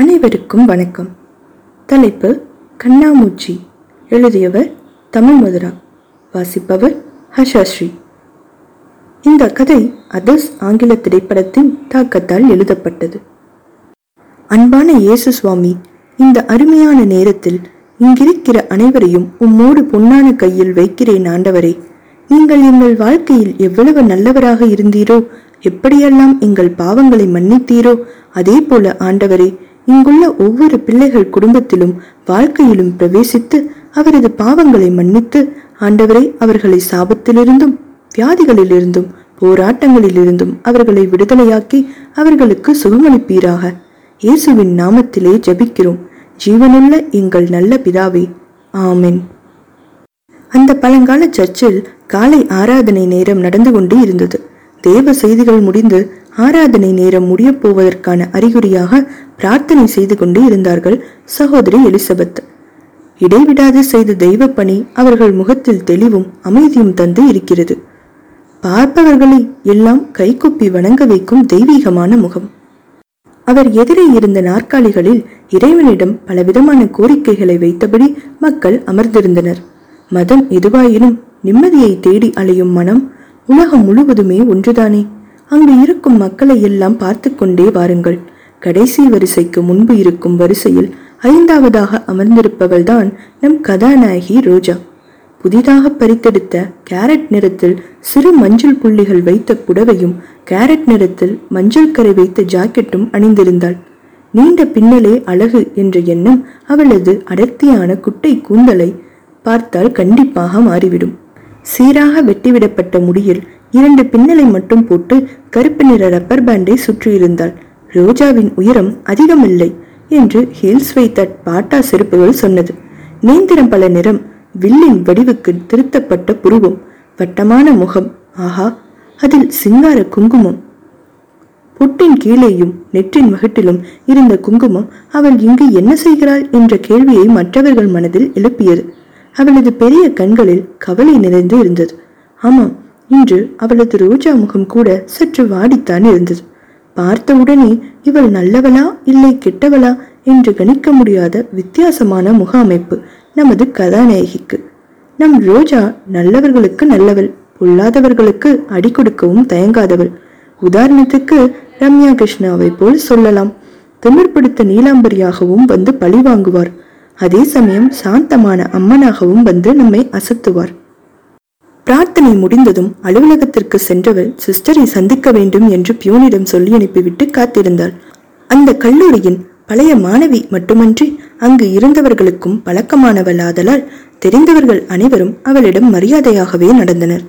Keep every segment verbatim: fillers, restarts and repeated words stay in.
அனைவருக்கும் வணக்கம். தலைப்பு கண்ணாமூச்சி. எழுதியவர் தமிழ் மதுரா. வாசிப்பவர் ஹர்ஷாஸ்ரீ. இந்த கதை அதர்ஸ் ஆங்கில திரைப்படத்தின் தாக்கத்தால் எழுதப்பட்டது. அன்பான இயேசு சுவாமி, இந்த அருமையான நேரத்தில் இங்கிருக்கிற அனைவரையும் உம்மோடு பொன்னான கையில் வைக்கிறேன். ஆண்டவரே, நீங்கள் எங்கள் வாழ்க்கையில் எவ்வளவு நல்லவராக இருந்தீரோ, எப்படியெல்லாம் எங்கள் பாவங்களை மன்னித்தீரோ, அதே போல ஆண்டவரே இங்குள்ள ஒவ்வொரு பிள்ளைகள் குடும்பத்திலும் வாழ்க்கையிலும் பிரவேசித்து அவரது பாவங்களை மன்னித்து ஆண்டவரே அவர்களை சாபத்திலிருந்தும் வியாதிகளிலிருந்தும் போராட்டங்களிலிருந்தும் அவர்களை விடுதலையாக்கி அவர்களுக்கு சுகமளிப்பீராக. இயேசுவின் நாமத்திலே ஜபிக்கிறோம் ஜீவனுள்ள எங்கள் நல்ல பிதாவே, ஆமென். அந்த பழங்கால சர்ச்சில் காலை ஆராதனை நேரம் நடந்து கொண்டு இருந்தது. தேவ செய்திகள் முடிந்து ஆராதனை நேரம் முடியப் போவதற்கான அறிகுறியாக பிரார்த்தனை செய்து கொண்டு இருந்தார்கள் சகோதரி எலிசபெத். இடைவிடாது செய்த தெய்வ பணி அவர்கள் முகத்தில் தெளிவும் அமைதியும் தந்து இருக்கிறது. பார்ப்பவர்களை எல்லாம் கைகொப்பி வணங்க வைக்கும் தெய்வீகமான முகம். அவர் எதிரே இருந்த நாற்காலிகளில் இறைவனிடம் பலவிதமான கோரிக்கைகளை வைத்தபடி மக்கள் அமர்ந்திருந்தனர். மதம் எதுவாயினும் நிம்மதியை தேடி அலையும் மனம் உலகம் முழுவதுமே ஒன்றுதானே. அங்கு இருக்கும் மக்களை எல்லாம் பார்த்து கொண்டே வாருங்கள். கடைசி வரிசைக்கு முன்பு இருக்கும் வரிசையில் ஐந்தாவதாக அமர்ந்திருப்பவள்தான் நம் கதாநாயகி ரோஜா. புதிதாக பறித்தெடுத்த கேரட் நிறத்தில் சிறு மஞ்சள் புள்ளிகள் வைத்த புடவையும் கேரட் நிறத்தில் மஞ்சள் கரை வைத்த ஜாக்கெட்டும் அணிந்திருந்தாள். நீண்ட பின்னலே அழகு என்ற எண்ணம் அவளது அடர்த்தியான குட்டை கூந்தலை பார்த்தால் கண்டிப்பாக மாறிவிடும். சீராக வெட்டிவிடப்பட்ட முடியில் இரண்டு பின்னலை மட்டும் போட்டு கருப்பு நிற ரப்பர் பேண்டை சுற்றியிருந்தாள். ரோஜாவின் உயரம் அதிகமில்லை என்று ஹீல்ஸ் வைத்த பாட்டா செருப்புகள் சொன்னது. நேந்திரம் பல நிறம், வில்லின் வடிவுக்கு திருத்தப்பட்ட புருவம், வட்டமான முகம், ஆஹா அதில் சிங்கார குங்குமம். பொட்டின் கீழேயும் நெற்றின் மகட்டிலும் இருந்த குங்குமம் அவள் இங்கு என்ன செய்கிறாள் என்ற கேள்வியை மற்றவர்கள் மனதில் எழுப்பியது. அவளது பெரிய கண்களில் கவலை நிறைந்து இருந்தது. ஆமாம், இன்று அவளது ரோஜா முகம் கூட சற்று வாடித்தான் இருந்தது. பார்த்தவுடனே இவள் நல்லவளா இல்லை கெட்டவளா என்று கணிக்க முடியாத வித்தியாசமான முக அமைப்பு நமது கதாநாயகிக்கு. நம் ரோஜா நல்லவர்களுக்கு நல்லவள், பொல்லாதவர்களுக்கு அடி கொடுக்கவும் தயங்காதவள். உதாரணத்துக்கு ரம்யா கிருஷ்ணாவை போல் சொல்லலாம். திமிர்பிடித்த நீலாம்பரியாகவும் வந்து பழி வாங்குவார். அதே சமயம் சாந்தமான அம்மனாகவும் வந்து நம்மை அசத்துவார். பிரார்த்தனை முடிந்ததும் அலுவலகத்திற்கு சென்றவள் சிஸ்டரை சந்திக்க வேண்டும் என்று பியூனிடம் சொல்லி அனுப்பிவிட்டு காத்திருந்தாள். அந்த கல்லூரியின் பழைய மாணவி மட்டுமன்றி அங்கு இருந்தவர்களுக்கும் பழக்கமானவள் ஆதலால் தெரிந்தவர்கள் அனைவரும் அவளிடம் மரியாதையாகவே நடந்தனர்.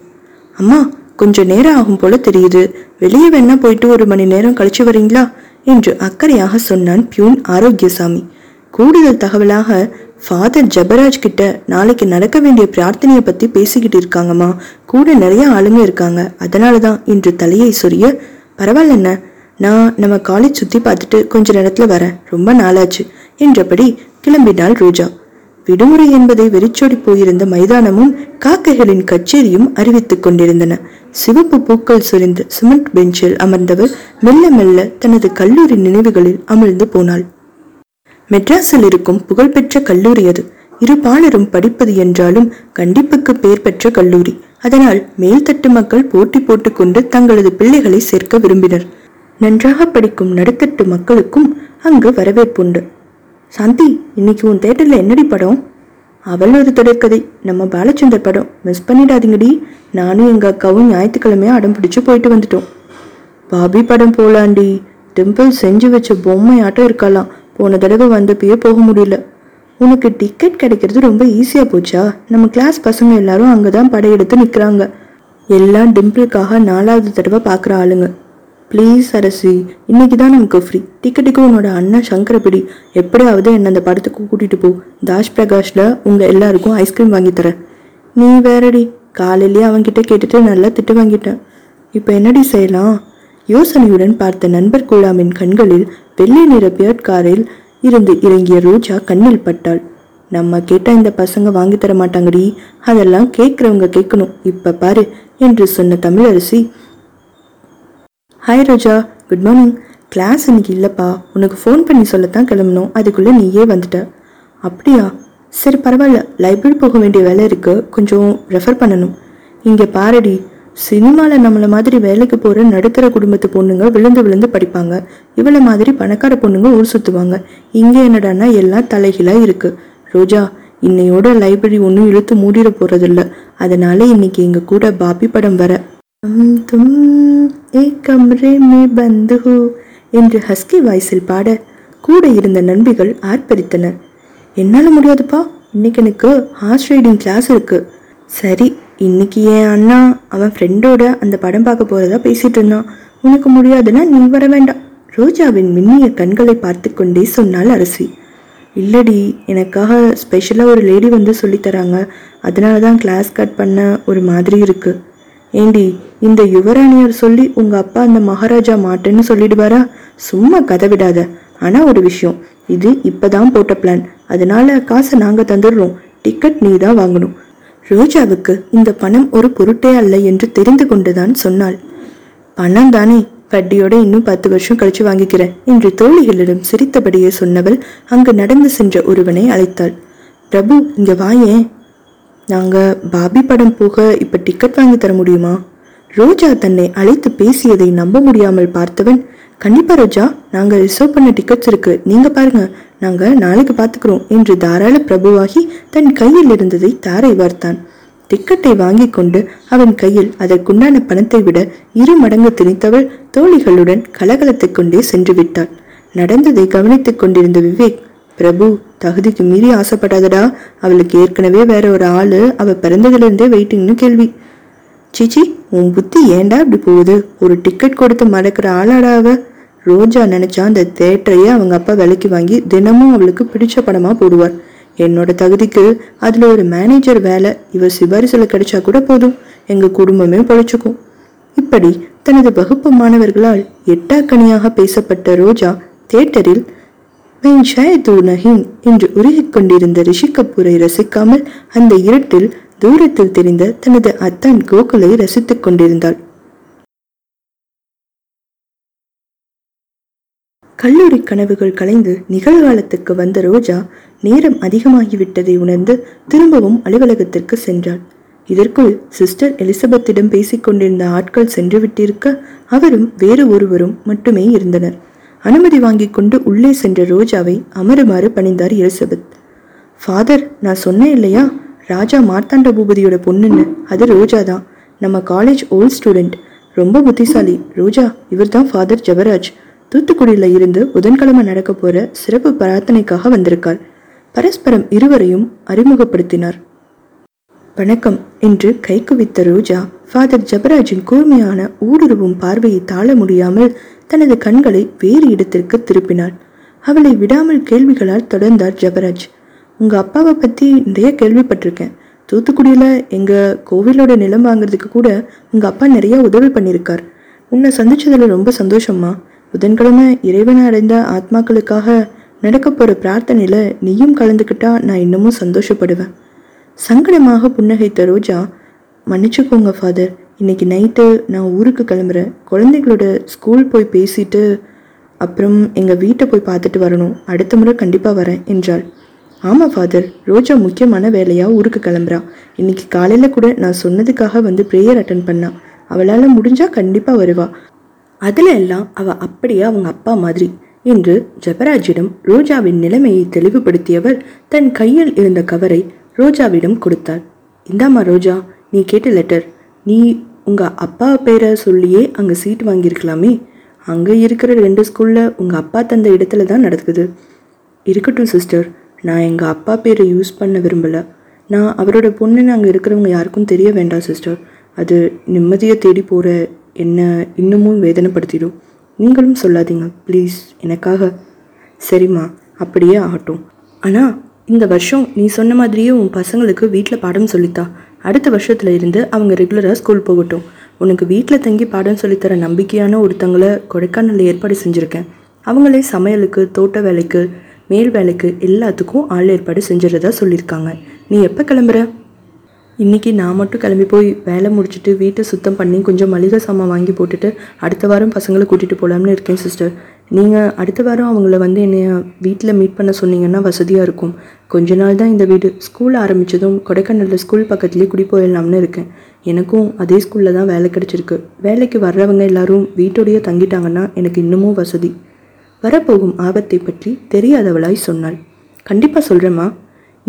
அம்மா, கொஞ்ச நேரம் ஆகும் போல தெரியுது, வெளியே வேணா போயிட்டு ஒரு மணி நேரம் கழிச்சு வரீங்களா என்று அக்கறையாக சொன்னான் பியூன் ஆரோக்கியசாமி. கூடுதல் தகவலாக ஃபாதர் ஜபராஜ் கிட்ட நாளைக்கு நடக்க வேண்டிய பிரார்த்தனையை பற்றி பேசிக்கிட்டு இருக்காங்கம்மா, கூட நிறைய ஆளுங்க இருக்காங்க, அதனால தான் என்று தலையை சொரிய, பரவாயில்லண்ண, நான் நம்ம காலேஜ் சுற்றி பார்த்துட்டு கொஞ்ச நேரத்தில் வரேன், ரொம்ப நாளாச்சு என்றபடி கிளம்பினாள் ரோஜா. விடுமுறை என்பதை வெறிச்சோடி போயிருந்த மைதானமும் காக்கைகளின் கச்சேரியும் அறிவித்து கொண்டிருந்தன. சிவப்பு பூக்கள் சொரிந்த சிமெண்ட் பெஞ்சில் அமர்ந்தவர் மெல்ல மெல்ல தனது கல்லூரி நினைவுகளில் அமிழ்ந்து போனாள். மெட்ராஸில் இருக்கும் புகழ்பெற்ற கல்லூரி அது. இரு பாலரும் படிப்பது என்றாலும் கண்டிப்புக்கு பெயர் பெற்ற கல்லூரி. அதனால் மேல்தட்டு மக்கள் போட்டி போட்டுக்கொண்டு தங்களது பிள்ளைகளை சேர்க்க விரும்பினர். நன்றாக படிக்கும் நடுத்தட்டு மக்களுக்கும் அங்கு வரவேற்புண்டு. சாந்தி, இன்னைக்கு உன் தேட்டரில் என்னடி படம்? அவள் ஒரு தொடர்கதை, நம்ம பாலச்சந்தர் படம், மிஸ் பண்ணிடாதீங்கடி, நானும் எங்கள் அக்காவும் ஞாயிற்றுக்கிழமையாக அடம் பிடிச்சு போயிட்டு வந்துட்டோம். பாபி படம் போலாண்டி, டிம்பிள் செஞ்சு வச்ச பொம்மை ஆட்டம் இருக்கலாம், போன தடவை வந்தப்பயே போக முடியல. உனக்கு டிக்கெட் கிடைக்கிறது ரொம்ப ஈஸியாக போச்சா? நம்ம கிளாஸ் பசங்க எல்லாரும் அங்கே தான் படையெடுத்து நிற்கிறாங்க, எல்லாம் டிம்பிளுக்காக நாலாவது தடவை பார்க்குற ஆளுங்க. ப்ளீஸ் அரசி, இன்னைக்கு தான் நமக்கு ஃப்ரீ, டிக்கெட்டுக்கு உன்னோட அண்ணன் சங்கரப்பிடி எப்படியாவது என்னை அந்த படத்துக்கு கூட்டிகிட்டு போ, தாஷ் பிரகாஷில் உங்கள் எல்லாருக்கும் ஐஸ்கிரீம் வாங்கி தரேன். நீ வேறடி, காலையிலேயே அவன்கிட்ட கேட்டுட்டு நல்லா திட்டு வாங்கிட்டேன், இப்போ என்னடி செய்யலாம்? யோசனையுடன் பார்த்த நண்பர் குழாமின் கண்களில் வெள்ளை நிற பியட்காரில் இருந்து இறங்கிய ரோஜா கண்ணில் பட்டாள். நம்ம கேட்டால் இந்த பசங்க வாங்கி தர மாட்டாங்கடி, அதெல்லாம் கேட்குறவங்க கேட்கணும், இப்போ பாரு என்று சொன்ன Tamilarasi, hi Roja, good morning, class இன்னைக்கு இல்லைப்பா, உனக்கு ஃபோன் பண்ணி சொல்லத்தான் கிளம்பணும், அதுக்குள்ளே நீயே வந்துட்ட. அப்படியா, சரி பரவாயில்ல, லைப்ரரி போக வேண்டிய வேலை இருக்குது, கொஞ்சம் ரெஃபர் பண்ணணும். இங்கே பாரடி, சினிமாவில் நம்மளை மாதிரி வேலைக்கு போகிற நடுத்தர குடும்பத்து பொண்ணுங்க விழுந்து விழுந்து படிப்பாங்க, இவளை மாதிரி பணக்கார பொண்ணுங்க ஊர் சுற்றுவாங்க. இங்கே என்னடானா எல்லாம் தலைகீழாக இருக்குது. ரோஜா, இன்னையோட லைப்ரரி ஒன்றும் இழுத்து மூடிட போகிறதில்ல, அதனால இன்னைக்கு எங்கள் கூட பாபி படம் வர தும் ஏ கம்ரே மே பந்து ஹூ என்று ஹஸ்கி வாய்ஸில் பாட கூட இருந்த நண்பிகள் ஆர்ப்பரித்தனர். என்னால் முடியாதுப்பா, இன்னைக்கு எனக்கு ஹார்ஸ் ரைடிங் கிளாஸ் இருக்குது. சரி, இன்னைக்கு என் அண்ணா அவன் ஃப்ரெண்டோட அந்த படம் பார்க்க போகிறதா பேசிகிட்டு இருந்தான், உனக்கு முடியாதுன்னா நீ வர வேண்டாம். ரோஜாவின் மின்னிய கண்களை பார்த்து கொண்டே சொன்னாள் அரசி. இல்லடி, எனக்காக ஸ்பெஷலாக ஒரு லேடி வந்து சொல்லித்தராங்க, அதனால தான் கிளாஸ் கட் பண்ண ஒரு மாதிரி இருக்குது. ஏண்டி, இந்த யுவராணியார் சொல்லி உங்கள் அப்பா அந்த மகாராஜா மாட்டேன்னு சொல்லிடுவாரா? சும்மா கதை விடாத. ஆனால் ஒரு விஷயம், இது இப்போ தான் போட்ட பிளான், அதனால காசை நாங்கள் தந்துடுறோம், டிக்கெட் நீ தான் வாங்கணும். ரோஜாவுக்கு இந்த பணம் ஒரு பொருட்டே அல்ல என்று தெரிந்து கொண்டுதான் சொன்னாள். பணம் தானே, வட்டியோட இன்னும் பத்து வருஷம் கழிச்சு வாங்கிக்கிறேன் என்று தோழிகளிடம் சிரித்தபடியே சொன்னவள் அங்கு நடந்து சென்ற ஒருவனை அழைத்தாள். பிரபு, இங்கே வாயேன், நாங்கள் பாபி படம் போக இப்போ டிக்கெட் வாங்கி தர முடியுமா? ரோஜா தன்னை அழைத்து பேசியதை நம்ப முடியாமல் பார்த்தவன், கண்டிப்பாக ரோஜா, நாங்கள் ரிசர்வ் பண்ண டிக்கெட்ஸ் இருக்கு, நீங்கள் பாருங்க, நாங்கள் நாளைக்கு பார்த்துக்கிறோம் என்று தாராள பிரபுவாகி தன் கையில் இருந்ததை தாரை வார்த்தான். டிக்கெட்டை வாங்கி கொண்டு அவன் கையில் அதற்குண்டான பணத்தை விட இரு மடங்கு திணித்தவள் தோழிகளுடன் கலகலத்துக் கொண்டே சென்று விட்டாள். நடந்ததை கவனித்துக் கொண்டிருந்த விவேக், பிரபு, தகுதிக்கு மீறி ஆசைப்படாதடா, அவளுக்கு ஏற்கனவே வேற ஒரு ஆளு, அவ பிறந்ததுலேருந்தே வெயிட்டிங்னு கேள்வி. சீச்சி, உன் புத்தி ஏண்டா இப்படி போகுது, ஒரு டிக்கெட் கொடுத்து மறக்கிற ஆளாடாவ. ரோஜா நினைச்சா அந்த தேட்டரையே அவங்க அப்பா விலைக்கு வாங்கி தினமும் அவளுக்கு பிடிச்ச படமா போடுவார். என்னோட தகுதிக்கு அதில் ஒரு மேனேஜர் வேலை இவர் சிபாரிசில் கிடைச்சா கூட போதும், எங்கள் குடும்பமே பொழைச்சிக்கும். இப்படி தனது வகுப்பு மாணவர்களால் எட்டாக்கனியாக பேசப்பட்ட ரோஜா தியேட்டரில் பெயின் ஷாயது நஹீம் என்று உருகிக் கொண்டிருந்த ரிஷி கபூரை ரசிக்காமல் அந்த இருட்டில் தூரத்தில் தெரிந்த தனது அத்தான் கோகுலை ரசித்துக் கொண்டிருந்தாள். கல்லூரி கனவுகள் கலைந்து நிகழ்காலத்துக்கு வந்த ரோஜா நேரம் அதிகமாகிவிட்டதை உணர்ந்து திரும்பவும் அலுவலகத்திற்கு சென்றாள். இதற்குள் சிஸ்டர் எலிசபெத்திடம் பேசிக்கொண்டிருந்த ஆட்கள் சென்று விட்டிருக்க அவரும் வேறு ஒருவரும் மட்டுமே இருந்தனர். அனுமதி வாங்கி கொண்டு உள்ளே சென்ற ரோஜாவை அமருமாறு பணிந்தார் எலிசபெத். ஃபாதர், நான் சொன்னேன் இல்லையா, ராஜா மார்த்தாண்ட பூபதியோட பொண்ணுன்னு, அது ரோஜா தான், நம்ம காலேஜ் ஓல்ட் ஸ்டூடெண்ட், ரொம்ப புத்திசாலி. ரோஜா, இவர் தான் ஃபாதர் ஜெவராஜ், தூத்துக்குடியில் இருந்து புதன்கிழமை நடக்க போகிற சிறப்பு பிரார்த்தனைக்காக வந்திருக்காள். பரஸ்பரம் இருவரையும் அறிமுகப்படுத்தினார். வணக்கம் என்று கை குவித்த ரோஜா ஃபாதர் ஜெபராஜின் கூர்மையான ஊடுருவும் பார்வையை தாழ முடியாமல் தனது கண்களை வேறு இடத்திற்கு திருப்பினாள். அவளை விடாமல் கேள்விகளால் தொடர்ந்தார் ஜெபராஜ். உங்கள் அப்பாவை பற்றி நிறைய கேள்விப்பட்டிருக்கேன், தூத்துக்குடியில் எங்கள் கோவிலோட நிலம் வாங்கிறதுக்கு கூட உங்கள் அப்பா நிறையா உதவி பண்ணியிருக்கார். உன்னை சந்திச்சதில் ரொம்ப சந்தோஷம்மா. புதன்கிழமை இறைவனை அடைந்த ஆத்மாக்களுக்காக நடக்க போகிற பிரார்த்தனையில் நீயும் கலந்துக்கிட்டா நான் இன்னமும் சந்தோஷப்படுவேன். சங்கடமாக புன்னகைத்த ரோஜா, மன்னிச்சுக்கோங்க ஃபாதர், இன்னைக்கு நைட்டு நான் ஊருக்கு கிளம்புறேன், குழந்தைகளோட ஸ்கூல் போய் பேசிட்டு அப்புறம் எங்கள் வீட்டை போய் பார்த்துட்டு வரணும், அடுத்த முறை கண்டிப்பாக வரேன் என்றாள். ஆமாம் ஃபாதர், ரோஜா முக்கியமான வேலையாக ஊருக்கு கிளம்புறா. இன்னைக்கு காலையில் கூட நான் சொன்னதுக்காக வந்து ப்ரேயர் அட்டன் பண்ணா, அவளால் முடிஞ்சால் கண்டிப்பாக வருவா, அதில் எல்லாம் அவள் அப்படியே அவங்க அப்பா மாதிரி என்று ஜெபராஜிடம் ரோஜாவின் நிலைமையை தெளிவுபடுத்தியவர் தன் கையில் இருந்த கவரை ரோஜாவிடம் கொடுத்தார். இந்தாம்மா ரோஜா, நீ கேட்ட லெட்டர், நீ உங்கள் அப்பா பேரை சொல்லியே அங்கே சீட் வாங்கியிருக்கலாமே, அங்கே இருக்கிற ரெண்டு ஸ்கூலில் உங்கள் அப்பா தந்த இடத்துல தான் நடக்குது. இருக்கட்டும் சிஸ்டர், நான் எங்கள் அப்பா பேரை யூஸ் பண்ண விரும்பலை, நான் அவரோட பொண்ணுன்னு அங்கே இருக்கிறவங்க யாருக்கும் தெரிய வேண்டாம் சிஸ்டர், அது நிம்மதியை தேடி போகிற என்ன இன்னமும் வேதனைப்படுத்திடும், நீங்களும் சொல்லாதீங்க ப்ளீஸ் எனக்காக. சரிம்மா, அப்படியே ஆகட்டும். ஆனால் இந்த வருஷம் நீ சொன்ன மாதிரியே உன் பசங்களுக்கு வீட்டில் பாடம் சொல்லித்தா, அடுத்த வருஷத்துல இருந்து அவங்க ரெகுலராக ஸ்கூல் போகட்டும். உனக்கு வீட்டில் தங்கி பாடம் சொல்லித்தர நம்பிக்கையான ஒருத்தங்களை கொடைக்கானலில் ஏற்பாடு செஞ்சுருக்கேன், அவங்களே சமையலுக்கு, தோட்ட வேலைக்கு, மேல் வேலைக்கு எல்லாத்துக்கும் ஆள் ஏற்பாடு செஞ்சிடறதா சொல்லியிருக்காங்க. நீ எப்போ கிளம்புற? இன்றைக்கி நான் மட்டும் கிளம்பி போய் வேலை முடிச்சுட்டு வீட்டை சுத்தம் பண்ணி கொஞ்சம் மளிகை சாமான் வாங்கி போட்டுட்டு அடுத்த வாரம் பசங்களை கூட்டிகிட்டு போகலாம்னு இருக்கேன் சிஸ்டர். நீங்கள் அடுத்த வாரம் அவங்கள வந்து என்னை வீட்டில் மீட் பண்ண சொன்னீங்கன்னா வசதியாக இருக்கும். கொஞ்ச நாள் தான் இந்த வீடு, ஸ்கூல் ஆரம்பித்ததும் கொடைக்கானலில் ஸ்கூல் பக்கத்துலேயே குடி போயிடலாம்னு இருக்கேன். எனக்கும் அதே ஸ்கூலில் தான் வேலை கிடச்சிருக்கு. வேலைக்கு வர்றவங்க எல்லாரும் வீட்டோடையே தங்கிட்டாங்கன்னா எனக்கு இன்னமும் வசதி. வரப்போகும் ஆபத்தை பற்றி தெரியாதவளாய் சொன்னாள். கண்டிப்பாக சொல்கிறேம்மா.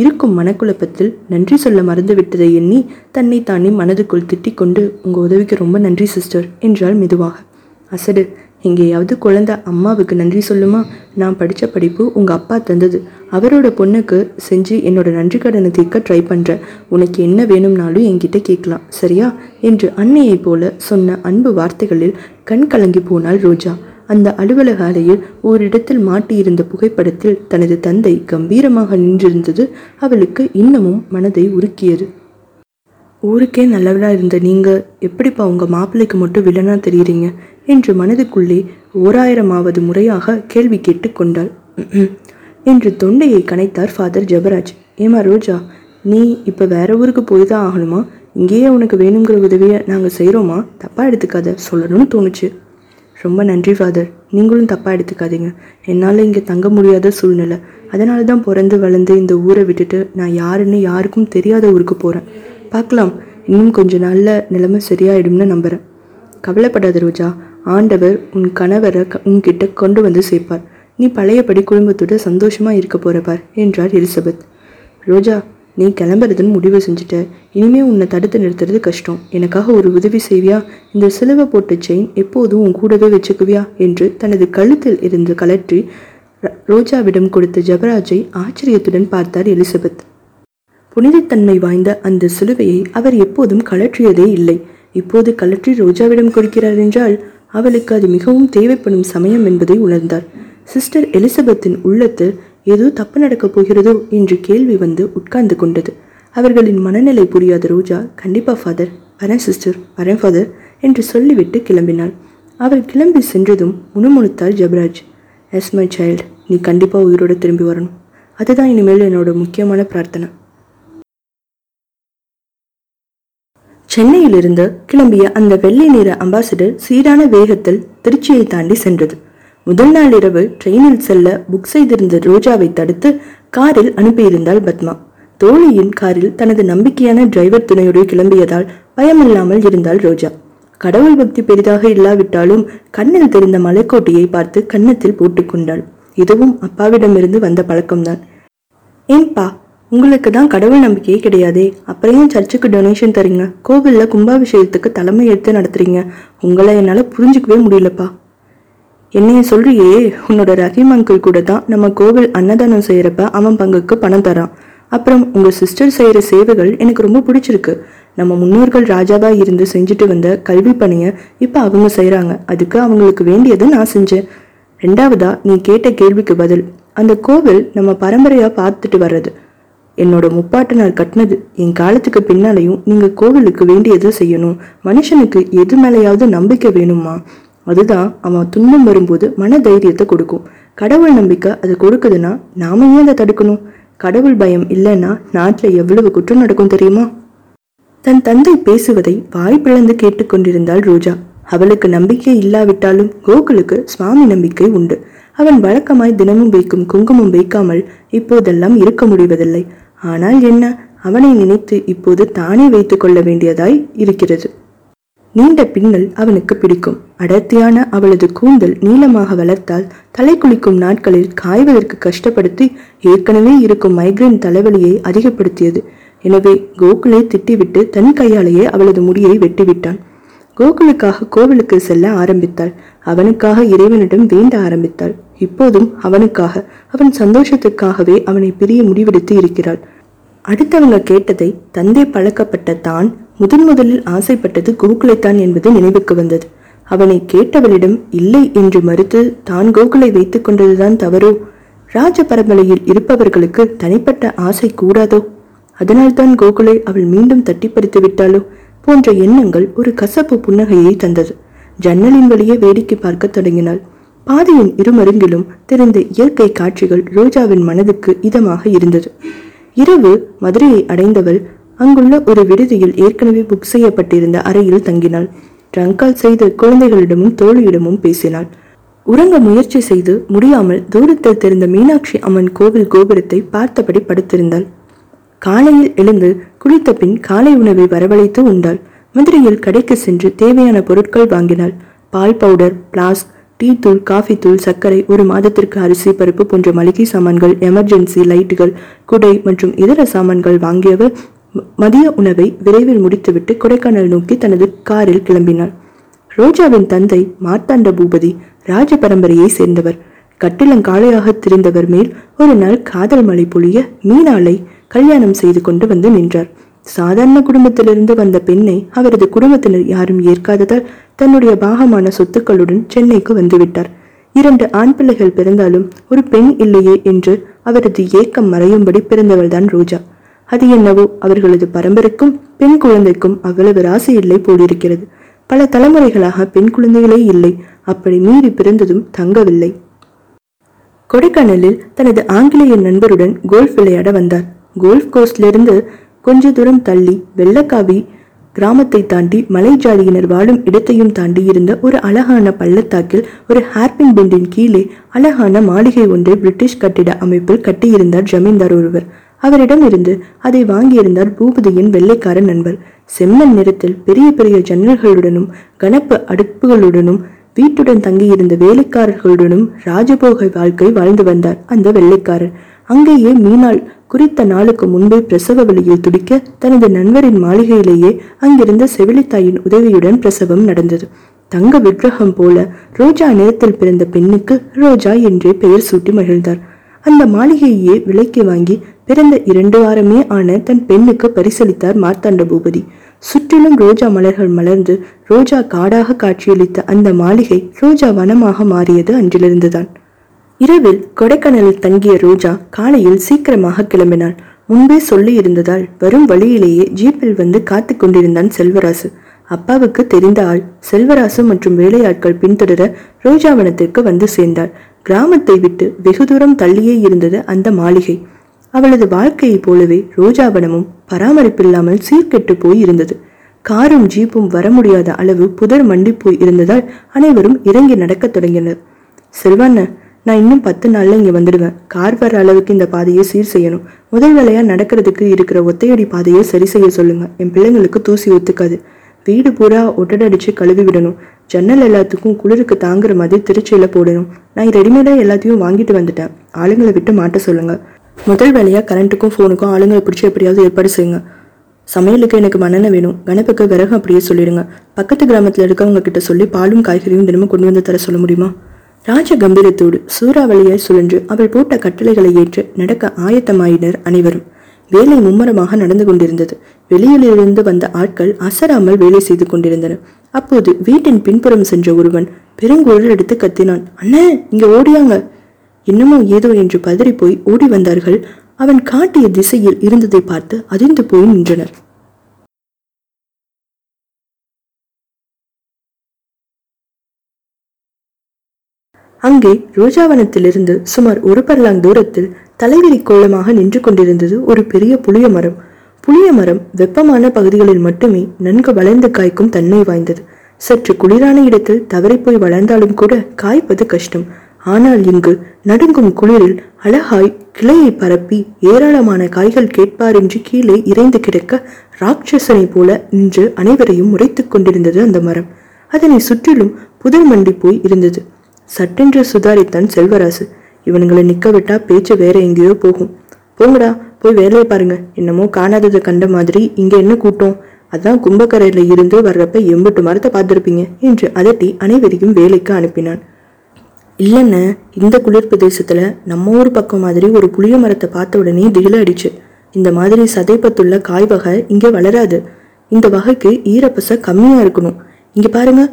இருக்கும் மனக்குழப்பத்தில் நன்றி சொல்ல மறந்து விட்டதை எண்ணி தன்னை தானே மனதுக்குள் திட்டிக் கொண்டு, உங்கள் உதவிக்கு ரொம்ப நன்றி சிஸ்டர் என்றாள் மெதுவாக. அசடு, எங்கேயாவது குழந்தை அம்மாவுக்கு நன்றி சொல்லுமா? நான் படித்த படிப்பு உங்கள் அப்பா தந்தது. அவரோட பொண்ணுக்கு செஞ்சு என்னோட நன்றி கடனை தீர்க்க ட்ரை பண்ணுறேன். உனக்கு என்ன வேணும்னாலும் என்கிட்ட கேட்கலாம், சரியா என்று அன்னையை போல சொன்ன அன்பு வார்த்தைகளில் கண் கலங்கி போனாள் ரோஜா. அந்த அலுவலக அறையில் ஓரிடத்தில் மாட்டியிருந்த புகைப்படத்தில் தனது தந்தை கம்பீரமாக நின்றிருந்தது அவளுக்கு இன்னமும் மனதை உருக்கியது. ஊருக்கே நல்லவளாக இருந்த நீங்கள் எப்படிப்பா உங்கள் மாப்பிள்ளைக்கு மட்டும் வில்லனா தெரியுறீங்க என்று மனதுக்குள்ளே ஓராயிரமாவது முறையாக கேள்வி கேட்டு கொண்டாள் என்று தொண்டையை கனைத்தார் ஃபாதர் ஜெபராஜ். ஏமா ரோஜா, நீ இப்போ வேற ஊருக்கு போய் தான் ஆகணுமா? இங்கேயே உனக்கு வேணுங்கிற உதவியை நாங்கள் செய்கிறோமா? தப்பாக எடுத்துக்காத, சொல்லணும்னு தோணுச்சு. ரொம்ப நன்றி ஃபாதர், நீங்களும் தப்பாக எடுத்துக்காதீங்க. என்னால் இங்கே தங்க முடியாத சூழ்நிலை, அதனால தான் பிறந்து வளர்ந்து இந்த ஊரை விட்டுட்டு நான் யாருன்னு யாருக்கும் தெரியாத ஊருக்கு போகிறேன். பார்க்கலாம், இன்னும் கொஞ்ச நாளில் நிலைமை சரியாயிடும்னு நம்புகிறேன். கவலைப்படாத ரோஜா, ஆண்டவர் உன் கணவரை உன்கிட்ட கொண்டு வந்து சேர்ப்பார். நீ பழையபடி குடும்பத்தோடு சந்தோஷமாக இருக்க போகிறப்பார் என்றார் எலிசபெத். ரோஜா, நீ கிளம்புறதுன்னு முடிவு செஞ்சுட்ட. இனிமேல் உன்னை தடுத்து நிறுத்துறது கஷ்டம். எனக்காக ஒரு உதவி செய்வியா? இந்த சிலுவை போட்ட செயின் எப்போதும் உன் கூடவே வச்சுக்குவியா என்று தனது கழுத்தில் இருந்து கலற்றி ரோஜாவிடம் கொடுத்த ஜெபராஜை ஆச்சரியத்துடன் பார்த்தார் எலிசபெத். புனிதத்தன்மை வாய்ந்த அந்த சிலுவையை அவர் எப்போதும் கலற்றியதே இல்லை. இப்போது கலற்றி ரோஜாவிடம் கொடுக்கிறார் என்றால் அவளுக்கு அது மிகவும் தேவைப்படும் சமயம் என்பதை உணர்ந்தார். சிஸ்டர் எலிசபெத்தின் உள்ளத்தில் ஏதோ தப்பு நடக்கப் போகிறதோ என்று கேள்வி வந்து உட்கார்ந்து கொண்டது. அவர்களின் மனநிலை புரியாத ரோஜா, கண்டிப்பா ஃபாதர், வரேன் சிஸ்டர், வரேன் ஃபாதர் என்று சொல்லிவிட்டு கிளம்பினாள். அவள் கிளம்பி சென்றதும் முணுமுணுத்தாள் ஜெபராஜ். எஸ் மை சைல்டு, நீ கண்டிப்பாக உயிரோடு திரும்பி வரணும். அதுதான் இனிமேல் என்னோட முக்கியமான பிரார்த்தனை. சென்னையிலிருந்து கிளம்பிய அந்த வெள்ளை நிற அம்பாசிடர் சீரான வேகத்தில் திருச்சியை தாண்டி சென்றது. முதல் நாள் இரவு ட்ரெயினில் செல்ல புக் செய்திருந்த ரோஜாவை தடுத்து காரில் அனுப்பியிருந்தாள் பத்மா. தோழியின் காரில் தனது நம்பிக்கையான டிரைவர் துணையுடன் கிளம்பியதால் பயமில்லாமல் இருந்தாள் ரோஜா. கடவுள் பக்தி பெரிதாக இல்லாவிட்டாலும் கண்ணில் தெரிந்த மலைக்கோட்டையை பார்த்து கன்னத்தில் போட்டுக்கொண்டாள். இதுவும் அப்பாவிடமிருந்து வந்த பழக்கம்தான். ஏன்பா, உங்களுக்கு தான் கடவுள் நம்பிக்கையே கிடையாதே, அப்புறம் சர்ச்சுக்கு டொனேஷன் தரீங்க, கோவில்ல கும்பாபிஷேகத்துக்கு தலைமை எடுத்து நடத்துறீங்க, உங்களை என்னால் புரிஞ்சுக்கவே முடியலப்பா. என்னைய சொல்றியே, உன்னோட ரஹீம் அங்கிள் கூட தான் நம்ம கோவில் அன்னதானம் செய்யறப்ப அவன் பங்குக்கு பணம் தரான். அப்புறம் உங்க சிஸ்டர் செய்யற சேவைகள் எனக்கு ரொம்ப பிடிச்சிருக்கு. நம்ம முன்னோர்கள் ராஜாவா இருந்து செஞ்சுட்டு வந்த கல்வி பணியை இப்ப அவங்க செய்யறாங்க, அதுக்கு அவங்களுக்கு வேண்டியது நான் செஞ்சேன். ரெண்டாவதா, நீ கேட்ட கேள்விக்கு பதில், அந்த கோவில் நம்ம பரம்பரையா பார்த்துட்டு வர்றது என்னோட முப்பாட்டனார் கட்டினது. என் காலத்துக்கு பின்னாலையும் நீங்க கோவிலுக்கு வேண்டியது செய்யணும். மனுஷனுக்கு எது மேலையாவது நம்பிக்கை வேணுமா? அதுதான் அவன் துன்பம் வரும்போது மன தைரியத்தை கொடுக்கும். கடவுள் நம்பிக்கை அது கொடுக்குதுன்னா நாம ஏன் அதை தடுக்கணும்? கடவுள் பயம் இல்லைன்னா நாட்டில் எவ்வளவு குற்றம் நடக்கும் தெரியுமா? தன் தந்தை பேசுவதை வாய் பிளந்து கேட்டுக்கொண்டிருந்தாள் ரோஜா. அவளுக்கு நம்பிக்கை இல்லாவிட்டாலும் கோகுலுக்கு சுவாமி நம்பிக்கை உண்டு. அவன் வழக்கமாய் தினமும் வைக்கும் குங்குமம் வைக்காமல் இப்போதெல்லாம் இருக்க முடிவதில்லை. ஆனால் என்ன, அவனை நினைத்து இப்போது தானே வைத்துக் கொள்ள வேண்டியதாய் இருக்கிறது. நீண்ட பின்னல் அவனுக்கு பிடிக்கும். அடர்த்தியான அவளது கூந்தல் நீளமாக வளர்த்தால் தலை குளிக்கும் நாட்களில் காய்வதற்கு கஷ்டப்படுத்தி ஏற்கனவே இருக்கும் மைக்ரைன் தலைவலியை அதிகப்படுத்தியது. எனவே கோகுலை திட்டிவிட்டு தன் கையாலேயே அவளது முடியை வெட்டிவிட்டான். கோகுலுக்காக கோவிலுக்கு செல்ல ஆரம்பித்தாள். அவனுக்காக இறைவனிடம் வேண்ட ஆரம்பித்தாள். இப்போதும் அவனுக்காக, அவன் சந்தோஷத்துக்காகவே அவனை பிரிய முடிவெடுத்து இருக்கிறாள். அடுத்தவங்க கேட்டதை தந்தை பழக்கப்பட்ட தான் முதன் முதலில் ஆசைப்பட்டது கோகுலைத்தான் என்பது நினைவுக்கு வந்தது. அவனை கேட்டவளிடம் இல்லை என்று மறுத்து தான் கோகுலை வைத்துக் கொண்டதுதான் தவறோ? ராஜ பரம்பரையில் இருப்பவர்களுக்கு தனிப்பட்ட ஆசை கூடாதோ? அதனால்தான் கோகுலை அவள் மீண்டும் தட்டி பறித்து விட்டாளோ போன்ற எண்ணங்கள் ஒரு கசப்பு புன்னகையை தந்தது. ஜன்னலின் வழியே வேடிக்கை பார்க்க தொடங்கினாள். பாதையின் இருமருங்கிலும் தெரிந்த இயற்கை காட்சிகள் ரோஜாவின் மனதுக்கு இதமாக இருந்தது. இரவு மதுரையை அடைந்தவள் அங்குள்ள ஒரு விடுதியில் ஏற்கனவே புக் செய்யப்பட்டிருந்த அறையில் தங்கினாள். ட்ரங்கால் செய்த குழந்தைகளிடமும் தோழியிடமும் பேசினாள். உறங்க முயற்சி செய்து முடியாமல் தூரத்தில் தெரிந்த மீனாட்சி அம்மன் கோவில் கோபுரத்தை பார்த்தபடி படுத்திருந்தாள். காலையில் எழுந்து குளித்த பின் காலை உணவை வரவழைத்து உண்டாள். மதுரையில் கடைக்கு சென்று தேவையான பொருட்கள் வாங்கினாள். பால் பவுடர், பிளாஸ்க், டீ தூள், காஃபி தூள், சர்க்கரை, ஒரு மாதத்திற்கு அரிசி பருப்பு போன்ற மளிகை சாமான்கள், எமர்ஜென்சி லைட்டுகள், குடை மற்றும் இதர சாமான்கள் வாங்கியவர் மதிய உணவை விரைவில் முடித்துவிட்டு கொடைக்கானல் நோக்கி தனது காரில் கிளம்பினாள். ரோஜாவின் தந்தை மார்த்தாண்ட பூபதி ராஜ பரம்பரையை சேர்ந்தவர். கட்டிலங்காளையாக திரிந்தவர் மேல் ஒரு நாள் காதல் மழை பொழிய மீனாளை கல்யாணம் செய்து கொண்டு வந்து நின்றார். சாதாரண குடும்பத்திலிருந்து வந்த பெண்ணை அவரது குடும்பத்தினர் யாரும் ஏற்காததால் தன்னுடைய பாகமான சொத்துக்களுடன் சென்னைக்கு வந்துவிட்டார். இரண்டு ஆண் பிள்ளைகள் பிறந்தாலும் ஒரு பெண் இல்லையே என்று அவரது ஏக்கம் மறையும்படி பிறந்தவள்தான் ரோஜா. அது என்னவோ அவர்களது பரம்பரைக்கும் பெண் குழந்தைக்கும் அவ்வளவு ராசி இல்லை போலிருக்கிறது. பல தலைமுறைகளாக பெண் குழந்தைகளே இல்லை. அப்படி மீறி பிறந்ததும் தங்கவில்லை. கொடைக்கானலில் தனது ஆங்கிலேய நண்பருடன் கோல்ஃப் விளையாட வந்தார். கோல்ஃப் கோஸ்டிலிருந்து கொஞ்ச தூரம் தள்ளி வெள்ளக்காவி கிராமத்தை தாண்டி மலை ஜாதியினர் வாழும் இடத்தையும் தாண்டி இருந்த ஒரு அழகான பள்ளத்தாக்கில் ஒரு ஹேர்பின் பெண்டின் கீழே அழகான மாளிகை ஒன்றை பிரிட்டிஷ் கட்டிட அமைப்பில் கட்டியிருந்தார் ஜமீன்தார் ஒருவர். அவரிடம் இருந்து அதை வாங்கியிருந்தார் பூபதியின் வெள்ளைக்கார நண்பர். செம்மன் நிறத்தில் பெரிய பெரிய ஜன்னல்களுடனும் கனப்பு அடுப்புகளுடனும் வீட்டுடன் தங்கியிருந்த வேலைக்காரர்களுடனும் ராஜபோக வாழ்க்கை வாழ்ந்து வந்தார் அந்த வெள்ளைக்காரர். அங்கேயே மீனாள் குறித்த நாளுக்கு முன்பே பிரசவ வழியில் துடிக்க தனது நண்பரின் மாளிகையிலேயே அங்கிருந்த செவிலித்தாயின் உதவியுடன் பிரசவம் நடந்தது. தங்க விக்கிரகம் போல ரோஜா நிறத்தில் பிறந்த பெண்ணுக்கு ரோஜா என்றே பெயர் சூட்டி மகிழ்ந்தார். அந்த மாளிகையே விலைக்கு வாங்கி பிறந்த இரண்டு வாரமே ஆன தன் பெண்ணுக்கு பரிசளித்தார் மார்த்தாண்ட பூபதி. சுற்றிலும் ரோஜா மலர்கள் மலர்ந்து ரோஜா காடாக காட்சியளித்த அந்த மாளிகை ரோஜா வனமாக மாறியது அன்றிலிருந்துதான். இரவில் கொடைக்கானலில் தங்கிய ரோஜா காலையில் சீக்கிரமாக கிளம்பினாள். முன்பே சொல்லி இருந்ததால் வரும் வழியிலேயே ஜீப்பில் வந்து காத்து கொண்டிருந்தான் செல்வராசு. அப்பாவுக்கு தெரிந்த ஆள். செல்வராசு மற்றும் வேலையாட்கள் பின்தொடர ரோஜாவனத்திற்கு வந்து சேர்ந்தாள். கிராமத்தை விட்டு வெகு தூரம் தள்ளியே இருந்தது அந்த மாளிகை. அவளது வாழ்க்கையைப் போலவே ரோஜாவனமும் பராமரிப்பில்லாமல் சீர்கெட்டு போய் இருந்தது. காரும் ஜீப்பும் வர முடியாத அளவு புதர் மண்டி போய் இருந்ததால் அனைவரும் இறங்கி நடக்க தொடங்கினர். செல்வண்ண, நான் இன்னும் பத்து நாள்ல இங்க வந்துடுவேன். கார் வர அளவுக்கு இந்த பாதையை சீர் செய்யணும். முதல் வேலையா நடக்கிறதுக்கு இருக்கிற ஒத்தையடி பாதையை சரி செய்ய சொல்லுங்க. என் பிள்ளைங்களுக்கு தூசி ஒத்துக்காது. வீடு பூரா ஒட்டடடிச்சு கழுவி விடணும். ஜன்னல் எல்லாத்துக்கும் குளிருக்கு தாங்குற மாதிரி திருச்சியில போடணும். நான் ரெடிமேடா எல்லாத்தையும் வாங்கிட்டு வந்துட்டேன். ஆளுங்களை விட்டு மாட்ட சொல்லுங்க. முதல் வேலையா கரண்ட்டுக்கும் ஃபோனுக்கும் ஆளுங்களை பிடிச்சி எப்படியாவது ஏற்பாடு செய்யுங்க. சமையலுக்கு எனக்கு மண்ணெண்ணெய் வேணும். கணப்புக்கு விறகு அப்படியே சொல்லிடுங்க. பக்கத்து கிராமத்தில் இருக்கவங்க கிட்ட சொல்லி பாலும் காய்கறியும் தினமும் கொண்டு வந்து தர சொல்ல முடியுமா? ராஜ கம்பீரத்தோடு சூறாவளியாய் சுழன்று அவள் போட்ட கட்டளைகளை ஏற்று நடக்க ஆயத்தமாயினர் அனைவரும். வேலை மும்முரமாக நடந்து கொண்டிருந்தது. வெளியிலிருந்து வந்த ஆட்கள் அசராமல் வேலை செய்து கொண்டிருந்தனர். அப்போது வீட்டின் பின்புறம் சென்ற ஒருவன் பெருங்குரல் எடுத்து கத்தினான், அண்ணே இங்க ஓடியாங்க. என்னமோ ஏதோ என்று பதறி போய் ஓடி வந்தார்கள். அவன் காட்டிய திசையில் இருந்ததை பார்த்து அதிர்ந்து போய் நின்றனர். அங்கே ரோஜாவனத்திலிருந்து சுமார் ஒரு பர்லாங் தூரத்தில் தலைவிரி கோலமாக நின்று கொண்டிருந்தது ஒரு பெரிய புளிய மரம். புளிய மரம் வெப்பமான பகுதிகளில் மட்டுமே நன்கு வளர்ந்து காய்க்கும் தன்மை வாய்ந்தது. சற்று குளிரான இடத்தில் தவறிப்போய் வளர்ந்தாலும் கூட காய்ப்பது கஷ்டம். ஆனால் இங்கு நடுங்கும் குளிரில் அழகாய் கிளையை பரப்பி ஏராளமான காய்கள் கேட்பாரின்றி கீழே இறைந்து கிடக்க ராட்சசனை போல இன்று அனைவரையும் உரைத்து கொண்டிருந்தது அந்த மரம். அதனை சுற்றிலும் புதர் மண்டி போய் இருந்தது. சட்டென்று சுதாரித்தான் செல்வராசு. இவனுங்களை நிக்க விட்டா பேச்சு வேற எங்கேயோ போகும். போங்கடா, போய் வேலையை பாருங்க. என்னமோ காணாததை கண்ட மாதிரி இங்க என்ன கூட்டம், அதான் கும்பக்கரையில இருந்து வர்றப்ப எம்பட்டு மரத்தை பார்த்திருப்பீங்க என்று அதட்டி அனைவரையும் வேலைக்கு அனுப்பினான். இல்லைன்னு இந்த குளிர் பிரதேசத்துல நம்ம ஊர் பக்கம் மாதிரி ஒரு புளிய மரத்தை பார்த்த உடனே திகில அடிச்சு. இந்த மாதிரி சதைப்பத்துள்ள காய் வகை இங்கே வளராது. இந்த வகைக்கு ஈரப்பச கம்மியா இருக்கணும். இங்க பாருங்க,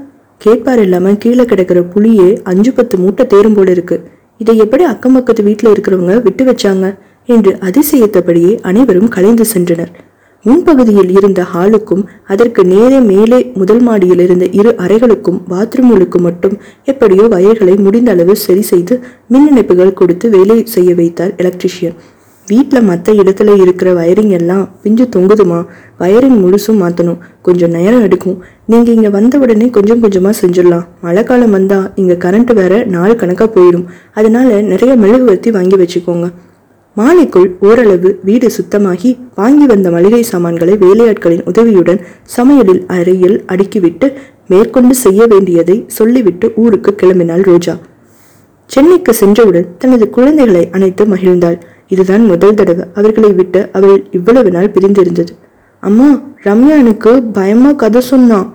கேட்பார் இல்லாம கீழே கிடக்கிற புளியே அஞ்சு பத்து மூட்டை தேரும் போல இருக்கு. இதை எப்படி அக்கம் பக்கத்து வீட்டுல இருக்கிறவங்க விட்டு வச்சாங்க என்று அதிசயத்தபடியே அனைவரும் கலைந்து சென்றனர். முன்பகுதியில் இருந்த ஹாலுக்கும் அதற்கு நேரே மேலே முதல் மாடியில் இருந்த இரு அறைகளுக்கும் பாத்ரூம்களுக்கும் மட்டும் எப்படியோ வயல்களை முடிந்த அளவு சரி செய்து மின் இணைப்புகள் கொடுத்து வேலை செய்ய வைத்தார் எலக்ட்ரிஷியன். வீட்டில் மற்ற இடத்துல இருக்கிற வயரிங் எல்லாம் பிஞ்சு தொங்குதுமா, வயரிங் முழுசும் மாற்றணும், கொஞ்சம் நேரம் எடுக்கும், நீங்கள் இங்கே வந்த உடனே கொஞ்சம் கொஞ்சமாக செஞ்சிடலாம். மழை காலம் வந்தால் இங்கே கரண்ட்டு வேற நாலு கணக்காக போயிடும், அதனால நிறைய மெழுகுவர்த்தி வாங்கி வச்சுக்கோங்க. மாலைக்குள் ஓரளவு வீடு சுத்தமாகி வாங்கி வந்த மளிகை சாமான்களை வேலையாட்களின் உதவியுடன் சமையலில் அறையில் அடுக்கிவிட்டு மேற்கொண்டு செய்ய வேண்டியதை சொல்லிவிட்டு ஊருக்கு கிளம்பினாள் ரோஜா. சென்னைக்கு சென்றவுடன் தனது குழந்தைகளை அணைத்து மகிழ்ந்தாள். இதுதான் முதல் தடவை அவர்களை விட்டு அவள் இவ்வளவு நாள் பிரிந்திருந்தது. அம்மா, ரம்யா எனக்கு பயமா கதை சொன்னான்.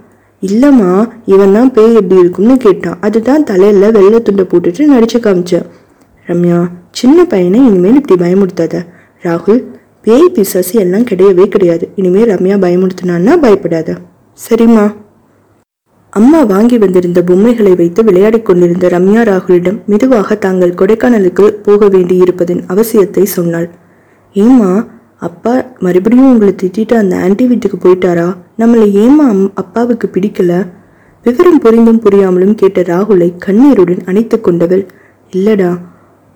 இல்லம்மா, இவன் தான் பேய் எப்படி இருக்கும்னு கேட்டான், அதுதான் தலையில வெள்ளை துண்டை போட்டுட்டு நடிச்சு காமிச்சேன். ரம்யா, சின்ன பையனை இனிமேல் இப்படி பயமுடுத்தாத. ராகுல், பேய் பிசாசு எல்லாம் கிடையவே கிடையாது, இனிமேல் ரம்யா பயமுடுத்தினான்னா பயப்படாத. சரிம்மா. அம்மா வாங்கி வந்திருந்த பொம்மைகளை வைத்து விளையாடி கொண்டிருந்த ரம்யா ராகுலிடம் மெதுவாக தாங்கள் கொடைக்கானலுக்கு போக வேண்டியிருப்பதன் அவசியத்தை சொன்னாள். ஏம்மா, அப்பா மறுபடியும் உங்களை திட்டிட்டு அந்த ஆன்டி வீட்டுக்கு போயிட்டாரா? நம்மளை ஏம்மா அப்பாவுக்கு பிடிக்கல? விவரம் புரிந்தும் புரியாமலும் கேட்ட ராகுலை கண்ணீருடன் அணைத்து கொண்டவள், இல்லடா,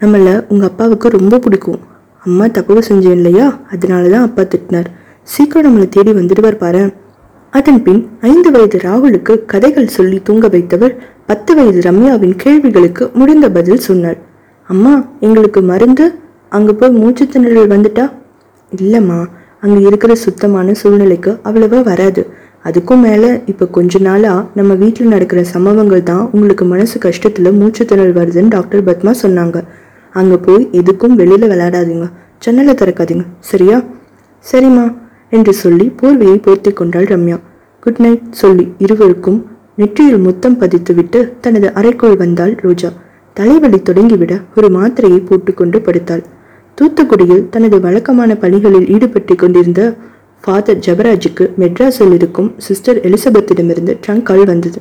நம்மளை உங்கள் அப்பாவுக்கு ரொம்ப பிடிக்கும். அம்மா தப்பு செஞ்சேன் இல்லையா, அதனால தான் அப்பா திட்டினார். சீக்கிரம் நம்மளை தேடி வந்துடுவார் பாரு. அதன் பின் ஐந்து வயது ராகுலுக்கு கதைகள் சொல்லி தூங்க வைத்தவர் பத்து வயது ரம்யாவின் கேள்விகளுக்கு முடிந்த பதில் சொன்னார். அம்மா, எங்களுக்கு மருந்து அங்கே போய் மூச்சு திணறல் வந்துட்டா? இல்லைம்மா, அங்கே இருக்கிற சுத்தமான சூழ்நிலைக்கு அவ்வளவா வராது. அதுக்கும் மேலே இப்போ கொஞ்ச நாளாக நம்ம வீட்டில் நடக்கிற சம்பவங்கள் தான் உங்களுக்கு மனசு கஷ்டத்தில் மூச்சு திணறல் வருதுன்னு டாக்டர் பத்மா சொன்னாங்க. அங்கே போய் எதுக்கும் வெளியில் விளையாடாதீங்க, ஜன்னலை திறக்காதீங்க, சரியா? சரிம்மா என்று சொல்லி போர்வையை போர்த்தி கொண்டாள் ரம்யா. குட் நைட் சொல்லி இருவருக்கும் நெற்றியில் முத்தம் பதித்து விட்டு தனது அறைக்குள் வந்தாள் ரோஜா. தலைவலி தொடங்கிவிட ஒரு மாத்திரையை போட்டுக்கொண்டு படுத்தாள். தூத்துக்குடியில் தனது வழக்கமான பணிகளில் ஈடுபட்டு கொண்டிருந்த ஃபாதர் ஜபராஜுக்கு மெட்ராஸில் இருக்கும் சிஸ்டர் எலிசபெத்திடமிருந்து ட்ரங்க் கால் வந்தது.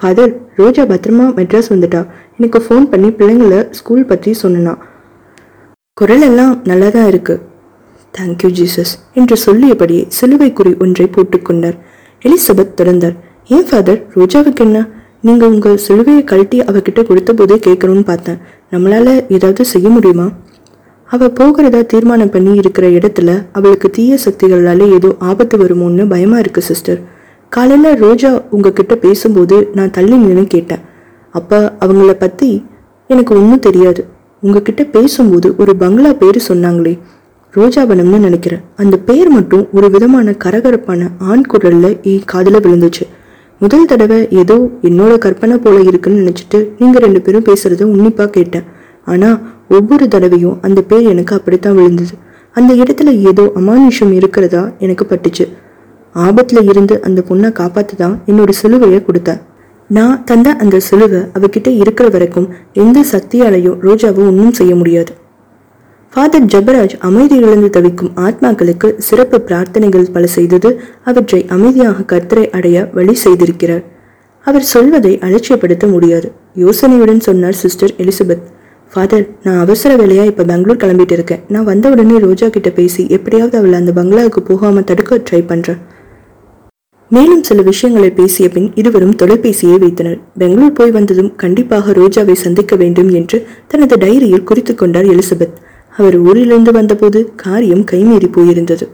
ஃபாதர், ரோஜா பத்திரமா மெட்ராஸ் வந்துட்டா, எனக்கு ஃபோன் பண்ணி பிள்ளைங்களை ஸ்கூல் பற்றி சொன்னா, குரலெல்லாம் நல்லா தான் இருக்கு. தேங்க்யூ ஜீசஸ் என்று சொல்லியபடியே சிலுவை குறி ஒன்றை போட்டுக்கொண்டார். எலிசபெத் தொடர்ந்தார், ஏன் ஃபாதர், ரோஜாவுக்கு என்ன? நீங்கள் உங்கள் சிலுவையை கழட்டி அவகிட்ட கொடுத்த போதே கேட்கணும்னு பார்த்தேன். நம்மளால ஏதாவது செய்ய முடியுமா? அவள் போகிறதா தீர்மானம் பண்ணி இருக்கிற இடத்துல அவளுக்கு தீய சக்திகளால் ஏதோ ஆபத்து வருமோன்னு பயமாக இருக்கு சிஸ்டர். காலையில் ரோஜா உங்ககிட்ட பேசும்போது நான் தள்ளி நின்று கேட்டேன். அப்போ அவங்கள பற்றி எனக்கு ஒன்றும் தெரியாது. உங்ககிட்ட பேசும்போது ஒரு பங்களா பேர் சொன்னாங்களே, ரோஜாவனம்னு நினைக்கிறேன். அந்த பேர் மட்டும் ஒரு விதமான கரகரப்பான ஆண் குரலில் என் காதில் விழுந்துச்சு. முதல் தடவை ஏதோ என்னோட கற்பனை போல இருக்குன்னு நினச்சிட்டு நீங்கள் ரெண்டு பேரும் பேசுகிறத உன்னிப்பாக கேட்டேன். ஆனால் ஒவ்வொரு தடவையும் அந்த பேர் எனக்கு அப்படித்தான் விழுந்தது. அந்த இடத்துல ஏதோ அமானுஷம் இருக்கிறதா எனக்கு பட்டுச்சு. ஆபத்தில் இருந்து அந்த பொண்ணை காப்பாற்ற தான் என்னோட சிலுவையை கொடுத்தேன். நான் தந்த அந்த சிலுவை அவகிட்ட இருக்கிற வரைக்கும் எந்த சக்தியாலையும் ரோஜாவை ஒன்றும் செய்ய முடியாது. ஃபாதர் ஜபராஜ் அமைதி இழந்து தவிக்கும் ஆத்மாக்களுக்கு சிறப்பு பிரார்த்தனைகள் பல செய்தது அவற்றை அமைதியாக கர்த்தரை அடைய வழி செய்திருக்கிறார். அவர் சொல்வதை அலட்சியப்படுத்த முடியாது. யோசனையுடன் சொன்னார் சிஸ்டர் எலிசபெத். ஃபாதர், நான் அவசர வேலையாக இப்போ பெங்களூர் கிளம்பிட்டு இருக்கேன். நான் வந்த உடனே ரோஜா கிட்ட பேசி எப்படியாவது அவளை அந்த பங்களாவுக்கு போகாமல் தடுக்க ட்ரை பண்ணுறேன். மேலும் சில விஷயங்களை பேசிய பின் இருவரும் தொலைபேசியை வைத்தனர். பெங்களூர் போய் வந்ததும் கண்டிப்பாக ரோஜாவை சந்திக்க வேண்டும் என்று தனது டைரியில் குறித்து கொண்டார் எலிசபெத். அவர் ஊரிலிருந்து வந்தபோது காரியம் கைமீறி போயிருந்தது.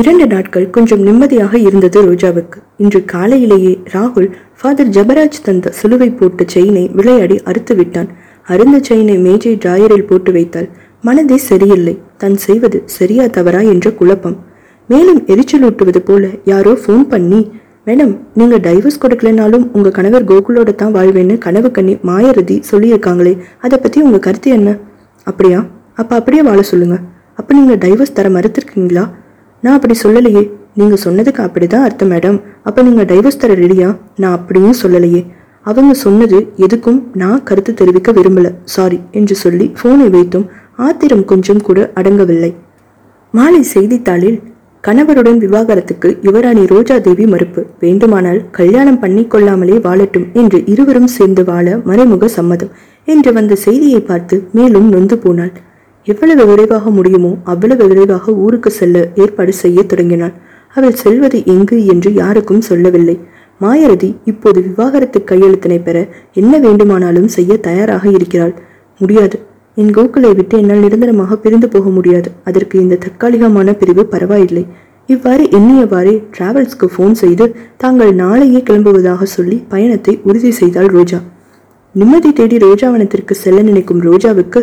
இரண்டு நாட்கள் கொஞ்சம் நிம்மதியாக இருந்தது ரோஜாவுக்கு. இன்று காலையிலேயே ராகுல் ஃபாதர் ஜபராஜ் தந்த சிலுவை போட்டு செயினை விளையாடி அறுத்து விட்டான். அருந்த செயினை மேஜை டிராயரில் போட்டு வைத்தாள். மனதே சரியில்லை, தான் செய்வது சரியா தவறா என்ற குழப்பம். மேலும் எரிச்சலூட்டுவது போல யாரோ ஃபோன் பண்ணி, மேடம் நீங்கள் டைவர்ஸ் கொடுக்கலனாலும் உங்கள் கணவர் கோகுலோட தான் வாழ்வேன்னு கனவு கண்ணி மாயரதி சொல்லியிருக்காங்களே, அதை பற்றி உங்கள் கருத்து என்ன? அப்படியா, அப்போ அப்படியே வாழ சொல்லுங்கள். அப்போ நீங்கள் டைவர்ஸ் தர மறுத்துருக்கீங்களா? நான் அப்படி சொல்லலையே. நீங்கள் சொன்னதுக்கு அப்படிதான் அர்த்தம் மேடம். அப்போ நீங்கள் டைவர்ஸ் தர ரெடியா? நான் அப்படியும் சொல்லலையே. அவங்க சொன்னது எதுக்கும் நான் கருத்து தெரிவிக்க விரும்பலை, சாரி என்று சொல்லி ஃபோனை வைத்தும் ஆத்திரம் கொஞ்சம் கூட அடங்கவில்லை. மாலை செய்தித்தாளில் கணவருடன் விவாகரத்துக்கு யுவராணி ரோஜா தேவி மறுப்பு, வேண்டுமானால் கல்யாணம் பண்ணி கொள்ளாமலே வாழட்டும் என்று இருவரும் சேர்ந்து வாழ மறைமுக சம்மதம் என்று வந்த செய்தியை பார்த்து மேலும் நொந்து போனாள். எவ்வளவு விரைவாக முடியுமோ அவ்வளவு விரைவாக ஊருக்கு செல்ல ஏற்பாடு செய்ய தொடங்கினாள். அவள் செல்வது எங்கு என்று யாருக்கும் சொல்லவில்லை. மாயாவதி இப்போது விவாகரத்து கையெழுத்தினை பெற என்ன வேண்டுமானாலும் செய்ய தயாராக இருக்கிறாள். முடியாது, என் கோகுலை விட்டு என்னால் நிரந்தரமாக பிரிந்து போக முடியாது. அதற்கு இந்த தற்காலிகமான பிரிவு பரவாயில்லை. இவ்வாறு எண்ணியவாறே டிராவல்ஸ்க்கு ஃபோன் செய்து தாங்கள் நாளையே கிளம்புவதாக சொல்லி பயணத்தை உறுதி செய்தாள் ரோஜா. நிம்மதி தேடி ரோஜாவனத்திற்கு செல்ல நினைக்கும் ரோஜாவுக்கு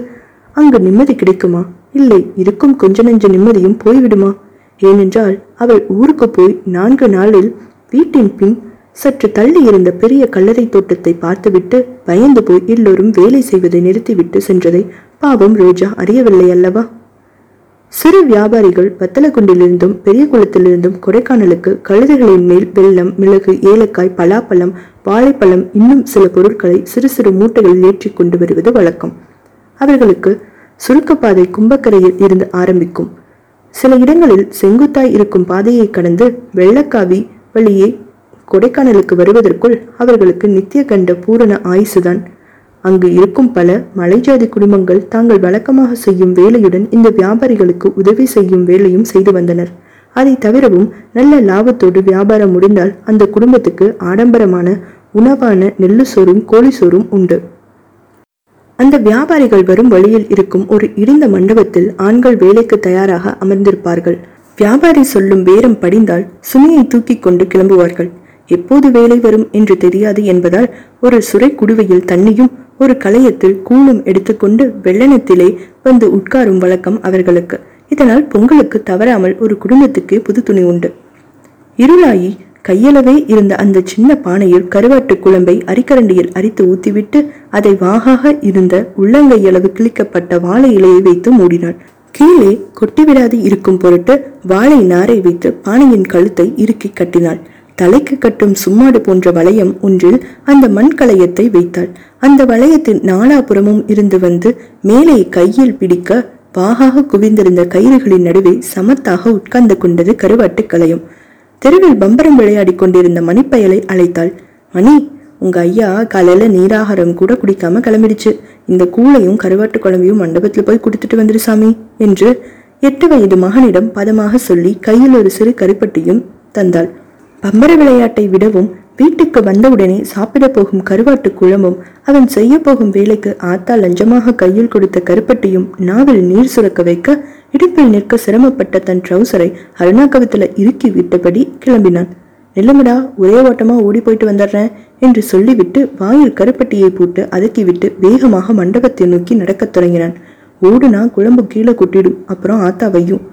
அங்கு நிம்மதி கிடைக்குமா? இல்லை, இருக்கும் கொஞ்ச நெஞ்ச நிம்மதியும் போய்விடுமா? ஏனென்றால் அவள் ஊருக்கு போய் நான்கு நாளில் வீட்டின் பின் சற்று தள்ளி இருந்த பெரிய கல்லறை தோட்டத்தை பார்த்துவிட்டு பயந்து போய் எல்லோரும் வேலை செய்வதை நிறுத்திவிட்டு சென்றதை பாவம் ரோஜா அறியவில்லை அல்லவா? சிறு வியாபாரிகள் வத்தலகுண்டிலிருந்தும் பெரிய குளத்திலிருந்தும் கொடைக்கானலுக்கு கழுதைகளின் மேல் வெல்லம், மிளகு, ஏலக்காய், பலாப்பழம், வாழைப்பழம் இன்னும் சில பொருட்களை சிறு சிறு மூட்டைகளில் ஏற்றி கொண்டு வருவது வழக்கம். அவர்களுக்கு சுருக்கப்பாதை கும்பக்கரையில் இருந்து ஆரம்பிக்கும். சில இடங்களில் செங்குத்தாய் இருக்கும் பாதையை கடந்து வெள்ளக்காவி வழியே கொடைக்கானலுக்கு வருவதற்குள் அவர்களுக்கு நித்திய கண்ட பூரண ஆயுசுதான். அங்கு இருக்கும் பல மலைஜாதி குடும்பங்கள் தாங்கள் வழக்கமாக செய்யும் வேலையுடன் இந்த வியாபாரிகளுக்கு உதவி செய்யும் வேலையும் செய்து வந்தனர். அதை தவிரவும் நல்ல லாபத்தோடு வியாபாரம் முடிந்தால் அந்த குடும்பத்துக்கு ஆடம்பரமான உணவான நெல்லு சோறும் கோழி சோறும் உண்டு. அந்த வியாபாரிகள் வரும் வழியில் இருக்கும் ஒரு இடிந்த மண்டபத்தில் ஆண்கள் வேலைக்கு தயாராக அமர்ந்திருப்பார்கள். வியாபாரி சொல்லும் பேரம் படிந்தால் சுமையை தூக்கி கொண்டு கிளம்புவார்கள். எப்போது வேலை வரும் என்று தெரியாது என்பதால் ஒரு சுரை குடுவையில் தண்ணியும் ஒரு களையத்தில் கூழும் எடுத்துக்கொண்டு வெள்ளனத்திலே வந்து உட்காரும் வழக்கம் அவர்களுக்கு. இதனால் பொங்கலுக்கு தவறாமல் ஒரு குடும்பத்துக்கு புது துணி உண்டு. இருளாயி கையளவே இருந்த அந்த சின்ன பானையில் கருவாட்டு குழம்பை அரிக்கரண்டியில் அரித்து ஊத்திவிட்டு அதை வாகாக இருந்த உள்ளங்கையளவு கிழிக்கப்பட்ட வாழை இலையை வைத்து மூடினாள். கீழே கொட்டிவிடாது இருக்கும் பொருட்டு வாழை நாரை வைத்து பானையின் கழுத்தை இறுக்கி கட்டினாள். தலைக்கு கட்டும் சும்மாடு போன்ற வளையம் ஒன்றில் அந்த மண் களையத்தை வைத்தாள். அந்த வளையத்தின் நாலாபுறமும் இருந்து வந்து மேலே கையில் பிடிக்க வாகாக குவிந்திருந்த கயிறுகளின் நடுவே சமத்தாக உட்கார்ந்து கொண்டது கருவாட்டு களையம். தெருவில் பம்பரம் விளையாடி கொண்டிருந்த மணிப்பயலை அழைத்தாள். மணி, உங்க ஐயா காலையில நீராகாரம் கூட குடிக்காம கிளம்பிடுச்சு. இந்த கூளையும் கருவாட்டு குழம்பையும் மண்டபத்துல போய் குடுத்துட்டு வந்துரு சாமி என்று எட்டு வயது மகனிடம் பதமாக சொல்லி கையில் ஒரு சிறு கருப்பட்டியும் தந்தாள். பம்பர விளையாட்டை விடவும் வீட்டுக்கு வந்தவுடனே சாப்பிட போகும் கருவாட்டு குழம்பும் அவன் செய்ய போகும் வேலைக்கு ஆத்தா லஞ்சமாக கையில் கொடுத்த கருப்பட்டியும் நாவில் நீர் சுரக்க வைக்க இடுப்பில் நிற்க சிரமப்பட்ட தன் ட்ரௌசரை அருணாக்கவத்துல இறுக்கி விட்டபடி கிளம்பினான். நிலமடா, ஒரே ஓட்டமா ஓடி போயிட்டு வந்துடுறேன் என்று சொல்லிவிட்டு வாயில் கருப்பட்டியை போட்டு அதக்கிவிட்டு வேகமாக மண்டபத்தை நோக்கி நடக்கத் தொடங்கினான். ஓடுனா குழம்பு கீழே கொட்டிடும், அப்புறம் ஆத்தாவையும்.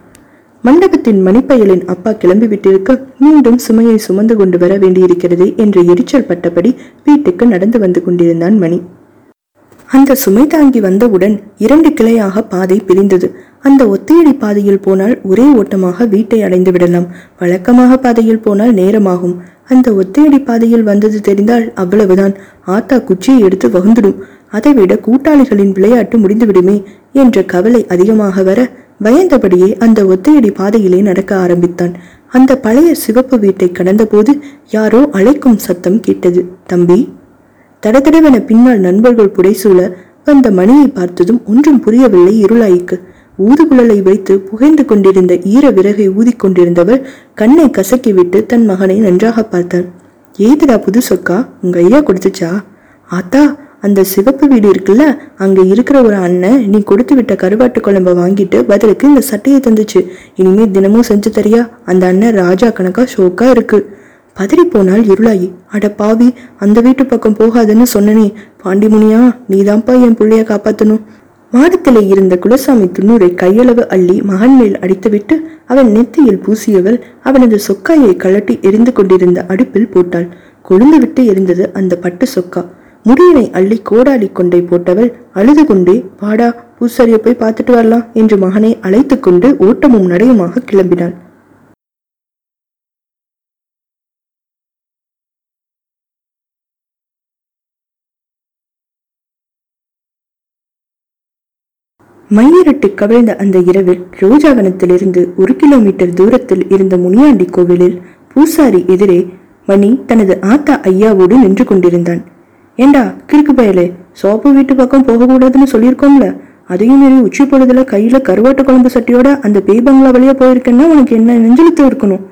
மண்டபத்தின் மணிப்பயலின் அப்பா கிளம்பிவிட்டிருக்க மீண்டும் சுமையை சுமந்து கொண்டு வர வேண்டியிருக்கிறது என்று எரிச்சல் பட்டபடி வீட்டுக்கு நடந்து வந்து கொண்டிருந்தான் மணி. அந்த சுமை தாங்கி வந்தவுடன் இரண்டு கிளையாக பாதை பிரிந்தது. அந்த ஒத்தையடி பாதையில் போனால் ஒரே ஓட்டமாக வீட்டை அடைந்து விடலாம். வழக்கமாக பாதையில் போனால் நேரமாகும். அந்த ஒத்தையடி பாதையில் வந்தது தெரிந்தால் அவ்வளவுதான், ஆத்தா குச்சியை எடுத்து வகுந்துடும். அதைவிட கூட்டாளிகளின் விளையாட்டு முடிந்துவிடுமே என்ற கவலை அதிகமாக வர பயந்தபடியே அந்த ஒத்தையடி பாதையிலே நடக்க ஆரம்பித்தான். அந்த பழைய சிவப்பு வீட்டை கடந்தபோது யாரோ அழைக்கும் சத்தம் கேட்டது. தம்பி! தடதடவென பின்னால் நண்பர்கள் புடைசூழ வந்த மணியை பார்த்ததும் ஒன்றும் புரியவில்லை இருளாய்க்கு. ஊதுகுழலை வைத்து புகைந்து கொண்டிருந்த ஈர விறகை ஊதிக்கொண்டிருந்தவர் கண்ணை கசக்கிவிட்டு தன் மகனை நன்றாக பார்த்தார். ஏதுடா புது சொக்கா, உங்க ஐயா கொடுத்துச்சா? ஆத்தா, அந்த சிவப்பு வீடு இருக்குல்ல, அங்க இருக்கிற ஒரு அண்ணன் நீ கொடுத்து விட்ட கருவாட்டு குழம்ப வாங்கிட்டு பதிலுக்கு இந்த சட்டையை தந்துச்சு. இனிமே தினமும் செஞ்சு தரியா? அந்த அண்ணன் ராஜா கணக்கா ஷோக்கா இருக்கு. பதறி போனால் இருளாயி. அட பாவி, அந்த வீட்டு பக்கம் போகாதுன்னு சொன்னனே பாண்டிமுனியா, நீதான்ப்பா என் பிள்ளைய காப்பாத்தணும். மாடத்திலே இருந்த குலசாமி துண்ணூரை கையளவு அள்ளி மகன் மேல் அடித்துவிட்டு அவன் நெத்தியில் பூசியவள் அவனது சொக்காயை கழட்டி எரிந்து கொண்டிருந்த அடுப்பில் போட்டாள். கொழுந்து விட்டு எரிந்தது அந்த பட்டு சொக்கா. முடியினை அள்ளி கோடாளி கொண்டை போட்டவள் அழுது கொண்டே வாடா பூசாரிய போய் பார்த்துட்டு வரலாம் என்று மகனை அழைத்து கொண்டு ஓட்டமும் நடையுமாக கிளம்பினாள். மையிரட்டு கவிழ்ந்த அந்த இரவில் ரோஜாவனத்திலிருந்து ஒரு கிலோமீட்டர் தூரத்தில் இருந்த முனியாண்டி கோவிலில் பூசாரி எதிரே மணி தனது ஆத்தா ஐயாவோடு நின்று கொண்டிருந்தான். ஏண்டா கிறுக்கு பயலே, சோப்பு வீட்டு பக்கம் போகக்கூடாதுன்னு சொல்லியிருக்கோம்ல, அதையும் மீறி உச்சி பொழுதுல கையில கருவாட்டு குழம்பு சட்டியோட அந்த பேய் பங்களா வழியா போயிருக்கேன்னா உனக்கு என்ன நெஞ்சலுத்த இருக்கணும்?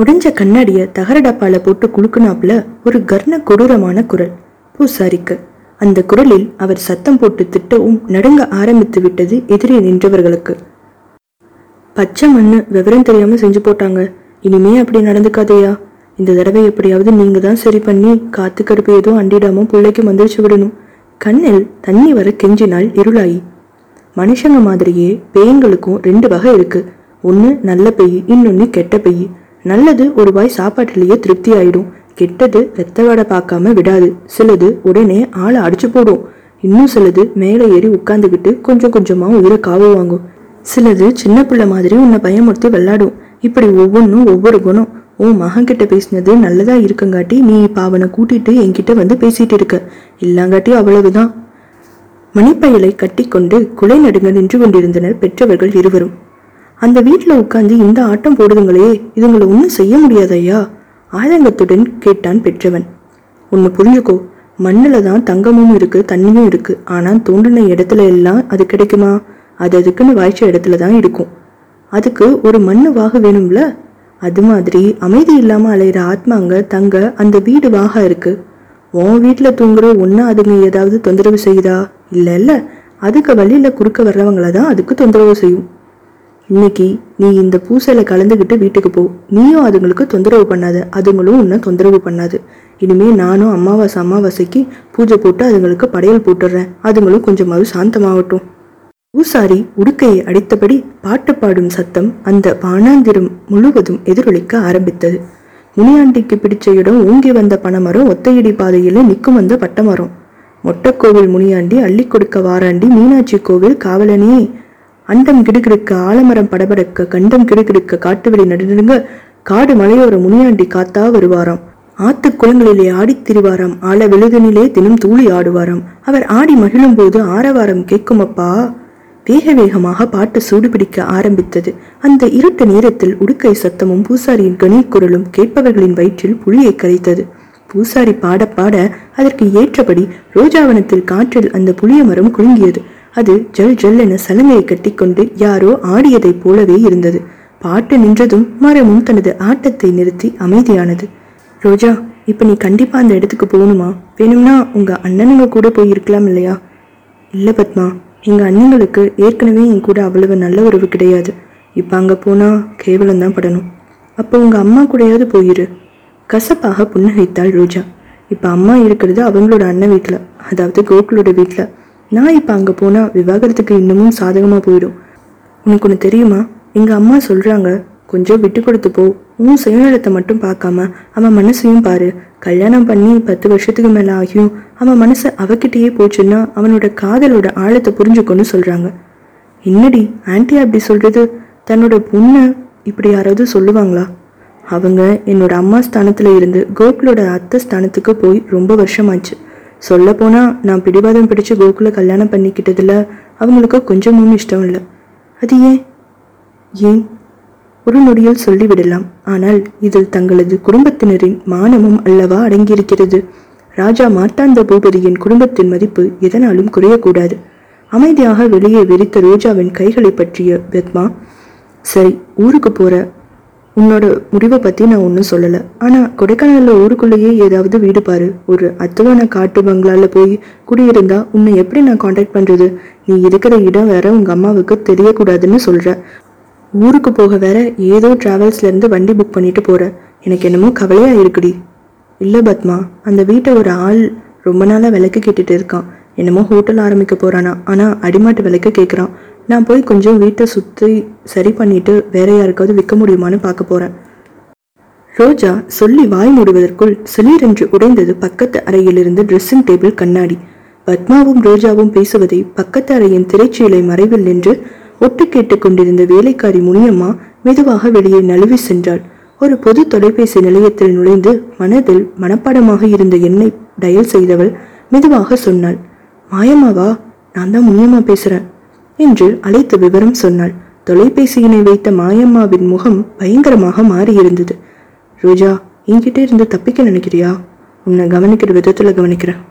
உடைஞ்ச கண்ணாடிய தகர டப்பால போட்டு குலுக்குனாப்புல ஒரு கர்ண கொடூரமான குரல் பூசாரிக்கு. அந்த குரலில் அவர் சத்தம் போட்டு திட்டவும் நடுங்க ஆரம்பித்து விட்டது எதிரே நின்றவர்களுக்கு. பச்சை மண்ணு விவரம் தெரியாம செஞ்சு போட்டாங்க, இனிமே அப்படி நடந்துக்காதையா, இந்த தடவை எப்படியாவது நீங்க தான் சரி பண்ணி காத்து கடுப்பு ஏதோ அண்டிடாம பிள்ளைக்கு மந்திரிச்சு விடணும், கண்ணில் தண்ணி வர கெஞ்சினால் இருளாயி. மனுஷங்க மாதிரியே பேய்களுக்கும் ரெண்டு வகை இருக்கு, ஒன்னு நல்ல பெய், இன்னொன்னு கெட்ட பெய். நல்லது ஒரு வாய் சாப்பாட்டிலேயே திருப்தி ஆயிடும், கெட்டது ரத்த வாடை பார்க்காம விடாது, சிலது உடனே ஆளை அடிச்சு போடும், இன்னும் சிலது மேலே ஏறி உட்காந்துக்கிட்டு கொஞ்சம் கொஞ்சமா உயிரை காவு வாங்கும், சிலது சின்ன பிள்ளை மாதிரி உன்னை பயமுறுத்தி விளையாடும். இப்படி ஒவ்வொன்றும் ஒவ்வொரு குணம். உன் மகன்கிட்ட பேசினது நல்லதா இருக்குங்காட்டி நீ இப்போ அவனை கூட்டிட்டு என்கிட்ட வந்து பேசிட்டு இருக்க, இல்லாங்காட்டி அவ்வளவுதான். மணிப்பயலை கட்டி கொண்டு குலை நடுங்க நின்று கொண்டிருந்தனர் பெற்றவர்கள் இருவரும். அந்த வீட்டில் உட்கார்ந்து இந்த ஆட்டம் போடுதுங்களே, இதுங்களை ஒன்றும் செய்ய முடியாதையா ஆதங்கத்துடன் கேட்டான் பெற்றவன். ஒன்று புரிஞ்சுக்கோ, மண்ணில் தான் தங்கமும் இருக்கு தண்ணியும் இருக்கு, ஆனால் தோன்றின இடத்துல எல்லாம் அது கிடைக்குமா? அது அதுக்குன்னு வாய்ச்ச இடத்துல தான் இருக்கும், அதுக்கு ஒரு மண்ணு வாக வேணும்ல. அது மாதிரி அமைதி இல்லாமல் அலையிற ஆத்மாங்க தங்க அந்த வீடு வாக இருக்கு. உன் வீட்டில் தூங்குற ஒன்னா அதுங்க ஏதாவது தொந்தரவு செய்யுதா? இல்லை இல்லை, அதுக்கு வழியில் குறுக்க வர்றவங்கள தான் அதுக்கு தொந்தரவு செய்யும். இன்னைக்கு நீ இந்த பூசையில கலந்துக்கிட்டு வீட்டுக்கு போ, நீயும் அதுங்களுக்கு தொந்தரவு பண்ணாது, அதுங்களும் உன்னை தொந்தரவு பண்ணாது. இனிமே நானும் அமாவாசை அமாவாசைக்கு பூஜை போட்டு அதுங்களுக்கு படையல் போட்டுடுறேன், அதுங்களும் கொஞ்சமாவது சாந்தமாகட்டும். பூசாரி உடுக்கையை அடித்தபடி பாட்டு பாடும் சத்தம் அந்த பானாந்திரம் முழுவதும் எதிரொலிக்க ஆரம்பித்தது. முனியாண்டிக்கு பிடிச்ச இடம் ஓங்கி வந்த பனைமரம், ஒத்தையடி பாதையில நிற்கும் வந்த பட்டமரம், மொட்டைக்கோவில் முனியாண்டி, அள்ளி கொடுக்க வாராண்டி, மீனாட்சி கோவில் காவலனே, அண்டம் கிடுகிடுக்க ஆலமரம் படபடக்க, கண்டம் கிடுகிடுக்க காட்டுவெளி நடுநடுங்க, காடு மலையோர முனியாண்டி காத்தா வருவாராம், ஆத்து குளங்களிலே ஆடித் திரிவாராம், ஆழ விழுதனிலே தினம் தூளி ஆடுவாராம், அவர் ஆடி மகிழும் போது ஆரவாரம் கேட்குமப்பா. வேக வேகமாக பாட்டு சூடுபிடிக்க ஆரம்பித்தது. அந்த இருட்டு நேரத்தில் உடுக்கை சத்தமும் பூசாரியின் கணீர் குரலும் கேட்பவர்களின் வயிற்றில் புளியை கரைத்தது. பூசாரி பாட பாட அதற்கு ஏற்றபடி ரோஜாவனத்தில் காற்றில் அந்த புளிய மரம் குலுங்கியது. அது ஜல் ஜல் என சலங்கையை கட்டிக்கொண்டு யாரோ ஆடியதைப் போலவே இருந்தது. பாட்டு நின்றதும் மரமும் தனது ஆட்டத்தை நிறுத்தி அமைதியானது. ரோஜா, இப்ப நீ கண்டிப்பா அந்த இடத்துக்கு போகணுமா? வேணும்னா உங்க அண்ணனுங்க கூட போயிருக்கலாம் இல்லையா? இல்ல பத்மா, எங்க அண்ணங்களுக்கு ஏற்கனவே என் கூட அவ்வளவு நல்ல உறவு கிடையாது, இப்ப அங்க போனா கேவலம்தான் படணும். அப்போ உங்க அம்மா கூடயாவது போயிரு, கசப்பாக புன்னகைத்தாள் ரோஜா. இப்ப அம்மா இருக்கிறது அவங்களோட அண்ணன் வீட்டுல, அதாவது கோகுலோட வீட்டுல. நான் இப்போ அங்கே போனால் விவாகரத்துக்கு இன்னமும் சாதகமாக போயிடும். உனக்கு ஒன்று தெரியுமா, எங்கள் அம்மா சொல்கிறாங்க, கொஞ்சம் விட்டு கொடுத்து போ, உன் சுயநலத்தை மட்டும் பார்க்காம அவன் மனசையும் பாரு, கல்யாணம் பண்ணி பத்து வருஷத்துக்கு மேலே ஆகியும் அவன் மனசு அவகிட்டேயே போச்சுன்னா அவனோட காதலோட ஆழத்தை புரிஞ்சுக்கொன்னு சொல்கிறாங்க. என்னடி ஆன்ட்டி அப்படி சொல்கிறது? தன்னோட பொண்ணை இப்படி யாராவது சொல்லுவாங்களா? அவங்க என்னோட அம்மா ஸ்தானத்தில் இருந்து கோகுலோட அத்தை ஸ்தானத்துக்கு போய் ரொம்ப வருஷமாச்சு. சொல்லப்போனால் நான் பிடிவாதம் பிடிச்சு கோகுல கல்யாணம் பண்ணிக்கிட்டதில் அவங்களுக்கு கொஞ்சமும் இஷ்டம் இல்லை. அது ஏன்? ஏன் ஒரு நொடியில் சொல்லிவிடலாம், ஆனால் இதில் தங்களது குடும்பத்தினரின் மானமும் அல்லவா அடங்கியிருக்கிறது. ராஜா மார்த்தாண்ட பூபதியின் குடும்பத்தின் மதிப்பு எதனாலும் குறையக்கூடாது. அமைதியாக வெளியே வெறித்த ரோஜாவின் கைகளை பற்றிய பத்மா, சரி ஊருக்கு போகிற உன்னோட முடிவை பற்றி நான் ஒன்றும் சொல்லலை, ஆனால் கொடைக்கானலில் ஊருக்குள்ளேயே ஏதாவது வீடு பாரு, ஒரு அத்துவான காட்டு பங்களாவில் போய் குடியிருந்தா உன்னை எப்படி நான் காண்டாக்ட் பண்ணுறது? நீ இருக்கிற இடம் வேற உங்கள் அம்மாவுக்கு தெரியக்கூடாதுன்னு சொல்கிற, ஊருக்கு போக வேற ஏதோ டிராவல்ஸ்லேருந்து வண்டி புக் பண்ணிட்டு போகிற, எனக்கு என்னமோ கவலையாக இருக்குடி. இல்லை பத்மா, அந்த வீட்டை ஒரு ஆள் ரொம்ப நாளாக விலைக்கு கேட்டுட்டு இருக்கான், என்னமோ ஹோட்டல் ஆரம்பிக்க போகிறானா, ஆனால் அடிமாட்டு விலைக்கு கேட்குறான். நான் போய் கொஞ்சம் வீட்டை சுற்றி சரி பண்ணிட்டு வேற யாருக்காவது விற்க முடியுமான்னு பார்க்க போறேன். ரோஜா சொல்லி வாய் மூடுவதற்குள் சிலீரென்று உடைந்தது பக்கத்து அறையிலிருந்து ட்ரெஸ்ஸிங் டேபிள் கண்ணாடி. பத்மாவும் ரோஜாவும் பேசுவதை பக்கத்து அறையின் திரைச்சீலை மறைவில் நின்று ஒட்டு கேட்டு கொண்டிருந்த வேலைக்காரி முனியம்மா மெதுவாக வெளியே நழுவி சென்றாள். ஒரு பொது தொலைபேசி நிலையத்தில் நுழைந்து மனதில் மனப்பாடமாக இருந்த எண்ணை டயல் செய்தவள் மெதுவாக சொன்னாள், மாயம்மாவா, நான் தான் முனியம்மா பேசுறேன் என்று அழைத்து விவரம் சொன்னாள். தொலைபேசியினை வைத்த மாயம்மாவின் முகம் பயங்கரமாக மாறியிருந்தது. ரோஜா, என்கிட்ட இருந்து தப்பிக்க நினைக்கிறியா? உன்னை கவனிக்கிற விதத்துல கவனிக்கிறேன்.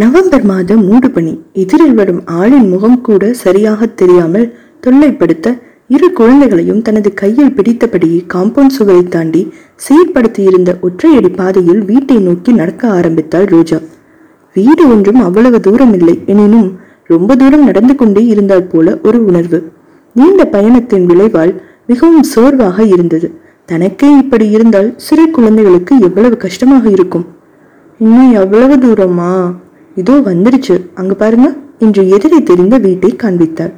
நவம்பர் மாத மூடுபனி எதிரில் வரும் ஆளின் முகம் கூட சரியாக தெரியாமல் தொல்லைப்படுத்த இரு குழந்தைகளையும் தனது கையில் பிடித்தபடியே காம்பவுண்ட் சுவரை தாண்டி சீர்படுத்தியிருந்த ஒற்றையடி பாதையில் வீட்டை நோக்கி நடக்க ஆரம்பித்தாள் ரோஜா. வீடு ஒன்றும் அவ்வளவு தூரம் இல்லை, எனினும் ரொம்ப தூரம் நடந்து கொண்டே இருந்தால் போல ஒரு உணர்வு. நீண்ட பயணத்தின் விளைவால் மிகவும் சோர்வாக இருந்தது. தனக்கே இப்படி இருந்தால் சிறு குழந்தைகளுக்கு எவ்வளவு கஷ்டமாக இருக்கும். இன்னும் எவ்வளவு தூரமா, இதோ வந்துருச்சு, அங்க பாருங்க என்று எதிரே தெரிந்த வீட்டை காண்பித்தார்.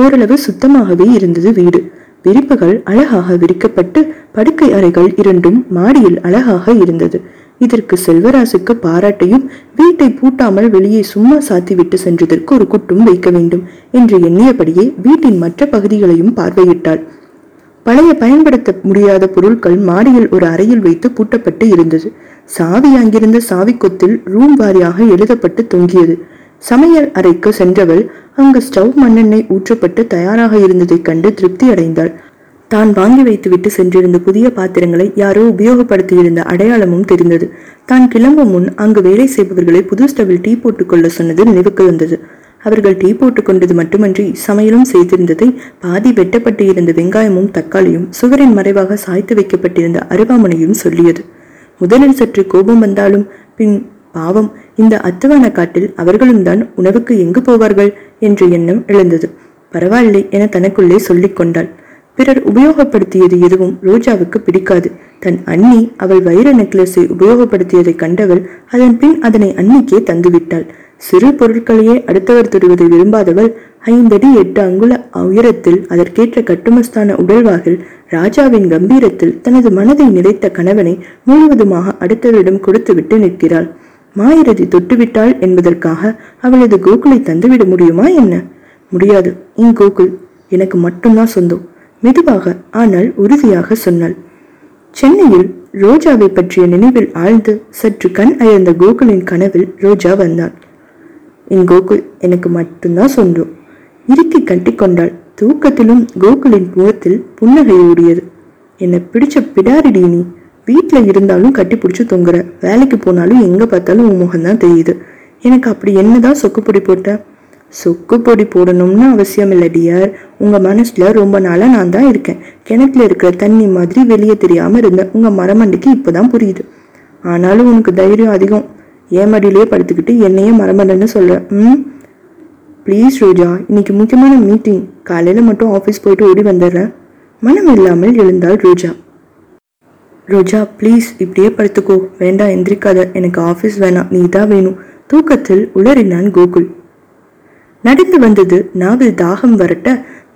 ஓரளவு சுத்தமாகவே இருந்தது வீடு. விரிப்புகள் அழகாக விரிக்கப்பட்டு படுக்கை அறைகள் இரண்டும் மாடியில் அழகாக இருந்தது. இதற்கு செல்வராசுக்கு பாராட்டையும், வீட்டை பூட்டாமல் வெளியே சும்மா சாத்திவிட்டு சென்றதற்கு ஒரு குட்டும் வைக்க வேண்டும் என்று எண்ணியபடியே வீட்டின் மற்ற பகுதிகளையும் பார்வையிட்டாள். பழைய பயன்படுத்த முடியாத பொருட்கள் மாடியில் ஒரு அறையில் வைத்து பூட்டப்பட்டு இருந்தது. சாவி அங்கிருந்த சாவி கொத்தில் ரூம் வாரியாக எழுதப்பட்டு தொங்கியது. சமையல் அறைக்கு சென்றவள் அங்கு ஸ்டவ் மண்ணெண்ணெய் ஊற்றப்பட்டு தயாராக இருந்ததை கண்டு திருப்தி அடைந்தாள். தான் வாங்கி வைத்து விட்டு சென்றிருந்த புதிய பாத்திரங்களை யாரோ உபயோகப்படுத்தியிருந்த அடையாளமும் தெரிந்தது. தான் கிளம்பும் முன் அங்கு வேலை செய்பவர்களை புது ஸ்டவில் டீ போட்டுக்கொள்ள சொன்னது நினைவுக்கு வந்தது. அவர்கள் டீ போட்டுக்கொண்டது மட்டுமன்றி சமையலும் செய்திருந்ததை பாதி வெட்டப்பட்டு இருந்த வெங்காயமும் தக்காளியும் சுவரின் மறைவாக சாய்த்து வைக்கப்பட்டிருந்த அருவாமனையும் சொல்லியது. முதலில் சற்று கோபம் வந்தாலும் பின் பாவம் இந்த அத்துவான காட்டில் அவர்களும் தான் உணவுக்கு எங்கு போவார்கள் என்ற எண்ணம் எழுந்தது. பரவாயில்லை என தனக்குள்ளே சொல்லிக்கொண்டாள். பிறர் உபயோகப்படுத்தியது எதுவும் ரோஜாவுக்கு பிடிக்காது. தன் அண்ணி அவள் வைர நெக்லஸை உபயோகப்படுத்தியதை கண்டவள் அதன் பின் அதனை அன்னிக்கே தந்துவிட்டாள். சிறு பொருட்களையே அடுத்தவர் தொடுவதை விரும்பாதவள் ஐந்தடி எட்டு அங்குல உயரத்தில் அதற்கேற்ற கட்டுமஸ்தான உடல்வாகில் ராஜாவின் கம்பீரத்தில் தனது மனதை நிறைத்த கணவனை முழுவதுமாக அடுத்தவரிடம் கொடுத்துவிட்டு நிற்கிறாள். மாயிரதி தொட்டுவிட்டாள் என்பதற்காக அவளது கோகுலை தந்துவிட முடியுமா என்ன? முடியாது. என் கோகுல் எனக்கு மட்டும்தான் சொந்தம். மெதுவாக ஆனால் உறுதியாக சொன்னாள். சென்னையில் ரோஜாவை பற்றிய நினைவில் ஆழ்ந்து சற்று கண் அயர்ந்த கோகுலின் கனவில் ரோஜா வந்தாள். என் கோகுல் எனக்கு மட்டும்தான் சொந்தம். இறுக்கி கட்டி கொண்டாள். தூக்கத்திலும் கோகுலின் முகத்தில் புன்னகை ஓடியது. என்னை பிடிச்ச பிடாரிடி, நீ வீட்டுல இருந்தாலும் கட்டி பிடிச்சி தொங்குற, வேலைக்கு போனாலும் எங்க பார்த்தாலும் உன் முகம்தான் தெரியுது. எனக்கு அப்படி என்னதான் சொக்குப்பொடி போட்ட? சொக்கு பொடி போடணும்னு அவசியம் இல்லை டியர். உங்க மனசுல ரொம்ப நாளா நான் தான் இருக்கேன். கிணத்துல இருக்கிற தண்ணி மாதிரி வெளியே தெரியாம இருந்த உங்க மரமண்டிக்கு இப்பதான் புரியுது. ஆனாலும் உனக்கு தைரியம் அதிகம். ஏன் மடியிலேயே படுத்துக்கிட்டு என்னையே மரமண்டன்னு சொல்ற? ம் ப்ளீஸ் ரோஜா, இன்னைக்கு முக்கியமான மீட்டிங், காலையில மட்டும் ஆஃபீஸ் போயிட்டு ஓடி வந்துடுறேன். மனம் இல்லாமல் எழுந்தாள் ரோஜா. ரோஜா ப்ளீஸ் இப்படியே படுத்துக்கோ, வேண்டாம் எந்திரிக்காத, எனக்கு ஆஃபீஸ் வேணாம், நீ தான் வேணும், தூக்கத்தில் உளறினான் கோகுல். நடந்து வந்தது நாவில் தாகம் வரட்ட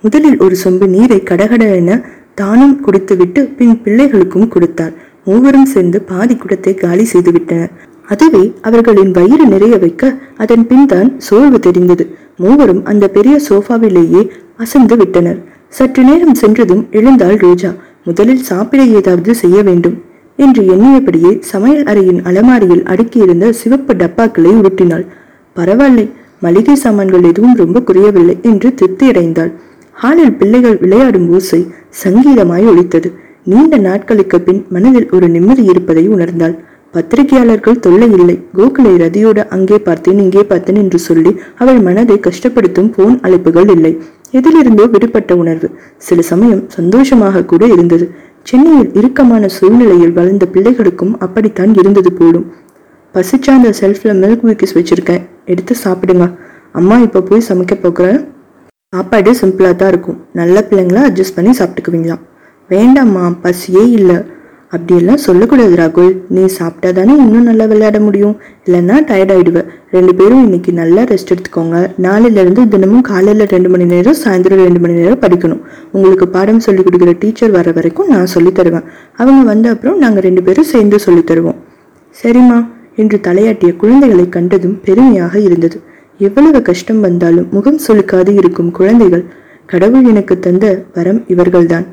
முதலில் ஒரு சொம்பு நீரை கடகட என தானும் குடித்துவிட்டு பின் பிள்ளைகளுக்கும் கொடுத்தார். மூவரும் சேர்ந்து பாதி குடத்தை காலி செய்து விட்டனர். அதுவே அவர்களின் வயிறு நிறைய வைக்க அதன் பின் தான் சோர்வு தெரிந்தது. மூவரும் அந்த பெரிய சோஃபாவிலேயே அசந்து விட்டனர். சற்று நேரம் சென்றதும் எழுந்தாள் ரோஜா. முதலில் சாப்பிட ஏதாவது செய்ய வேண்டும் என்று எண்ணியபடியே சமையல் அறையின் அலமாரியில் அடுக்கியிருந்த சிவப்பு டப்பாக்களை உருட்டினாள். பரவாயில்லை, மளிகை சாமான்கள் எதுவும் ரொம்ப குறையவில்லை என்று திருப்தி அடைந்தாள். ஹாலில் பிள்ளைகள் விளையாடும் ஓசை சங்கீதமாய் ஒலித்தது. நீண்ட நாட்களுக்கு பின் மனதில் ஒரு நிம்மதி இருப்பதை உணர்ந்தாள். பத்திரிகையாளர்கள் தொல்லை இல்லை. கோகுலை ரதியோடு அங்கே பார்த்தேன் இங்கே பார்த்தேன் என்று சொல்லி அவள் மனதை கஷ்டப்படுத்தும் போன் அழைப்புகள் இல்லை. எதிலிருந்தோ விடுபட்ட உணர்வு, சில சமயம் சந்தோஷமாக கூட இருந்தது. சென்னையில் இறுக்கமான சூழ்நிலையில் வளர்ந்த பிள்ளைகளுக்கும் அப்படித்தான் இருந்தது போலும். பசிச்சா அந்த செல்ஃபில் மில்க் வீக்கிஸ் வச்சிருக்கேன், எடுத்து சாப்பிடுங்க. அம்மா இப்போ போய் சமைக்க போக்குறேன். சாப்பாடு சிம்பிளாக தான் இருக்கும், நல்ல பிள்ளைங்களா அட்ஜஸ்ட் பண்ணி சாப்பிட்டுக்குவீங்களா? வேண்டாம்மா பசியே இல்லை. அப்படியெல்லாம் சொல்லக்கூடாது ராகுல், நீ சாப்பிட்டா தானே இன்னும் நல்லா விளையாட முடியும், இல்லைன்னா டயர்டாயிடுவேன். ரெண்டு பேரும் இன்னைக்கு நல்லா ரெஸ்ட் எடுத்துக்கோங்க. நாளிலிருந்து தினமும் காலையில் ரெண்டு மணி நேரம் சாயந்தரம் ரெண்டு மணி நேரம் படிக்கணும். உங்களுக்கு பாடம் சொல்லிக் கொடுக்குற டீச்சர் வர வரைக்கும் நான் சொல்லித்தருவேன். அவங்க வந்த அப்புறம் நாங்கள் ரெண்டு பேரும் சேர்ந்து சொல்லித்தருவோம். சரிம்மா என்று தலையாட்டிய குழந்தைகளை கண்டதும் பெருமையாக இருந்தது. எவ்வளவு கஷ்டம் வந்தாலும் முகம் சுளிக்காது இருக்கும் குழந்தைகள். கடவுள் எனக்கு தந்த வரம் இவர்கள்தான்.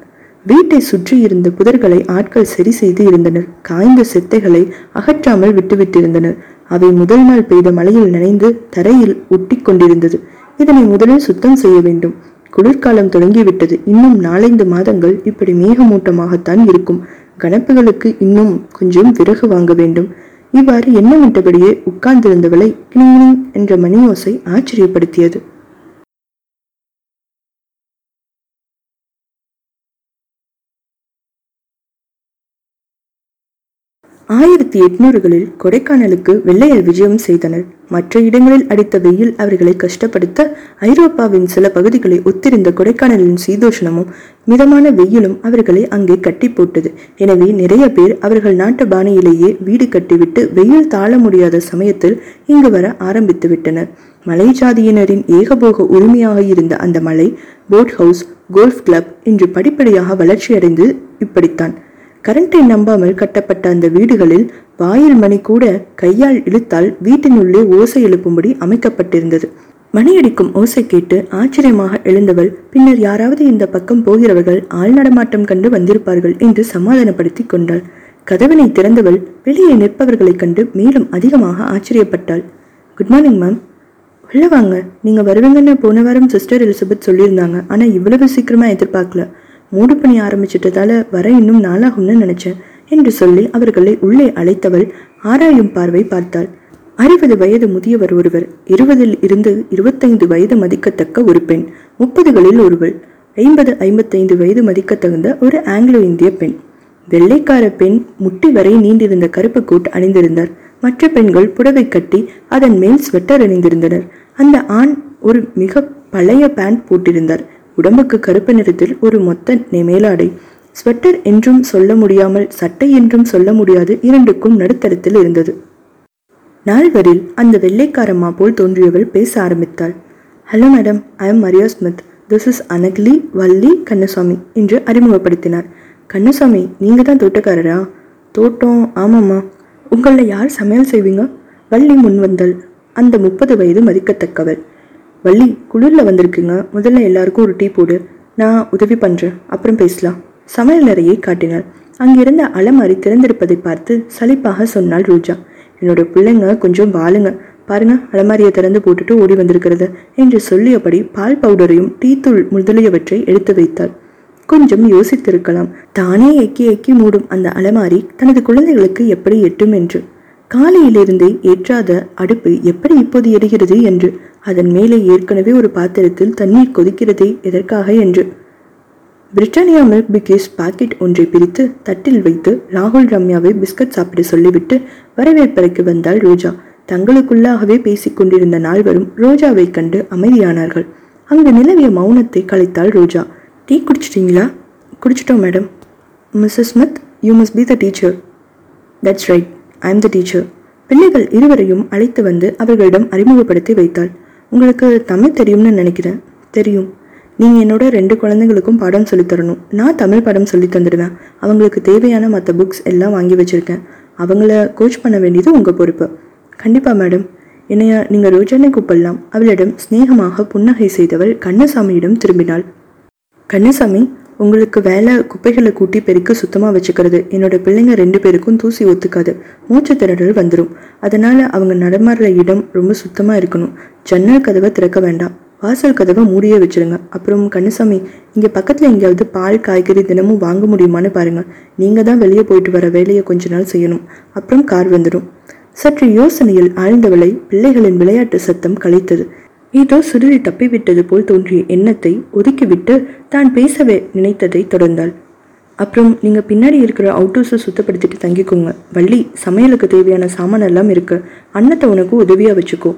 வீட்டை சுற்றி இருந்த புதர்களை ஆட்கள் சரி செய்து இருந்தனர். காய்ந்த செத்தைகளை அகற்றாமல் விட்டுவிட்டிருந்தனர். அவை முதல் நாள் பெய்த மழையில் நனைந்து தரையில் ஒட்டி கொண்டிருந்தது. இதனை முதலில் சுத்தம் செய்ய வேண்டும். குளிர்காலம் தொடங்கிவிட்டது. இன்னும் நாலந்து மாதங்கள் இப்படி மேகமூட்டமாகத்தான் இருக்கும். கணப்புகளுக்கு இன்னும் கொஞ்சம் விறகு வாங்க வேண்டும். இவ்வாறு எண்ணமிட்டபடியே உட்கார்ந்திருந்தவளை கிளிங் என்ற மணியோசை ஆச்சரியப்படுத்தியது. ஆயிரத்தி எட்நூறுகளில் கொடைக்கானலுக்கு வெள்ளையர் விஜயம் செய்தனர். மற்ற இடங்களில் அடித்த வெயில் அவர்களை கஷ்டப்படுத்த ஐரோப்பாவின் சில பகுதிகளை ஒத்திருந்த கொடைக்கானலின் சீதோஷ்ணமும் மிதமான வெயிலும் அவர்களை அங்கே கட்டி போட்டது. எனவே நிறைய பேர் அவர்கள் நாட்டு பாணியிலேயே வீடு கட்டிவிட்டு வெயில் தாழ முடியாத சமயத்தில் இங்கு வர ஆரம்பித்து விட்டனர். மலை ஜாதியினரின் ஏகபோக உரிமையாக இருந்த அந்த மலை போட் ஹவுஸ், கோல்ஃப் கிளப் இன்று படிப்படியாக வளர்ச்சியடைந்து இப்படித்தான். கரண்டை நம்பாமல் கட்டப்பட்ட அந்த வீடுகளில் வாயில் மணி கூட கையால் இழுத்தால் வீட்டினுள்ளே ஓசை எழுப்பும்படி அமைக்கப்பட்டிருந்தது. மணியடிக்கும் ஓசை கேட்டு ஆச்சரியமாக எழுந்தவள் பின்னர் யாராவது இந்த பக்கம் போகிறவர்கள் ஆள் நடமாட்டம் கண்டு வந்திருப்பார்கள் என்று சமாதானப்படுத்தி கொண்டாள். கதவினை திறந்தவள் வெளியே நிற்பவர்களை கண்டு மேலும் அதிகமாக ஆச்சரியப்பட்டாள். Good morning ma'am. உள்ள வாங்க. நீங்க வருவீங்கன்னு போன வாரம் சிஸ்டர் எலிசபெத் சொல்லியிருந்தாங்க, ஆனா இவ்வளவு சீக்கிரமா எதிர்பார்க்கல. மூடு பணி ஆரம்பிச்சிட்டதால வர இன்னும் நாளாகும்னு நினைச்சேன் என்று சொல்லி அவர்களை உள்ளே அழைத்தவள் ஆராயும் பார்வை பார்த்தாள். அறுபது வயது முதியவர் ஒருவர், இருபதில் இருந்து இருபத்தைந்து வயது மதிக்கத்தக்க ஒரு பெண், முப்பதுகளில் ஒருவள், ஐம்பது ஐம்பத்தைந்து வயது மதிக்கத்தகுந்த ஒரு ஆங்கிலோ இந்திய பெண். வெள்ளைக்கார பெண் முட்டி வரை நீண்டிருந்த கருப்பு கோட் அணிந்திருந்தார். மற்ற பெண்கள் புடவை கட்டி அதன் மேல் ஸ்வெட்டர் அணிந்திருந்தனர். அந்த ஆண் ஒரு மிக பழைய பேண்ட் போட்டிருந்தார். உடம்புக்கு கருப்பு நிறத்தில் ஒரு மொத்த மேலாடை. ஸ்வெட்டர் என்றும் சொல்ல முடியாமல் சட்டை என்றும் சொல்ல முடியாது, இரண்டுக்கும் நடுத்தரத்தில் இருந்தது. நால்வரில் அந்த வெள்ளைக்காரம்மா போல் தோன்றியவள் பேச ஆரம்பித்தாள். Hello madam, I am Maria Smith. This is அனகிலி வள்ளி கண்ணசாமி என்று அறிமுகப்படுத்தினார். கண்ணசாமி, நீங்க தான் தோட்டக்காரரா? தோட்டம்? ஆமாம்மா. உங்களில் யார் சமையல் செய்வீங்க? வள்ளி முன் வந்தாள். அந்த முப்பது வயது மதிக்கத்தக்கவள். வள்ளி, குளிரில் வந்திருக்குங்க, முதல்ல எல்லாருக்கும் ஒரு டீ போடு, நான் உதவி பண்ணுறேன், அப்புறம் பேசலாம். சமையல் அறையை காட்டினாள். அங்கிருந்த அலமாரி திறந்திருப்பதை பார்த்து சலிப்பாக சொன்னாள் ரோஜா. என்னோட பிள்ளைங்க கொஞ்சம் வாளுங்க, பாருங்க அலமாரியை திறந்து போட்டுட்டு ஓடி வந்திருக்கிறத என்று சொல்லியபடி பால் பவுடரையும் டீ தூள் முதலியவற்றை எடுத்து வைத்தாள். கொஞ்சம் யோசித்திருக்கலாம், தானே எக்கி எக்கி மூடும் அந்த அலமாரி தனது குழந்தைகளுக்கு எப்படி எட்டும் என்று. காலையிலிருந்தே ஏற்றாத அடுப்பு எப்படி இப்போது எரிகிறது என்று, அதன் மேலே ஏற்கனவே ஒரு பாத்திரத்தில் தண்ணீர் கொதிக்கிறதே எதற்காக என்று. பிரிட்டானியா மில்க் பிக்கேஸ் பாக்கெட் ஒன்றை பிரித்து தட்டில் வைத்து ராகுல் ரம்யாவை பிஸ்கட் சாப்பிட சொல்லிவிட்டு வரவேற்பறைக்கு வந்தாள் ரோஜா. தங்களுக்குள்ளாகவே பேசிக்கொண்டிருந்த நால்வரும் ரோஜாவை கண்டு அமைதியானார்கள். அங்கு நிலவிய மௌனத்தை கலைத்தாள் ரோஜா. டீ குடிச்சிட்டிங்களா? குடிச்சிட்டோம் madam. Mrs Smith, you must be the teacher. That's right, I am the teacher. பிள்ளைகள் இருவரையும் அழைத்து வந்து அவர்களிடம் அறிமுகப்படுத்தி வைத்தாள். உங்களுக்கு தமிழ் தெரியும்னு நினைக்கிறேன். தெரியும். நீங்கள் என்னோட ரெண்டு குழந்தைங்களுக்கும் பாடம் சொல்லித்தரணும். நான் தமிழ் பாடம் சொல்லி தந்துடுவேன். அவங்களுக்கு தேவையான மற்ற புக்ஸ் எல்லாம் வாங்கி வச்சுருக்கேன். அவங்கள கோச் பண்ண வேண்டியது உங்கள் பொறுப்பு. கண்டிப்பாக மேடம். என்னைய நீங்கள் ரோஜானை கூப்பிடலாம். அவளிடம் ஸ்நேகமாக புன்னகை செய்தவள் கண்ணசாமியிடம் திரும்பினாள். கண்ணசாமி, உங்களுக்கு வேலை குப்பைகளை கூட்டி பெருக்க சுத்தமாக வச்சுக்கிறது. என்னோட பிள்ளைங்க ரெண்டு பேருக்கும் தூசி ஒத்துக்காது, மூச்சு திரடல் வந்துடும். அதனால் அவங்க நடமாடுற இடம் ரொம்ப சுத்தமாக இருக்கணும். ஜன்னல் கதவை திறக்க வேண்டாம், வாசல் கதவை மூடியே வச்சுருங்க. அப்புறம் கண்ணசாமி, இங்கே பக்கத்தில் எங்கேயாவது பால் காய்கறி தினமும் வாங்க முடியுமான்னு பாருங்கள். நீங்கள் தான் வெளியே போயிட்டு வர வேலையை கொஞ்ச நாள் செய்யணும், அப்புறம் கார் வந்துடும். சற்று யோசனையில் ஆழ்ந்தவளை பிள்ளைகளின் விளையாட்டு சத்தம் கலைத்தது. ஏதோ சுருதி தப்பிவிட்டது போல் தோன்றிய எண்ணத்தை ஒதுக்கிவிட்டு தான் பேசவே நினைத்ததை தொடர்ந்தாள். அப்புறம் நீங்கள் பின்னாடி இருக்கிற அவுட் ஹவுஸை சுத்தப்படுத்திட்டு தங்கிக்கோங்க. வள்ளி, சமையலுக்கு தேவையான சாமானெல்லாம் இருக்குது, அன்னத்தை உனக்கு உதவியாக வச்சுக்கோ.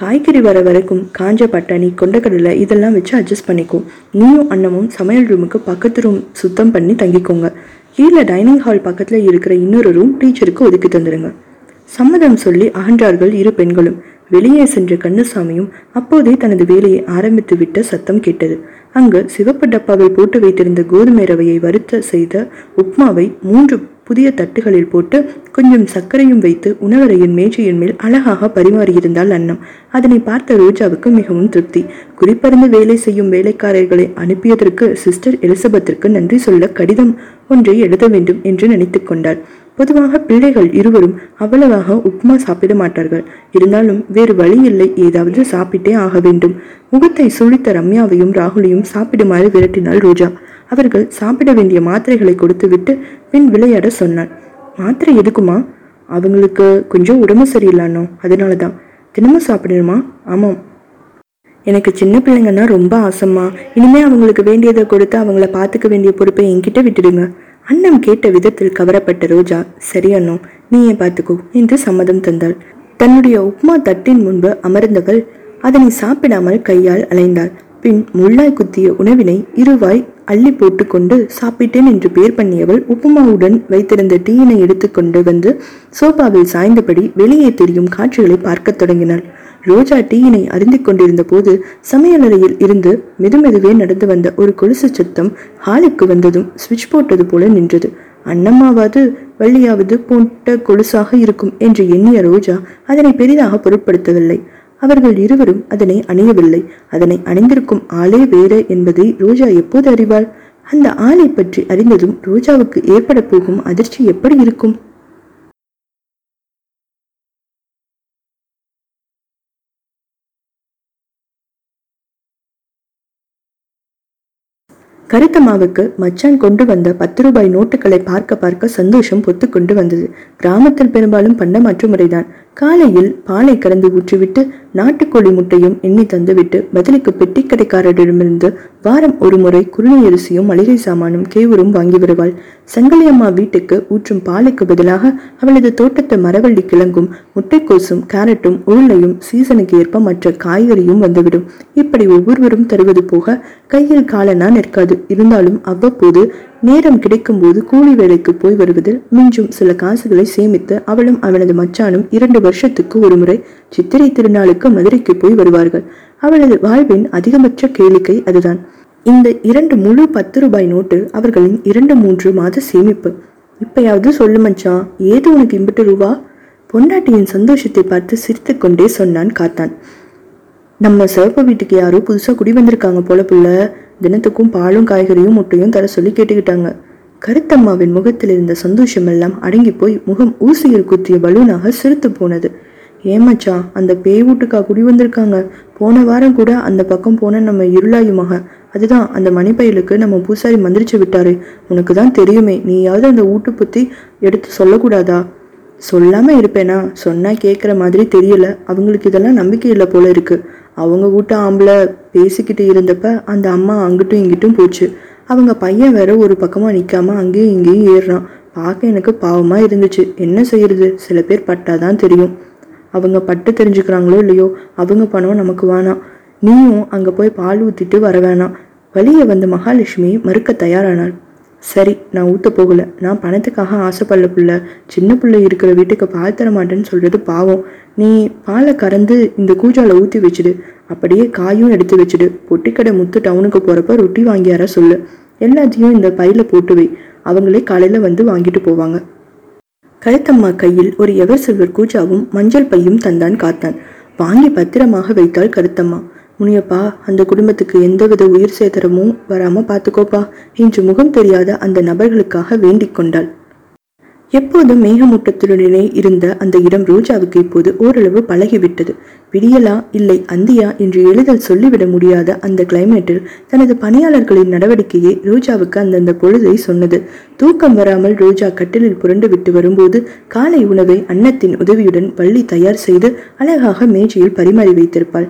காய்கறி வர வரைக்கும் காஞ்ச பட்டாணி, கொண்டக்கடலை இதெல்லாம் வச்சு அட்ஜஸ்ட் பண்ணிக்கோ. நீயும் அன்னமும் சமையல் ரூமுக்கு பக்கத்து ரூம் சுத்தம் பண்ணி தங்கிக்கோங்க. கீழே டைனிங் ஹால் பக்கத்தில் இருக்கிற இன்னொரு ரூம் டீச்சருக்கு ஒதுக்கி தந்துடுங்க. சம்மதம் சொல்லி அகன்றார்கள் இரு பெண்களும். வெளியே சென்ற கண்ணசாமியும் அப்போதே தனது வேலையை ஆரம்பித்து விட்ட சத்தம் கேட்டது. அங்கு சிவப்பு டப்பாவில் போட்டு வைத்திருந்த கோதுமை ரவையை வறுத்த செய்த உப்மாவை மூன்று புதிய தட்டுகளில் போட்டு கொஞ்சம் சர்க்கரையும் வைத்து உணவறையின் மேஜையின் மேல் அழகாக பரிமாறியிருந்தாள் அன்னம். அதனை பார்த்த ரோஜாவுக்கு மிகவும் திருப்தி. குறிப்பறிந்து வேலை செய்யும் வேலைக்காரர்களை அனுப்பியதற்கு சிஸ்டர் எலிசபெத்திற்கு நன்றி சொல்ல கடிதம் ஒன்றை எழுத வேண்டும் என்று நினைத்து கொண்டாள். பொதுவாக பிள்ளைகள் இருவரும் அவ்வளவாக உப்புமா சாப்பிட மாட்டார்கள். இருந்தாலும் வேறு வழி இல்லை, ஏதாவது சாப்பிட்டே ஆக வேண்டும். முகத்தை சுழித்த ரம்யாவையும் ராகுலையும் சாப்பிடுமாறு விரட்டினாள் ரோஜா. அவர்கள் சாப்பிட வேண்டிய மாத்திரைகளை கொடுத்துவிட்டு பின் விளையாட சொன்னாள். மாத்திரை எதுக்குமா? அவங்களுக்கு கொஞ்சம் உடம்பு சரியில்லைண்ணோ, அதனால தான். தினமும் சாப்பிடணுமா? ஆமாம், எனக்கு சின்ன பிள்ளைங்கன்னா ரொம்ப ஆசைம்மா. இனிமேல் அவங்களுக்கு வேண்டியதை கொடுத்து அவங்கள பார்த்துக்க வேண்டிய பொறுப்பை என்கிட்ட விட்டுடுங்க. அண்ணன் கேட்ட விதத்தில் கவரப்பட்ட ரோஜா, சரி அண்ணோ, நீ ஏன் பார்த்துக்கோ என்று சம்மதம் தந்தாள். தன்னுடைய உப்மா தட்டின் முன்பு அமர்ந்தவள் அதனை சாப்பிடாமல் கையால் அலைந்தாள். பின் முள்ளாய் குத்திய உணவினை இருவாய் அள்ளி போட்டு கொண்டு சாப்பிட்டேன் என்று பேர் பண்ணியவள் உப்புமாவுடன் வைத்திருந்த டீயினை எடுத்து கொண்டு வந்து சோபாவில் சாய்ந்தபடி வெளியே தெரியும் காட்சிகளை பார்க்கத் தொடங்கினாள். ரோஜா டீயினை அருந்தி கொண்டிருந்த போது சமையலறையில் இருந்து மெதுமெதுவே நடந்து வந்த ஒரு கொலுசு சத்தம் ஹாலுக்கு வந்ததும் சுவிட்ச் போட்டது போல நின்றது. அன்னம்மாவது வள்ளியாவது போட்ட கொலுசாக இருக்கும் என்று எண்ணிய ரோஜா அதனை பெரிதாக பொருட்படுத்தவில்லை. அவர்கள் இருவரும் அதனை அணியவில்லை. அதனை அணிந்திருக்கும் ஆளே வேற என்பதை ரோஜா எப்போது அறிவாள்? அந்த ஆளை பற்றி அறிந்ததும் ரோஜாவுக்கு ஏற்பட போகும் அதிர்ச்சி எப்படி இருக்கும்? கருத்தம்மாவுக்கு மச்சான் கொண்டு வந்த பத்து ரூபாய் நோட்டுகளை பார்க்க பார்க்க சந்தோஷம் பொத்து கொண்டு வந்தது. கிராமத்தில் பெரும்பாலும் பண்ண மாற்றுமுறைதான். காலையில் பாலை கலந்து ஊற்றிவிட்டு நாட்டுக்கோழி முட்டையும் எண்ணி தந்துவிட்டு பதிலுக்கு பெட்டி கடைக்காரரிடமிருந்து வாரம் ஒரு முறை குருணை அரிசியும் மளிகை சாமானும் கேவரும் வாங்கி வருவாள். சங்கலியம்மா வீட்டுக்கு ஊற்றும் பாலைக்கு பதிலாக அவளது தோட்டத்து மரவள்ளி கிழங்கும் முட்டைக்கோசும் கேரட்டும் உருளையும் சீசனுக்கு ஏற்ப மற்ற காய்கறியும் வந்துவிடும். இப்படி ஒவ்வொருவரும் தருவது போக கையில் காலனா நிற்காது. இருந்தாலும் அவ்வப்போது நேரம் கிடைக்கும் போது கூலி வேலைக்கு போய் வருவதில் மிஞ்சும் சில காசுகளை சேமித்து அவளும் அவனது மச்சானும் இரண்டு வருஷத்துக்கு ஒரு முறை சித்திரை திருநாளுக்கு மதுரைக்கு போய் வருவார்கள். அவளது வாழ்வின் அதிகபட்ச கேளிக்கை அதுதான். இந்த இரண்டு முழு பத்து ரூபாய் நோட்டு அவர்களின் இரண்டு மூன்று மாத சேமிப்பு. இப்பயாவது சொல்லு மச்சான், ஏதோ உனக்கு இம்பிட்டு ரூபா? பொண்டாட்டியின் சந்தோஷத்தை பார்த்து சிரித்து கொண்டே சொன்னான் காத்தான். நம்ம சிவப்பு வீட்டுக்கு யாரோ புதுசா குடி வந்திருக்காங்க போல புள்ள. தினத்துக்கும் பாலும் காய்கறியும் முட்டையும் தர சொல்லி கேட்டுக்கிட்டாங்க. கருத்தம்மாவின் முகத்தில் இருந்த சந்தோஷம் எல்லாம் அடங்கி போய் முகம் ஊசியில் குத்திய பலூனாக சிரித்து போனது. ஏமாச்சா, அந்த பேய் வீட்டுக்கா குடி வந்திருக்காங்க? போன வாரம் கூட அந்த பக்கம் போன நம்ம இருளாயுமாக, அதுதான் அந்த மணிப்பயலுக்கு நம்ம பூசாரி மந்திரிச்சு விட்டாரு. உனக்கு தான் தெரியுமே, நீயாவது அந்த வீட்டு பத்தி எடுத்து சொல்லக்கூடாதா? சொல்லாம இருப்பேனா? சொன்னா கேட்குற மாதிரி தெரியல. அவங்களுக்கு இதெல்லாம் நம்பிக்கை இல்லை போல இருக்கு. அவங்க வீட்டு ஆம்பளை பேசிக்கிட்டு இருந்தப்ப அந்த அம்மா அங்கிட்டும் இங்கிட்டும் போச்சு. அவங்க பையன் வேற ஒரு பக்கமா நிக்காம அங்கேயும் இங்கேயும் ஏறுறான். பார்க்க எனக்கு பாவமா இருந்துச்சு. என்ன செய்யறது? சில பேர் பட்டாதான் தெரியும். அவங்க பட்டு தெரிஞ்சுக்கிறாங்களோ இல்லையோ, அவங்க பணம் நமக்கு வேணாம். நீயும் அங்க போய் பால் ஊத்திட்டு வர வேணாம். வழிய வந்து மகாலட்சுமி மறுக்க தயாரானாள். சரி, நான் ஊத்த போகல. நான் பணத்துக்காக ஆசைப்படல புள்ள. சின்ன பிள்ளை இருக்கிற வீட்டுக்கு பால் தர மாட்டேன்னு சொல்றது பாவம். நீ பாலை கறந்து இந்த கூஜால ஊத்தி வச்சுடு. அப்படியே காயும் எடுத்து வச்சுடு. பொட்டிக்கடை முத்து டவுனுக்கு போறப்ப ரொட்டி வாங்கியார சொல்லு. எல்லாத்தையும் இந்த பையில போட்டு வை. அவங்களே காலையில வந்து வாங்கிட்டு போவாங்க. கழுத்தம்மா கையில் ஒரு எவர் சில்வர் கூஜாவும் மஞ்சள் பையும் தந்தான் காத்தான். வாங்கி பத்திரமாக வைத்தாள் கருத்தம்மா. முனியப்பா, அந்த குடும்பத்துக்கு எந்தவித உயிர் சேதரமும் வராம பார்த்துக்கோப்பா என்று முகம் தெரியாத அந்த நபர்களுக்காக வேண்டிக் கொண்டாள். எப்போதும் மேகமூட்டத்துடனே இருந்த அந்த இடம் ரோஜாவுக்கு இப்போது ஓரளவு பழகிவிட்டது. விடியலா இல்லை அந்தியா என்று எளிதில் சொல்லிவிட முடியாத அந்த கிளைமேட்டில் தனது பணியாளர்களின் நடவடிக்கையே ரோஜாவுக்கு அந்தந்த பொழுதை சொன்னது. தூக்கம் வராமல் ரோஜா கட்டிலில் புரண்டு விட்டு வரும்போது காலை உணவை அன்னத்தின் உதவியுடன் வள்ளி தயார் செய்து அழகாக மேஜையில் பரிமாறி வைத்திருப்பாள்.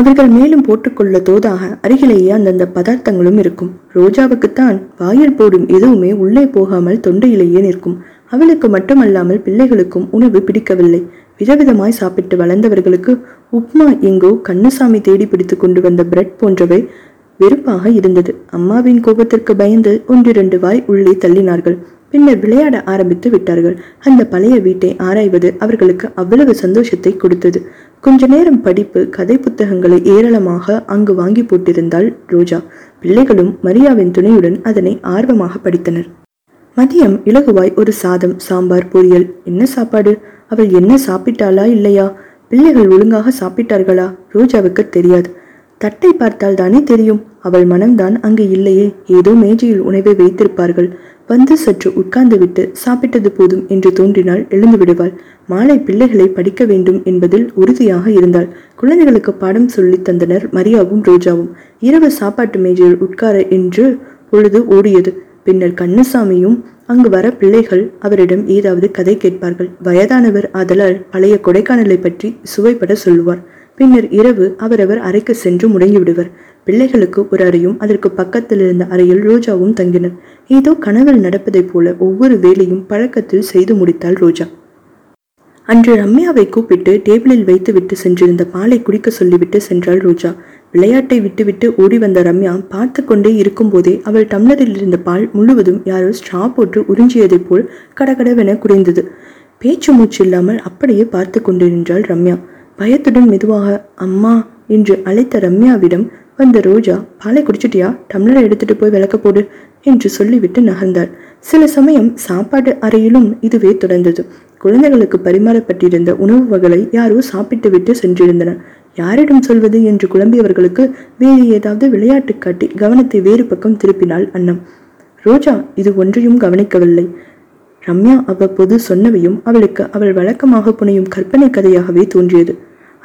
அவர்கள் மேலும் போட்டுக்கொள்ள தோதாக அருகிலேயே அந்தந்த பதார்த்தங்களும் இருக்கும். ரோஜாவுக்குத்தான் வாயில் போடும் எதுவுமே உள்ளே போகாமல் தொண்டையிலேயே நிற்கும். அவளுக்கு மட்டுமல்லாமல் பிள்ளைகளுக்கும் உணவு பிடிக்கவில்லை. விதவிதமாய் சாப்பிட்டு வளர்ந்தவர்களுக்கு உப்மா எங்கோ கண்ணுசாமி தேடி பிடித்து கொண்டு வந்த பிரெட் போன்றவை வெறுப்பாக இருந்தது. அம்மாவின் கோபத்திற்கு பயந்து ஒன்றிரண்டு வாய் உள்ளே தள்ளினார்கள். பின்னர் விளையாட ஆரம்பித்து விட்டார்கள். அந்த பழைய வீட்டை ஆராய்வது அவர்களுக்கு அவ்வளவு சந்தோஷத்தை கொடுத்தது. கொஞ்ச நேரம் படிப்பு, கதை புத்தகங்களை ஏராளமாக அங்கு வாங்கி போட்டிருந்தாள் ரோஜா. பிள்ளைகளும் மரியாவின் துணையுடன் அதனை ஆர்வமாக படித்தனர். மதியம் இலகுவாய் ஒரு சாதம், சாம்பார், பொரியல். என்ன சாப்பாடு? அவள் என்ன சாப்பிட்டாளா இல்லையா? பிள்ளைகள் ஒழுங்காக சாப்பிட்டார்களா? ரோஜாவுக்கு தெரியாது. தட்டை பார்த்தால் தானே தெரியும். அவள் மனம்தான் அங்கு இல்லையே. ஏதோ மேஜையில் உணவை வைத்திருப்பார்கள். வந்து சற்று உட்கார்ந்து விட்டு சாப்பிட்டது போதும் என்று தோன்றினால் எழுந்து விடுவாள். மாலை பிள்ளைகளை படிக்க வேண்டும் என்பதில் உறுதியாக இருந்தாள். குழந்தைகளுக்கு பாடம் சொல்லி தந்தனர் மரியாவும் ரோஜாவும். இரவு சாப்பாட்டு மேஜையில் உட்கார என்று பொழுது ஓடியது. பின்னர் கண்ணுசாமியும் அங்கு வர பிள்ளைகள் அவரிடம் ஏதாவது கதை கேட்பார்கள். வயதானவர் ஆதலால் பழைய கொடைக்கானலை பற்றி சுவைப்பட சொல்லுவார். பின்னர் இரவு அவரவர் அறைக்கு சென்று முடங்கிவிடுவர். பிள்ளைகளுக்கு ஒரு அறையும் அதற்கு பக்கத்தில் இருந்த அறையில் ரோஜாவும் தங்கினர். ஏதோ கனவில் நடப்பதைப் போல ஒவ்வொரு வேலையும் பழக்கத்தில் செய்து முடித்தாள் ரோஜா. அன்று ரம்யாவை கூப்பிட்டு டேபிளில் வைத்து விட்டு சென்றிருந்த பாலை குடிக்க சொல்லிவிட்டு சென்றாள் ரோஜா. விளையாட்டை விட்டுவிட்டு ஓடி வந்த ரம்யா பார்த்து கொண்டே இருக்கும்போதே அவள் டம்ளரில் இருந்த பால் முழுவதும் யாரோ ஸ்ட்ரா போட்டு உறிஞ்சியதைப் போல் கடகடவென குறைந்தது. பேச்சு மூச்சு இல்லாமல் அப்படியே பார்த்து கொண்டு நின்றாள் ரம்யா. பயத்துடன் மெதுவாக அம்மா என்று அழைத்த ரம்யாவிடம் வந்த ரோஜா, பாலை குடிச்சிட்டியா? டம்ளரை எடுத்துட்டு போய் விளக்க போடு என்று சொல்லிவிட்டு நகர்ந்தாள். சில சமயம் சாப்பாடு அறையிலும் இதுவே தொடர்ந்தது. குழந்தைகளுக்கு பரிமாறப்பட்டிருந்த உணவு வகைகளை யாரோ சாப்பிட்டு விட்டு சென்றிருந்தனர். யாரிடம் சொல்வது என்று குழம்பியவர்களுக்கு வேறு ஏதாவது விளையாட்டு காட்டி கவனத்தை வேறு பக்கம் திருப்பினாள் அன்னம். ரோஜா இது ஒன்றையும் கவனிக்கவில்லை. ரம்யா அவ்வப்போது சொன்னவையும் அவளுக்கு அவள் வழக்கமாக புனையும் கற்பனை கதையாகவே தோன்றியது.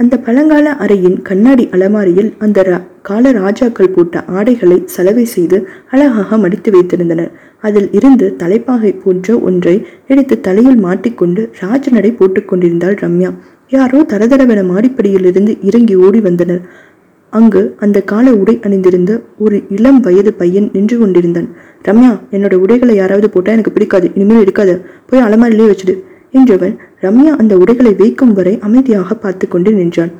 அந்த பழங்கால அறையின் கண்ணாடி அலமாரியில் அந்த கால ராஜாக்கள் போட்ட ஆடைகளை சலவை செய்து அழகாக மடித்து வைத்திருந்தனர். அதில் இருந்து தலைப்பாகை போன்ற ஒன்றை எடுத்து தலையில் மாட்டிக்கொண்டு ராஜநடை போட்டுக்கொண்டிருந்தாள் ரம்யா. யாரோ தரதரவென மாடிப்படியிலிருந்து இறங்கி ஓடி வந்தனர். அங்கு அந்த கால உடை அணிந்திருந்த ஒரு இளம் வயது பையன் நின்று கொண்டிருந்தான். ரம்யா, என்னோட உடைகளை யாராவது போட்டால் எனக்கு பிடிக்காது, இனிமேல் எடுக்காத, போய் அலமாரிலே வச்சுடு என்றவன் ரம்யா அந்த உடைகளை வைக்கும் வரை அமைதியாக பார்த்து கொண்டு நின்றான்.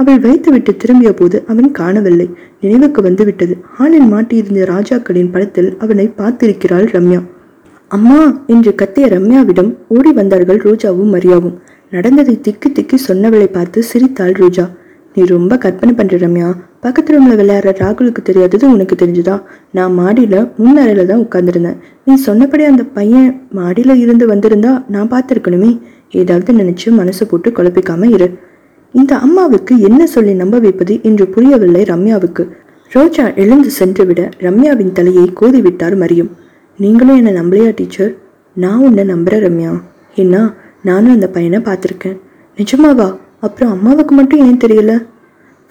அவள் வைத்துவிட்டு திரும்பிய போது அவன் காணவில்லை. நினைவுக்கு வந்துவிட்டது. ஆணில் மாட்டியிருந்த ராஜாக்களின் படத்தில் அவனை பார்த்திருக்கிறாள் ரம்யா. அம்மா என்று கத்திய ரம்யாவிடம் ஓடி வந்தார்கள் ரோஜாவும் மரியாவும். நடந்ததை திக்கி திக்கி சொன்னவளை பார்த்து சிரித்தாள் ரோஜா. நீ ரொம்ப கற்பனை பண்ற ரம்யா. பக்கத்து ரூம்ல விளையாடுற ராகுலுக்கு தெரியாதது உனக்கு தெரிஞ்சுதா? நான் மாடியில முன்னறையில தான் உட்கார்ந்துருந்தேன். நீ சொன்னபடி அந்த பையன் மாடியில இருந்து வந்திருந்தா நான் பார்த்திருக்கணுமே. ஏதாவது நினைச்சு மனசு போட்டு குழப்பிக்காம இரு. இந்த அம்மாவுக்கு என்ன சொல்லி நம்ப வைப்பது என்று புரியவில்லை ரம்யாவுக்கு. ரோஜா எழுந்து சென்றுவிட ரம்யாவின் தலையை கோதிவிட்டார் மரியம். நீங்களும் என்னை நம்பலையா டீச்சர்? நான் உன்னை நம்புறேன் ரம்யா. ஏன்னா நானும் அந்த பையனை பார்த்துருக்கேன். நிஜமாவா? அப்புறம் அம்மாவுக்கு மட்டும் ஏன் தெரியல?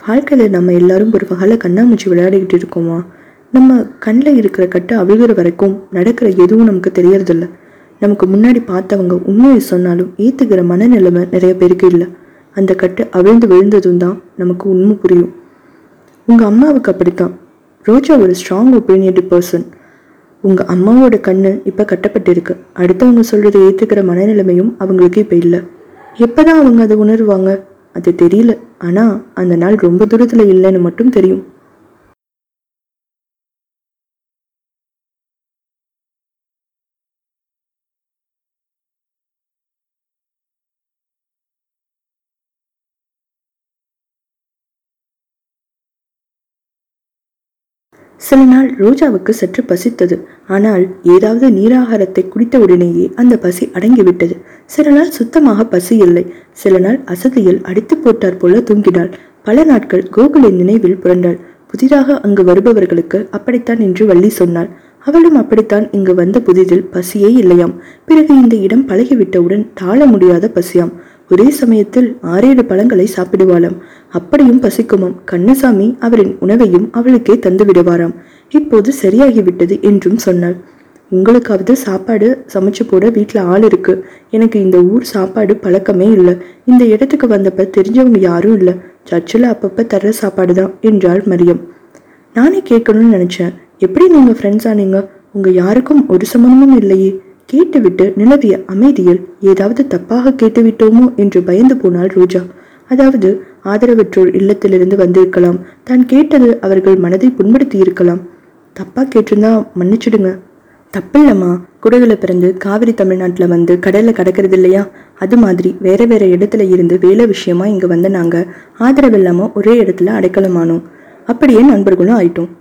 வாழ்க்கையில் நம்ம எல்லாரும் ஒரு வகையில கண்ணாமூச்சி விளையாடிக்கிட்டு இருக்கோமா? நம்ம கண்ணில் இருக்கிற கட்டை அவிழ்கிற வரைக்கும் நடக்கிற எதுவும் நமக்கு தெரியறதில்ல. நமக்கு முன்னாடி பார்த்தவங்க உண்மையை சொன்னாலும் ஏற்றுக்கிற மனநிலைமை நிறைய பேருக்கு இல்லை. அந்த கட்டு அவிழ்ந்து விழுந்ததும் தான் நமக்கு உண்மை புரியும். உங்கள் அம்மாவுக்கு அப்படித்தான். ரோஜா ஒரு ஸ்ட்ராங் ஒப்பீனியன்ட் பர்சன். உங்கள் அம்மாவோட கண்ணு இப்போ கட்டப்பட்டிருக்கு. அடுத்தவங்க சொல்கிறத ஏற்றுக்கிற மனநிலைமையும் அவங்களுக்கு இப்போ இல்லை. எப்போதான் அவங்க அதை உணர்வாங்க அது தெரியல. ஆனால் அந்த நாள் ரொம்ப தூரத்தில் இல்லைன்னு மட்டும் தெரியும். சில நாள் ரோஜாவுக்கு சற்று பசித்தது. ஆனால் ஏதாவது நீராகாரத்தை குடித்த உடனேயே அந்த பசி அடங்கிவிட்டது. சில நாள் சுத்தமாக பசி இல்லை. சில நாள் அசதியில் அடித்து போட்டார் போல தூங்கினாள். பல நாட்கள் கோகுலின் நினைவில் புரண்டாள். புதிதாக அங்கு வருபவர்களுக்கு அப்படித்தான் என்று வள்ளி சொன்னாள். அவளும் அப்படித்தான் இங்கு வந்த புதிதில் பசியே இல்லையாம். பிறகு இந்த இடம் பழகிவிட்டவுடன் தாழ முடியாத பசியாம். ஒரே சமயத்தில் ஆறேழு பழங்களை சாப்பிடுவாளாம். அப்படியும் பசிக்குமாம். கண்ணசாமி அவரின் உணவையும் அவளுக்கே தந்து விடுவாராம். இப்போது சரியாகிவிட்டது என்றும் சொன்னாள். உங்களுக்காவது சாப்பாடு சமைச்சு போட வீட்டில் ஆள் இருக்கு. எனக்கு இந்த ஊர் சாப்பாடு பழக்கமே இல்லை. இந்த இடத்துக்கு வந்தப்ப தெரிஞ்சவங்க யாரும் இல்லை. சர்ச்சில் அப்பப்போ தர்ற சாப்பாடு தான் என்றாள் மரியம். நானே கேட்கணும்னு நினைச்சேன். எப்படி நீங்கள் ஃப்ரெண்ட்ஸ் ஆனீங்க? உங்கள் யாருக்கும் ஒரு சம்பந்தமும் இல்லையே. கேட்டுவிட்டு நிலவிய அமைதியில் ஏதாவது தப்பாக கேட்டுவிட்டோமோ என்று பயந்து போனாள் ரோஜா. அதாவது ஆதரவற்றோர் இல்லத்திலிருந்து வந்திருக்கலாம். தான் கேட்டது அவர்கள் மனதை புண்படுத்தி இருக்கலாம். தப்பா கேட்டிருந்தா மன்னிச்சிடுங்க. தப்பில்லம்மா. குடகுல பிறந்து காவிரி தமிழ்நாட்டில் வந்து கடல்ல கடக்கிறது இல்லையா? அது மாதிரி வேற வேற இடத்துல இருந்து வேலை விஷயமா இங்கே வந்து நாங்கள் ஆதரவில்லாமல் ஒரே இடத்துல அடைக்கலமானோம். அப்படியே நண்பர்களும் ஆயிட்டோம்.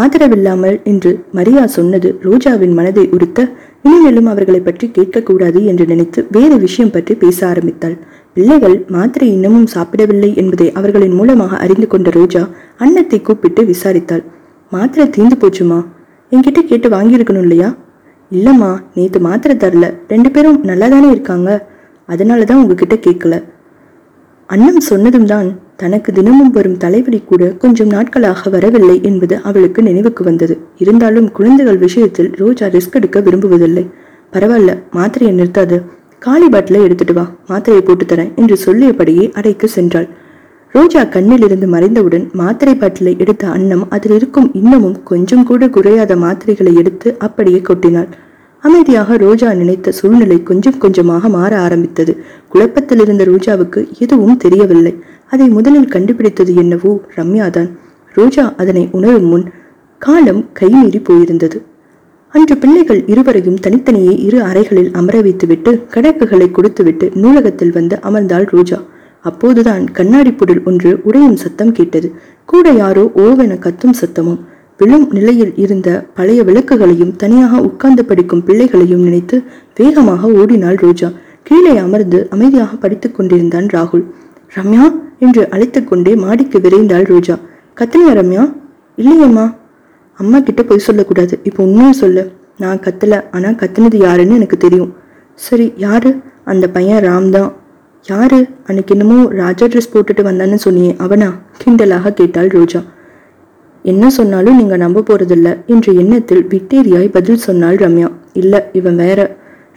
ஆதரவில்லாமல் என்று மரியா சொன்னது ரோஜாவின் மனதை உறுத்த இனிமேலும் அவர்களை பற்றி கேட்கக்கூடாது என்று நினைத்து வேறு விஷயம் பற்றி பேச ஆரம்பித்தாள். பிள்ளைகள் மாத்திரை இன்னமும் சாப்பிடவில்லை என்பதை அவர்களின் மூலமாக அறிந்து கொண்ட ரோஜா அன்னத்தை கூப்பிட்டு விசாரித்தாள். மாத்திரை தீந்து போச்சுமா? என்கிட்ட கேட்டு வாங்கியிருக்கணும் இல்லையா? இல்லம்மா, நேற்று மாத்திரை தரல. ரெண்டு பேரும் நல்லா தானே இருக்காங்க. அதனால தான் உங்ககிட்ட கேட்கல. அன்னம் சொன்னதும் தான் தனக்கு தினமும் வரும் தலைவலி கூட கொஞ்சம் நாட்களாக வரவில்லை என்பது அவளுக்கு நினைவுக்கு வந்தது. இருந்தாலும் குழந்தைகள் விஷயத்தில் ரோஜா ரிஸ்க் எடுக்க விரும்புவதில்லை. பரவாயில்ல, மாத்திரையை நிறுத்தாது, காலி பாட்டில எடுத்துட்டு வா, மாத்திரையை போட்டு தரேன் என்று சொல்லியபடியே அறைக்கு சென்றாள். ரோஜா கண்ணிலிருந்து மறைந்தவுடன் மாத்திரை பாட்டிலை எடுத்த அன்னம் அதில் இருக்கும் இன்னமும் கொஞ்சம் கூட குறையாத மாத்திரைகளை எடுத்து அப்படியே கொட்டினாள். அமைதியாக ரோஜா நினைத்த சூழ்நிலை கொஞ்சம் கொஞ்சமாக மாற ஆரம்பித்தது. குழப்பத்தில் இருந்த ரோஜாவுக்கு எதுவும் தெரியவில்லை. அதை முதலில் கண்டுபிடித்தது என்னவோ ரம்யாதான். ரோஜா அதனை உணரும் முன் காலம் கைமீறி போயிருந்தது. அன்று பிள்ளைகள் இருவரையும் தனித்தனியே இரு அறைகளில் அமர வைத்துவிட்டு கணக்குகளை கொடுத்துவிட்டு நூலகத்தில் வந்து அமர்ந்தாள் ரோஜா. அப்போதுதான் கண்ணாடி புடல் ஒன்று உடையும் சத்தம் கேட்டது. கூட யாரோ ஓவென கத்தும் சத்தமும். விழும் நிலையில் இருந்த பழைய விளக்குகளையும் தனியாக உட்கார்ந்து படிக்கும் பிள்ளைகளையும் நினைத்து வேகமாக ஓடினாள் ரோஜா. கீழே அமர்ந்து அமைதியாக படித்துக் கொண்டிருந்தான் ராகுல். ரம்யா என்று அழைத்து கொண்டே மாடிக்கு விரைந்தாள் ரோஜா. கத்தனியா ரம்யா? இல்லையம்மா. அம்மா கிட்ட போய் சொல்லக்கூடாது, இப்போ உண்மையை சொல்லு. நான் கத்தலை, ஆனால் கத்துனது யாருன்னு எனக்கு தெரியும். சரி, யாரு? அந்த பையன் ராம் தான். யாரு? அன்னைக்கு என்னமோ ராஜா ட்ரெஸ் போட்டுட்டு வந்தான்னு சொன்னியே, அவனா? கிண்டலாக கேட்டாள் ரோஜா. என்ன சொன்னாலும் நீங்க நம்ப போறதில்ல என்ற எண்ணத்தில் விட்டேரியாய் பதில் சொன்னாள் ரம்யா. இல்ல, இவன் வேற.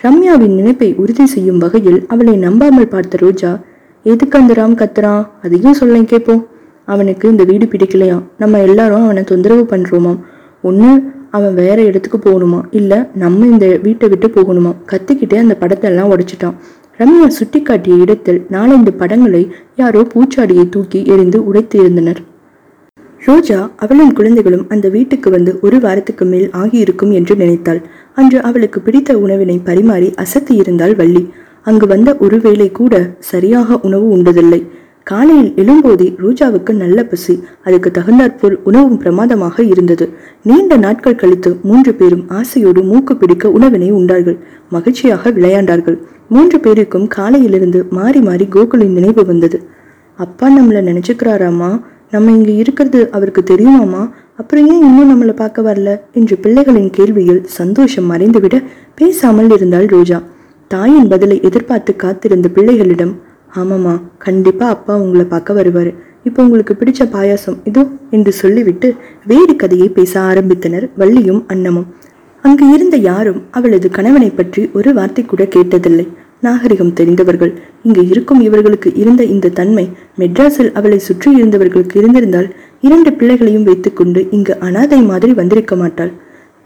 ரம்யாவின் நினைப்பை உறுதி செய்யும் வகையில் அவளை நம்பாமல் பார்த்த ரோஜா, எதுக்கு அந்த ராம் கத்துறான்? அதையும் சொல்ல கேட்போம். அவனுக்கு இந்த வீடு பிடிக்கலையா? நம்ம எல்லாரும் அவனை தொந்தரவு பண்றோமாம். ஒன்னு அவன் வேற இடத்துக்கு போகணுமா, இல்ல நம்ம இந்த வீட்டை விட்டு போகணுமா? கத்திக்கிட்டே அந்த படத்தை எல்லாம் உடைச்சிட்டான். ரம்யா சுட்டி காட்டிய இடத்தில் நாலந்து படங்களை யாரோ பூச்சாடியை தூக்கி எறிந்து உடைத்து இருந்தனர். ரோஜா அவளும் குழந்தைகளும் அந்த வீட்டுக்கு வந்து ஒரு வாரத்துக்கு மேல் ஆகியிருக்கும் என்று நினைத்தாள். அன்று அவளுக்கு பிடித்த உணவினை பரிமாறி அசத்தி இருந்தாள் வள்ளி. அங்கு வந்த ஒருவேளை கூட சரியாக உணவு உண்டதில்லை. காலையில் எழும்போதே ரோஜாவுக்கு நல்ல பசி. அதுக்கு தகுந்தாற்போல் உணவும் பிரமாதமாக இருந்தது. நீண்ட நாட்கள் கழித்து மூன்று பேரும் ஆசையோடு மூக்கு பிடிக்க உணவினை உண்டார்கள். மகிழ்ச்சியாக விளையாண்டார்கள். மூன்று பேருக்கும் காலையிலிருந்து மாறி மாறி கோகுலின் நினைவு வந்தது. அப்பா நம்மளை நினைச்சுக்கிறாராமா? நம்ம இங்கே இருக்கிறது அவருக்கு தெரியுமாமா? அப்புறம் ஏன் இன்னும் நம்மளை பார்க்க வரல என்று பிள்ளைகளின் கேள்வியில் சந்தோஷம் மறைந்துவிட பேசாமல் இருந்தாள் ரோஜா. தாயின் பதிலை எதிர்பார்த்து காத்திருந்த பிள்ளைகளிடம், ஆமாம்மா, கண்டிப்பா அப்பா உங்களை பார்க்க வருவாரு, இப்போ உங்களுக்கு பிடிச்ச பாயாசம் இதோ என்று சொல்லிவிட்டு வேறு கதையை பேச ஆரம்பித்தனர் வள்ளியும் அன்னமும். அங்கு இருந்த யாரும் அவளது கணவனை பற்றி ஒரு வார்த்தை கூட கேட்டதில்லை. நாகரிகம் தெரிந்தவர்கள். இங்கு இருக்கும் இவர்களுக்கு இருந்த இந்த தன்மை மெட்ராஸில் அவளை சுற்றி இருந்தவர்களுக்கு இருந்திருந்தால் இரண்டு பிள்ளைகளையும் வைத்துக்கொண்டு இங்கு அனாதை மாதிரி வந்திருக்க மாட்டாள்.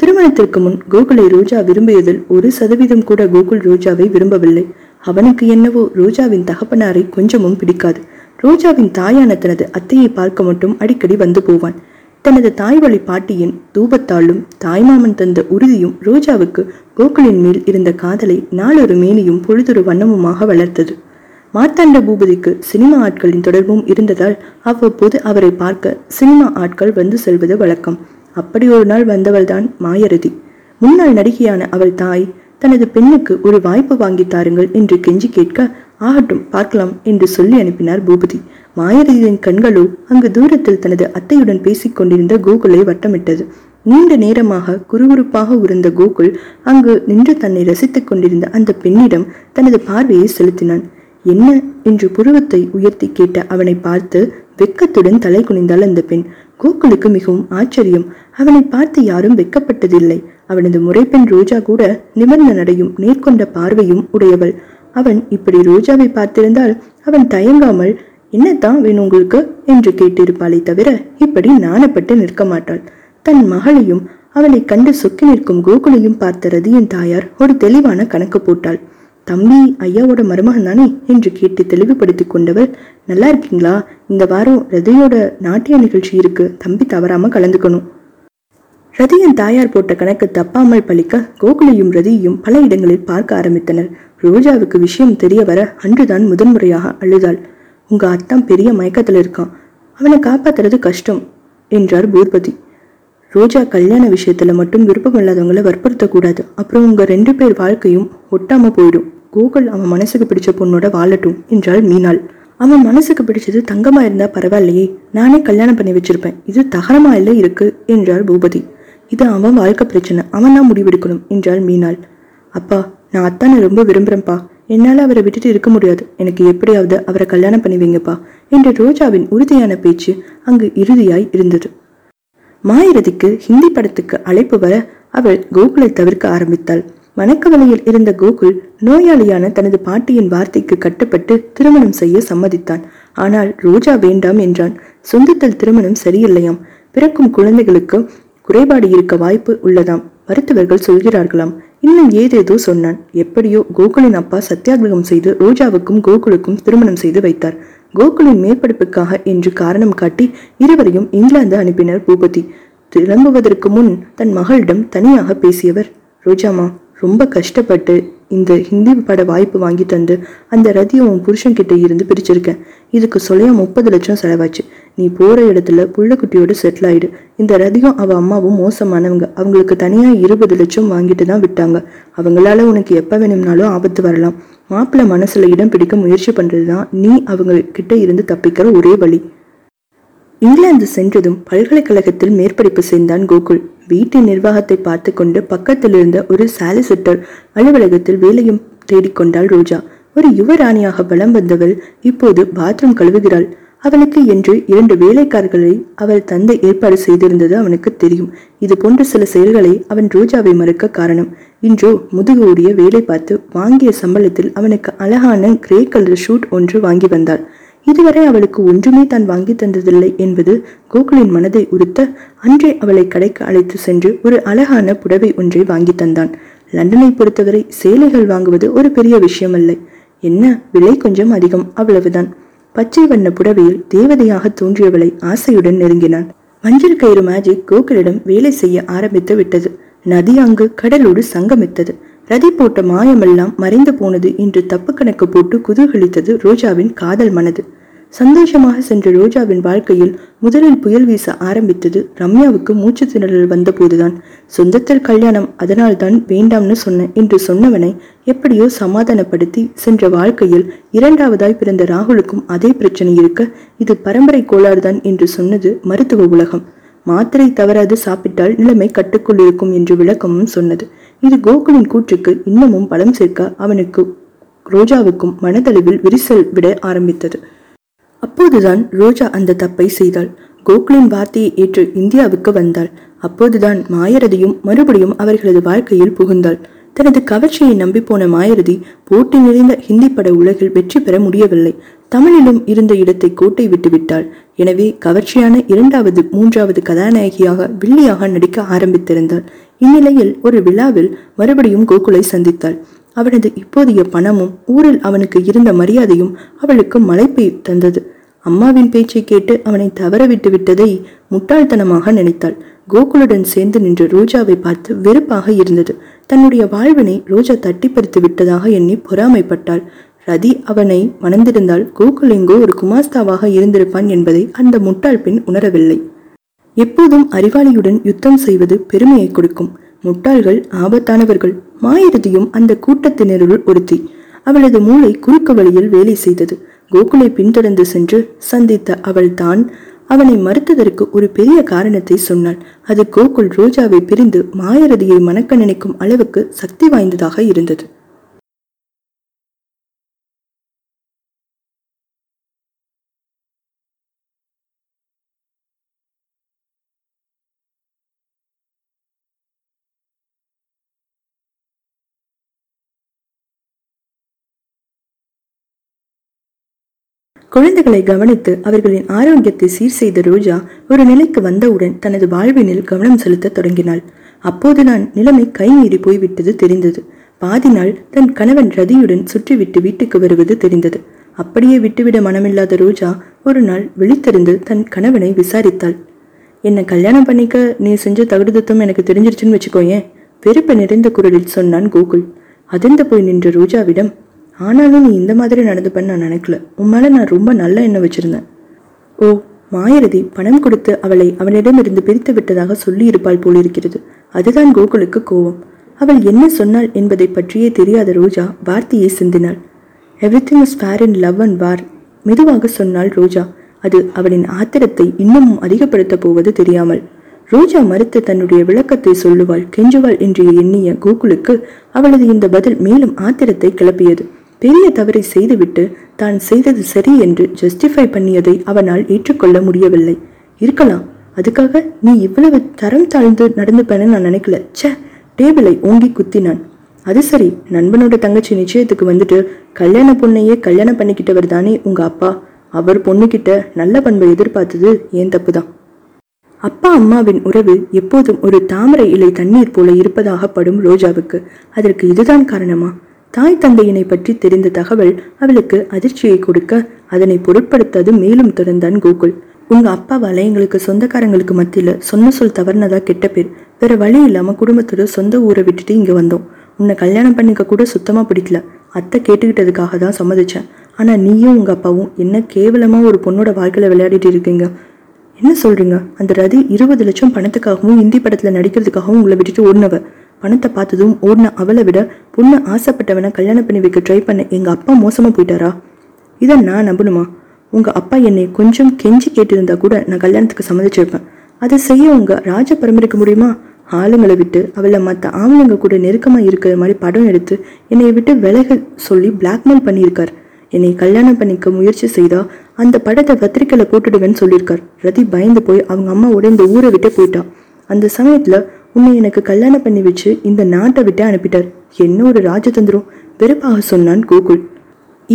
திருமணத்திற்கு முன் கோகுலை ரோஜா விரும்பியதில் ஒரு சதவீதம் கூட கோகுல் ரோஜாவை விரும்பவில்லை. அவனுக்கு என்னவோ ரோஜாவின் தகப்பனாரை கொஞ்சமும் பிடிக்காது. ரோஜாவின் தாயான தனது அத்தையை பார்க்க மட்டும் அடிக்கடி வந்து போவான். தனது தாய் வழி பாட்டியின் தூபத்தாலும் தாய்மாமன் தந்த உறுதியும் ரோஜாவுக்கு கோகுலின் மேல் இருந்த காதலை நாளொரு மேனியும் பொழுதொரு வண்ணமுமாக வளர்த்தது. மார்த்தாண்ட பூபதிக்கு சினிமா ஆட்களின் தொடர்பும் இருந்ததால் அவ்வப்போது அவரை பார்க்க சினிமா ஆட்கள் வந்து செல்வது வழக்கம். அப்படி ஒரு நாள் வந்தவள்தான் மாயரதி. முன்னாள் நடிகையான அவள் தாய் தனது பெண்ணுக்கு ஒரு வாய்ப்பு வாங்கி தாருங்கள் என்று கெஞ்சி கேட்க, ஆகட்டும் பார்க்கலாம் என்று சொல்லி அனுப்பினார் பூபதி. மாயரதியின் கண்களோ அங்கு தூரத்தில் தனது அத்தையுடன் பேசிக் கொண்டிருந்த கோகுலை வட்டமிட்டது. நீண்ட நேரமாக குறுகுறுப்பாக உருந்த கோகுல் அங்கு நின்று தன்னை ரசித்துக் கொண்டிருந்த அந்த பெண்ணிடம் தனது பார்வையை செலுத்தினான். என்ன என்று புருவத்தை உயர்த்தி கேட்ட அவனை பார்த்து வெக்கத்துடன் தலை குனிந்தாள் அந்த பெண். கோகுலுக்கு மிகவும் ஆச்சரியம். அவனை பார்த்து யாரும் வெக்கப்பட்டதில்லை. அவனது முறைப்பெண் ரோஜா கூட நிமிர்ந்த நடையும் நேர்கொண்ட பார்வையும் உடையவள். அவன் இப்படி ரோஜாவை பார்த்திருந்தால் அவன் தயங்காமல் என்னத்தான் வேணும் உங்களுக்கு என்று கேட்டிருப்பாளே தவிர இப்படி நாணப்பட்டு நிற்க மாட்டாள். தன் மகளையும் அவளை கண்டு சொக்கி நிற்கும் கோகுலையும் பார்த்த ரதியின் தாயார் ஒரு தெளிவான கணக்கு போட்டாள். தம்பி ஐயாவோட மருமகன் தானே என்று கேட்டு தெளிவுபடுத்தி கொண்டவர், நல்லா இருக்கீங்களா? இந்த வாரம் ரதியோட நாட்டிய நிகழ்ச்சி இருக்கு, தம்பி தவறாம கலந்துக்கணும். ரதியின் தாயார் போட்ட கணக்கு தப்பாமல் பழிக்க கோகுலையும் ரதியையும் பல இடங்களில் பார்க்க ஆரம்பித்தனர். ரோஜாவுக்கு விஷயம் தெரிய வர அன்றுதான் முதன்முறையாக அழுதாள். உங்க அத்தான் பெரிய மயக்கத்துல இருக்கான், அவனை காப்பாத்துறது கஷ்டம் என்றார் பூபதி. ரோஜா கல்யாண விஷயத்துல மட்டும் விருப்பமில்லாதவங்களை வற்புறுத்தக்கூடாது, அப்புறம் உங்க ரெண்டு பேர் வாழ்க்கையும் ஒட்டாம போயிடும். கோகுல் அவன் மனசுக்கு பிடிச்ச பொண்ணோட வாழட்டும் என்றாள் மீனாள். அவன் மனசுக்கு பிடிச்சது தங்கமா இருந்தா பரவாயில்லையே, நானே கல்யாணம் பண்ணி வச்சிருப்பேன், இது தகரமா இல்ல இருக்கு என்றார் பூபதி. இது அவன் வாழ்க்கை பிரச்சனை, அவன் தான் முடிவெடுக்கணும் என்றாள் மீனாள். அப்பா, நான் அத்தானை ரொம்ப விரும்புறேன்ப்பா, என்னால் அவரை விட்டுட்டு இருக்க முடியாது, எனக்கு எப்படியாவது அவரை கல்யாணம் பண்ணிவிங்கப்பா என்ற ரோஜாவின் உறுதியான பேச்சு அங்கு இறுதியாய் இருந்தது. மாயரதிக்கு ஹிந்தி படத்துக்கு அழைப்பு வர அவள் கோகுலை தவிர்க்க ஆரம்பித்தாள். வணக்க வலையில் இருந்த கோகுல் நோயாளியான தனது பாட்டியின் வார்த்தைக்கு கட்டப்பட்டு திருமணம் செய்ய சம்மதித்தான். ஆனால் ரோஜா வேண்டாம் என்றான். சொந்தத்தில் திருமணம் சரியில்லையாம். பிறக்கும் குழந்தைகளுக்கு குறைபாடு இருக்க வாய்ப்பு உள்ளதாம் மருத்துவர்கள் சொல்கிறார்களாம். இன்னும் ஏதேதோ சொன்னான். எப்படியோ கோகுலின் அப்பா சத்தியாகிரகம் செய்து ரோஜாவுக்கும் கோகுலுக்கும் திருமணம் செய்து வைத்தார். கோகுலின் மேற்படிப்புக்காக என்று காரணம் காட்டி இருவரையும் இங்கிலாந்து அனுப்பினர் பூபதி. திரும்புவதற்கு முன் தன் மகளிடம் தனியாக பேசியவர், ரோஜாமா, ரொம்ப கஷ்டப்பட்டு இந்த ஹிந்தி பட வாய்ப்பு வாங்கி தந்து அந்த ரதியை உன் புருஷன் கிட்ட இருந்து பிரிச்சிருக்கேன். இதுக்கு சொல்ல முப்பது லட்சம் செலவாச்சு. நீ போற இடத்துல புள்ளக்குட்டியோடு செட்டில் ஆயிடு. இந்த ரதியும் அவ அம்மாவும் மோசமானவங்க. அவங்களுக்கு தனியா இருபது லட்சம் வாங்கிட்டு தான் விட்டாங்க. அவங்களால உனக்கு எப்ப வேணும்னாலும் ஆபத்து வரலாம். மாப்பிள்ள மனசுல இடம் பிடிக்க முயற்சி பண்றதுதான் நீ அவங்ககிட்ட இருந்து தப்பிக்கிற ஒரே வழி. இங்கிலாந்து சென்றதும் பல்கலைக்கழகத்தில் மேற்படிப்பு செய்தான் கோகுல். வீட்டின் நிர்வாகத்தை பார்த்து கொண்டு பக்கத்தில் இருந்த ஒரு சாலிசிட்டர் அலுவலகத்தில் வேலையும் தேடிக்கொண்டாள் ரோஜா. ஒரு யுவராணியாக பலம் வந்தவள் இப்போது பாத்ரூம் கழுவுகிறாள். அவளுக்கு என்று இரண்டு வேலைக்காரர்களை அவள் தந்தை ஏற்பாடு செய்திருந்தது அவனுக்கு தெரியும். இது போன்ற சில செயல்களை அவன் ரோஜாவை மறுக்க காரணம், இன்றோ முதுகு ஓடிய வேலை பார்த்து வாங்கிய சம்பளத்தில் அவனுக்கு அழகான கிரே கலர் ஷூட் ஒன்று வாங்கி வந்தாள். இதுவரை அவளுக்கு ஒன்றுமே தான் வாங்கி தந்ததில்லை என்பது கோகுலின் மனதை உறுத்த அன்றே அவளை கடைக்கு அழைத்து சென்று ஒரு அழகான புடவை ஒன்றை வாங்கி தந்தான். லண்டனை பொறுத்தவரை சேலைகள் வாங்குவது ஒரு பெரிய விஷயம் இல்லை. என்ன, விலை கொஞ்சம் அதிகம், அவ்வளவுதான். பச்சை வண்ண புடவையில் தேவதையாக தோன்றியவளை ஆசையுடன் நெருங்கினான். மஞ்சள் கயிறு மேஜிக் கோகுலிடம் வேலை செய்ய ஆரம்பித்து விட்டது. நதி அங்கு கடலோடு சங்கமித்தது. ரதி போட்ட மாயமெல்லாம் மறைந்து போனது என்று தப்பு கணக்கு போட்டு குதூகலித்தது ரோஜாவின் காதல் மனது. சந்தோஷமாக சென்ற ரோஜாவின் வாழ்க்கையில் முதலில் புயல் வீச ஆரம்பித்தது ரம்யாவுக்கு மூச்சு திணறல் வந்தபோதுதான். சொந்தத்தில் கல்யாணம், அதனால் தான் வேண்டாம்னு சொன்னேன் என்று சொன்னவனை எப்படியோ சமாதானப்படுத்தி சென்ற வாழ்க்கையில் இரண்டாவதாய் பிறந்த ராகுலுக்கும் அதே பிரச்சனை இருக்க, இது பரம்பரை கோளாறுதான் என்று சொன்னது மருத்துவ உலகம். மாத்திரை தவறாது சாப்பிட்டால் நிலைமை கட்டுக்குள் இருக்கும் என்று விளக்கமும் சொன்னது. இது கோகுலின் கூற்றுக்கு இன்னமும் பலம் சேர்க்க அவனுக்கு ரோஜாவுக்கும் மனதளவில் விரிசல் விட ஆரம்பித்தது. அப்போதுதான் ரோஜா அந்த தப்பை செய்தாள். கோகுலின் வார்த்தையை ஏற்று இந்தியாவுக்கு வந்தாள். அப்போதுதான் மாயரதியும் மறுபடியும் அவர்களது வாழ்க்கையில் புகுந்தாள். தனது கவர்ச்சியை நம்பி போன மாயரதி போட்டி நிறைந்த ஹிந்தி பட உலகில் வெற்றி பெற முடியவில்லை. தமிழிலும் இருந்த இடத்தை கோட்டை விட்டுவிட்டாள். எனவே கவர்ச்சியான இரண்டாவது மூன்றாவது கதாநாயகியாக வில்லியாக நடிக்க ஆரம்பித்திருந்தாள். இந்நிலையில் ஒரு விழாவில் மறுபடியும் கோகுலை சந்தித்தாள். அவனது இப்போதைய பணமும் ஊரில் அவனுக்கு இருந்த மரியாதையும் அவளுக்கு மலைப்பை தந்தது. அம்மாவின் பேச்சை கேட்டு அவனை தவற விட்டு விட்டதை முட்டாள்தனமாக நினைத்தாள். கோகுலுடன் சேர்ந்து நின்று ரோஜாவை பார்த்து வெறுப்பாக இருந்தது. தன்னுடைய வாழ்வினை ரோஜா தட்டி பறித்து விட்டதாக எண்ணி பொறாமைப்பட்டாள். ரதி அவனை மணந்திருந்தால் கோகுலெங்கோ ஒரு குமாஸ்தாவாக இருந்திருப்பான் என்பதை அந்த முட்டாள் பெண் உணரவில்லை. எப்போதும் அறிவாளியுடன் யுத்தம் செய்வது பெருமையை கொடுக்கும். முட்டாள்கள் ஆபத்தானவர்கள். மாயிரதியும் அந்த கூட்டத்தினருள் ஒருத்தி. அவளது மூளை குறுக்கு வழியில் வேலை செய்தது. கோகுலை பின்தொடர்ந்து சென்று சந்தித்த அவள் தான் அவனை மறுத்ததற்கு ஒரு பெரிய காரணத்தை சொன்னாள். அது கோகுல் ரோஜாவை பிரிந்து மாயரதியை மணக்க நினைக்கும் அளவுக்கு சக்தி வாய்ந்ததாக இருந்தது. குழந்தைகளை கவனித்து அவர்களின் ஆரோக்கியத்தை சீர் செய்த ரோஜா ஒரு நிலைக்கு வந்தவுடன் தனது வாழ்வினில் கவனம் செலுத்த தொடங்கினாள். அப்போதுதான் நிலைமை கை மீறி போய்விட்டது தெரிந்தது. பாதி நாள் தன் கணவன் ரதியுடன் சுற்றிவிட்டு வீட்டுக்கு வருவது தெரிந்தது. அப்படியே விட்டுவிட மனமில்லாத ரோஜா ஒரு நாள் விழித்திருந்து தன் கணவனை விசாரித்தாள். என்னை கல்யாணம் பண்ணிக்க நீ செஞ்ச தகுதித்தம் எனக்கு தெரிஞ்சிருச்சுன்னு வச்சுக்கோயேன், வெறுப்பு நிறைந்த குரலில் சொன்னான் கோகுல். அதிர்ந்து போய் நின்ற ரோஜாவிடம், ஆனாலும் நீ இந்த மாதிரி நடந்துப்பன்னு நான் நினைக்கல. உன் மேலே நான் ரொம்ப நல்ல எண்ணம் வச்சிருந்தேன். ஓ, மாயரதி பணம் கொடுத்து அவளை அவனிடமிருந்து பிரித்து விட்டதாக சொல்லி இருப்பாள் போலிருக்கிறது. அதுதான் கோகுலுக்கு கோபம். அவள் என்ன சொன்னாள் என்பதை பற்றியே தெரியாத ரோஜா வார்த்தையை சிந்தினாள். Everything is fair in love and war, மெதுவாக சொன்னாள் ரோஜா. அது அவளின் ஆத்திரத்தை இன்னமும் அதிகப்படுத்த போவது தெரியாமல். ரோஜா மறுத்து தன்னுடைய விளக்கத்தை சொல்லுவாள், கெஞ்சுவாள் என்று எண்ணிய கோகுலுக்கு அவளது இந்த பதில் மேலும் ஆத்திரத்தை கிளப்பியது. பெரிய தவறை செய்துவிட்டு தான் செய்தது சரி என்று ஜஸ்டிஃபை பண்ணியதை அவனால் ஏற்றுக்கொள்ள முடியவில்லை. இருக்கலாம், அதுக்காக நீ இவ்வளவு தரம் தாழ்ந்து நடந்துப்பேன்னு நான் நினைக்கல. சே, டேபிளை ஓங்கி குத்தினான். அது சரி, நண்பனோட தங்கச்சி நிச்சயத்துக்கு வந்துட்டு கல்யாண பொண்ணையே கல்யாணம் பண்ணிக்கிட்டவர் தானே உங்க அப்பா. அவர் பொண்ணுகிட்ட நல்ல பண்பை எதிர்பார்த்தது ஏன் தப்பு தான். அப்பா அம்மாவின் உறவு எப்போதும் ஒரு தாமரை இலை தண்ணீர் போல இருப்பதாகப்படும் ரோஜாவுக்கு அதற்கு இதுதான் காரணமா? தாய் தந்தையினை பற்றி தெரிந்த தகவல் அவளுக்கு அதிர்ச்சியை கொடுக்க அதனை பொருட்படுத்தாது மேலும் தொடர்ந்தான் கோகுல். உங்க அப்பாவால எங்களுக்கு சொந்தக்காரங்களுக்கு மத்தியில சொன்ன சொல் தவறுனதா கெட்ட பேர். வேற வழி இல்லாம குடும்பத்தோட சொந்த ஊரை விட்டுட்டு இங்க வந்தோம். உன்னை கல்யாணம் பண்ணிக்க கூட சுத்தமா பிடிக்கல. அத்தை கேட்டுக்கிட்டதுக்காக தான் சம்மதிச்சேன். ஆனா நீயும் உங்க அப்பாவும் என்ன கேவலமா ஒரு பொண்ணோட வாழ்க்கையில விளையாடிட்டு இருக்கீங்க. என்ன சொல்றீங்க? அந்த ரதி இருபது லட்சம் பணத்துக்காகவும் இந்தி படத்துல நடிக்கிறதுக்காகவும் உங்களை விட்டுட்டு ஓடினவ. பணத்தை பார்த்ததும் ஓடின அவளை விட பொண்ணு ஆசைப்பட்டவனை கல்யாணம் பண்ணி வைக்க ட்ரை பண்ண எங்க அப்பா மோசமா போயிட்டாரா? இதை நான் நம்பணுமா? உங்க அப்பா என்னை கொஞ்சம் கெஞ்சி கேட்டிருந்தா கூட நான் கல்யாணத்துக்கு சம்மதிச்சிருப்பேன். அதை செய்ய உங்க ராஜ பரம்பரைக்க முடியுமா? ஆளுங்களை விட்டு அவளை மற்ற ஆம்பளைங்க கூட நெருக்கமா இருக்கிற மாதிரி படம் எடுத்து என்னை விட்டு விலக சொல்லி பிளாக்மெயில் பண்ணியிருக்கார். என்னை கல்யாணம் பண்ணிக்க முயற்சி செய்தா அந்த படத்தை பத்திரிக்கையில போட்டுடுவேன்னு சொல்லியிருக்கார். ரதி பயந்து போய் அவங்க அம்மாவோட இந்த ஊரை விட்டே போயிட்டா. அந்த சமயத்துல உன்னை எனக்கு கல்யாணம் பண்ணி வச்சு இந்த நாட்டை விட்டே அனுப்பிட்டார். என்ன ஒரு ராஜதந்திரம்! வெறுப்பாக சொன்னான் கோகுல்.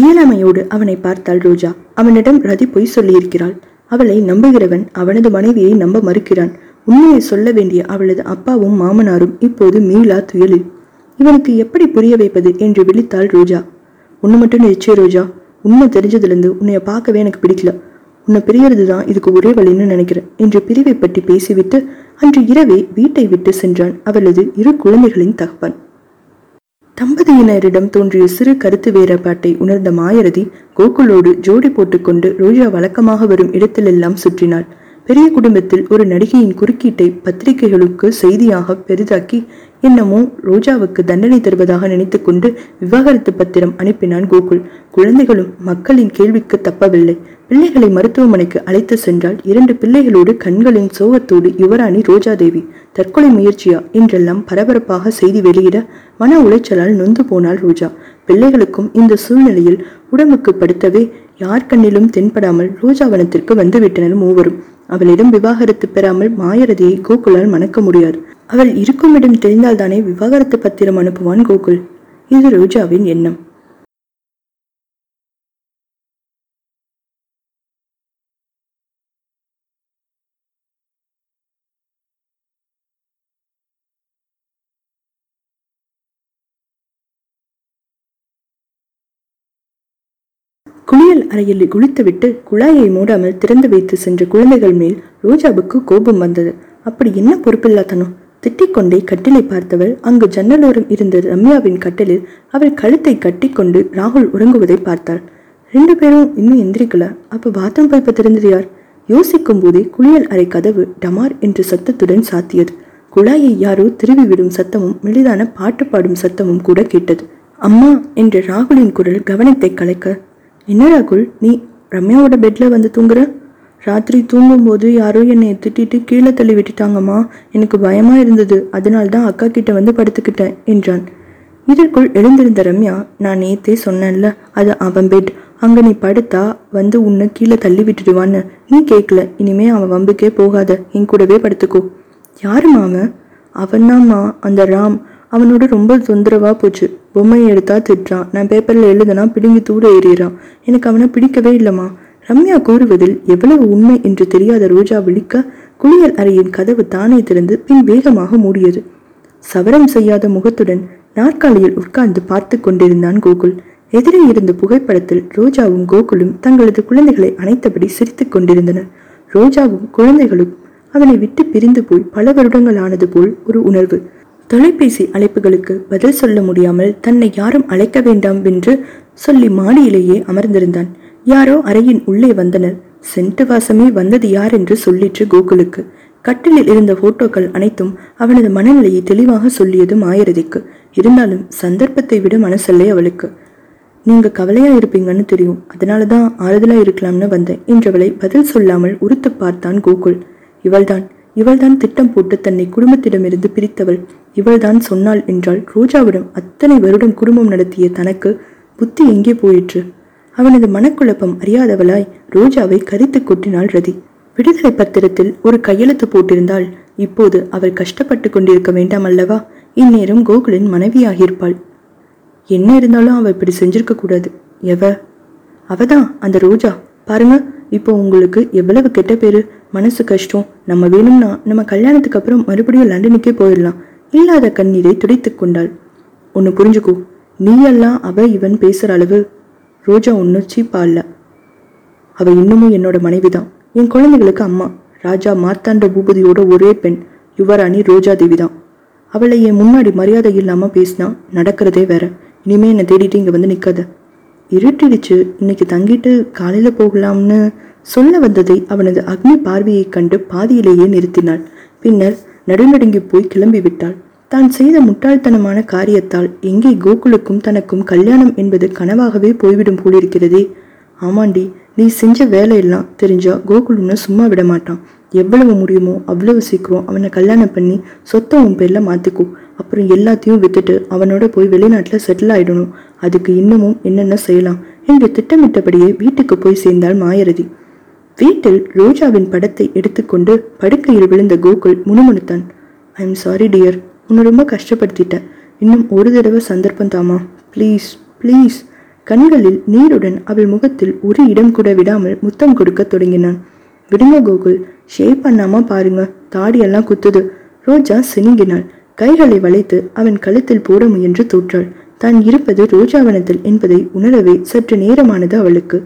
இயலாமையோடு அவனை பார்த்தாள் ரோஜா. அவனிடம் ரதி பொய் சொல்லியிருக்கிறாள். அவளை நம்புகிறவன் அவனது மனைவியை நம்ப மறுக்கிறான். உண்மையை சொல்ல வேண்டிய அவளது அப்பாவும் மாமனாரும் இப்போது மீளா துயலில். இவனுக்கு எப்படி புரிய வைப்பது என்று விழித்தாள் ரோஜா. ஒன்று மட்டும் நிச்சயம் ரோஜா, உண்மை தெரிஞ்சதுலேருந்து உன்னைய பார்க்கவே எனக்கு பிடிக்கல. உன்னை பிரியறது தான் இதுக்கு ஒரே வழின்னு நினைக்கிறேன் என்று பிரிவை பற்றி பேசிவிட்டு அன்று இரவே வீட்டை விட்டு சென்றான் அவளது இரு குழந்தைகளின் தகப்பன். தம்பதியினரிடம் தோன்றிய சிறு கருத்து வேறுபாட்டை உணர்ந்த மாயரதி கோகுலோடு ஜோடி போட்டுக்கொண்டு ரோஜா வழக்கமாக வரும் இடத்திலெல்லாம் சுற்றினாள். பெரிய குடும்பத்தில் ஒரு நடிகையின் குறுக்கீட்டை பத்திரிகைகளுக்கு செய்தியாக பெரிதாக்கி என்னமோ ரோஜாவுக்கு தண்டனை தருவதாக நினைத்து கொண்டு விவாகரத்து பத்திரம் அனுப்பினான் கோகுல். குழந்தைகளும் மக்களின் கேள்விக்கு தப்பவில்லை. பிள்ளைகளை மருத்துவமனைக்கு அழைத்து சென்றால் இரண்டு பிள்ளைகளோடு கண்களின் சோகத்தோடு யுவராணி ரோஜாதேவி தற்கொலை முயற்சியா என்றெல்லாம் பரபரப்பாக செய்தி வெளியிட மன உளைச்சலால் நொந்து போனாள் ரோஜா. பிள்ளைகளுக்கும் இந்த சூழ்நிலையில் உடம்புக்கு படுத்தவே யார் கண்ணிலும் தென்படாமல் ரோஜாவனத்திற்கு வந்துவிட்டனர் மூவரும். அவளிடம் விவாகரத்து பெறாமல் மாயரதியை கோகுலால் மணக்க முடியாது. அவள் இருக்கும் இடம் தெரிந்தால்தானே விவாகரத்து பத்திரம் அனுப்புவான் கோகுல். இது ரோஜாவின் எண்ணம். குளியல் அறையில் குளித்துவிட்டு குழாயை மூடாமல் திறந்து வைத்து சென்ற குழந்தைகள் மேல் ரோஜாவுக்கு கோபம் வந்தது. அப்படி என்ன பொறுப்பில்லாதனும் திட்டிக்கொண்டே கட்டிலை பார்த்தவள் அங்கு ஜன்னலோரம் இருந்த ரம்யாவின் கட்டிலில் அவள் கழுத்தை கட்டிக்கொண்டு ராகுல் உறங்குவதை பார்த்தாள். ரெண்டு பேரும் இன்னும் எந்திரிக்கல. அப்ப பாத்ரூம் பைப்பை திறந்தது யார்? யோசிக்கும் போதே குளியல் அறை கதவு டமார் என்று சத்தத்துடன் சாத்தியது. குழாயை யாரோ திருவி விடும் சத்தமும் மெளிதான பாட்டு பாடும் சத்தமும் கூட கேட்டது. அம்மா என்ற ராகுலின் குரல் கவனத்தை கலைக்க, என்ன ராகுல், நீ ரம்யாவோட பெட்ல வந்து தூங்குற? ராத்திரி தூங்கும்போது யாரோ என்னை திட்டிட்டு கீழே தள்ளி விட்டுட்டாங்கம்மா. எனக்கு பயமா இருந்தது, அதனால்தான் அக்கா கிட்ட வந்து படுத்துக்கிட்டேன் என்றான். இதற்குள் எழுந்திருந்த ரம்யா, நான் நேத்தே சொன்னேன்ல, அது அவன் பெட். அங்க நீ படுத்தா வந்து உன்னை கீழே தள்ளி விட்டுடுவான்னு. நீ கேட்கல. இனிமே அவன் வம்புக்கே போகாத, என் கூடவே படுத்துக்கோ. யாருமா அவன்? அவன்தாம்மா அந்த ராம். அவனோட ரொம்ப தொந்தரவா போச்சு. பொம்மையை எடுத்தா திட்டுறான், நான் பேப்பரில் எழுதுனா பிடுங்கி தூர ஏறிறான். எனக்கு அவனை பிடிக்கவே இல்லைம்மா. ரம்யா கூறுவதில் எவ்வளவு உண்மை என்று தெரியாத ரோஜா விழிக்க குளியல் அறையின் கதவு தானே திறந்து பின் வேகமாக மூடியது. சவரம் செய்யாத முகத்துடன் நாற்காலியில் உட்கார்ந்து பார்த்து கொண்டிருந்தான் கோகுல். எதிரே இருந்த புகைப்படத்தில் ரோஜாவும் கோகுலும் தங்களது குழந்தைகளை அணைத்தபடி சிரித்து கொண்டிருந்தனர். ரோஜாவும் குழந்தைகளும் அவனை விட்டு பிரிந்து போய் பல வருடங்கள் ஆனது போல் ஒரு உணர்வு. தொலைபேசி அழைப்புகளுக்கு பதில் சொல்ல முடியாமல் தன்னை யாரும் அழைக்க வேண்டாம் என்று சொல்லி மாடியிலேயே அமர்ந்திருந்தான். யாரோ அறையின் உள்ளே வந்தனர். சென்ட்டு வாசமே வந்தது யார் என்று சொல்லிற்று கோகுலுக்கு. கட்டிலில் இருந்த போட்டோக்கள் அனைத்தும் அவனது மனநிலையை தெளிவாக சொல்லியது மாயரதிக்கு. இருந்தாலும் சந்தர்ப்பத்தை விட மனசல்லே அவளுக்கு. நீங்க கவலையா இருப்பீங்கன்னு தெரியும், அதனாலதான் ஆறுதலா இருக்கலாம்னு வந்தேன் என்றவளை பதில் சொல்லாமல் உறுத்து பார்த்தான் கோகுல். இவள்தான் இவள்தான் திட்டம் போட்டு தன்னை குடும்பத்திடமிருந்து பிரித்தவள். இவள்தான் சொன்னாள் என்றால் ரோஜாவிடம் அத்தனை வருடம் குடும்பம் நடத்திய தனக்கு புத்தி எங்கே போயிற்று? அவனது மனக்குழப்பம் அறியாதவளாய் ரோஜாவை கரித்து கொட்டினாள் ரதி. விடுதலை பத்திரத்தில் ஒரு கையெழுத்து போட்டிருந்தாள். இப்போது அவள் கஷ்டப்பட்டு கொண்டிருக்க வேண்டாம் அல்லவா? இந்நேரம் கோகுலின் மனைவியாகியிருப்பாள். என்ன இருந்தாலும் அவள் இப்படி செஞ்சிருக்க கூடாது. எவ? அவதான் அந்த ரோஜா. பாருங்க, இப்போ உங்களுக்கு எவ்வளவு கெட்ட பேரு, மனசு கஷ்டம். நம்ம வேணும்னா நம்ம கல்யாணத்துக்கு அப்புறம் மறுபடியும் லண்டனுக்கே போயிடலாம். இல்லாத கண்ணீரை துடைத்து கொண்டாள். ஒன்று புரிஞ்சுக்கோ, நீயெல்லாம் அவ இவன் பேசுகிற அளவு ரோஜா ஒன்றும் சீப்பா இல்லை. அவள் இன்னமும் என்னோட மனைவிதான், என் குழந்தைகளுக்கு அம்மா. ராஜா மார்த்தாண்ட பூபதியோட ஒரே பெண் யுவராணி ரோஜா தேவி தான். அவளை என் முன்னாடி மரியாதை இல்லாமல் பேசினா நடக்கிறதே வேற. இனிமே என்னை தேடிட்டு இங்கே வந்து நிற்காத. இருட்டிடுச்சு, இன்னைக்கு தங்கிட்டு காலையில் போகலாம்னு சொல்ல வந்ததை அவனது அக்னி பார்வையை கண்டு பாதியிலேயே நிறுத்தினாள். பின்னர் நடுநடுங்கி போய் கிளம்பி விட்டாள். தான் செய்த முட்டாள்தனமான காரியத்தால் எங்கே கோகுலுக்கும் தனக்கும் கல்யாணம் என்பது கனவாகவே போய்விடும் போலிருக்கிறதே. ஆமாண்டி, நீ செஞ்ச வேலையெல்லாம் தெரிஞ்சா கோகுலும்னு சும்மா விட மாட்டான். எவ்வளவு முடியுமோ அவ்வளவு சீக்கிரம் அவனை கல்யாணம் பண்ணி சொத்தை உன் பேரில் மாற்றிக்கும். அப்புறம் எல்லாத்தையும் வித்துட்டு அவனோட போய் வெளிநாட்டில் செட்டில் ஆகிடணும். அதுக்கு இன்னமும் என்னென்ன செய்யலாம் என்று திட்டமிட்டபடியே வீட்டுக்கு போய் சேர்ந்தாள் மாயரதி. வீட்டில் ரோஜாவின் படத்தை எடுத்துக்கொண்டு படுக்கையில் விழுந்த கோகுல் முணுமுணுத்தான். ஐ எம் சாரி டியர், உன்னை ரொம்ப கஷ்டப்படுத்திட்டேன். இன்னும் ஒரு தடவை சந்தர்ப்பம் தாமா, ப்ளீஸ் ப்ளீஸ். கண்களில் நீருடன் அவள் முகத்தில் ஒரு இடம் கூட விடாமல் முத்தம் கொடுக்க தொடங்கினான். விடுங்க கோகுல், ஷேப் பண்ணாமல் பாருங்க, தாடியெல்லாம் குத்துது. ரோஜா சினிங்கினாள். கைகளை வளைத்து அவன் கழுத்தில் போட முயன்று தோற்றாள். தான் இருப்பது ரோஜாவனத்தில் என்பதை உணரவே சற்று நேரமானது அவளுக்கு.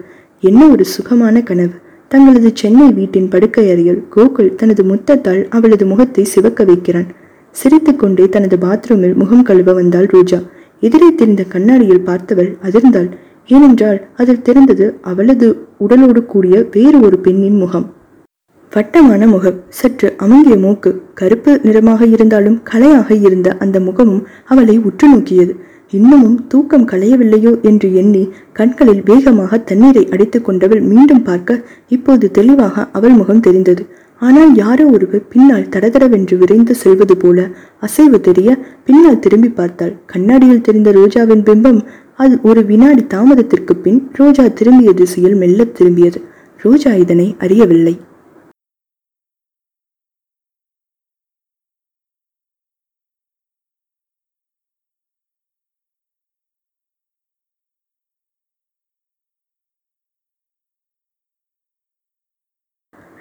என்ன ஒரு சுகமான கனவு! தங்களது சென்னை வீட்டின் படுக்கை அறையில் கோகுல் தனது முத்தத்தால் அவளது முகத்தை சிவக்க வைக்கிறான். சிரித்துக்கொண்டே தனது பாத்ரூமில் முகம் கழுவ வந்தாள் ரோஜா. எதிரே தெரிந்த கண்ணாடியில் பார்த்தவள் அதிர்ந்தாள். ஏனென்றால் அதில் தெரிந்தது அவளது உடலோடு கூடிய வேறு ஒரு பெண்ணின் முகம். வட்டமான முகம், சற்று அமுங்கிய மூக்கு, கருப்பு நிறமாக இருந்தாலும் கலையாக இருந்த அந்த முகமும் அவளை உற்று நோக்கியது. இன்னமும் தூக்கம் களையவில்லையோ என்று எண்ணி கண்களில் வேகமாக தண்ணீரை அடித்து கொண்டவள் மீண்டும் பார்க்க இப்போது தெளிவாக அவள் முகம் தெரிந்தது. ஆனால் யாரோ ஒருவர் பின்னால் தடதடவென்று விரைந்து செல்வது போல அசைவு தெரிய பின்னால் திரும்பி பார்த்தாள். கண்ணாடியில் தெரிந்த ரோஜாவின் பிம்பம் அது ஒரு வினாடி தாமதத்திற்கு பின் ரோஜா திரும்பிய திசையில் மெல்ல திரும்பியது. ரோஜா இதனை அறியவில்லை.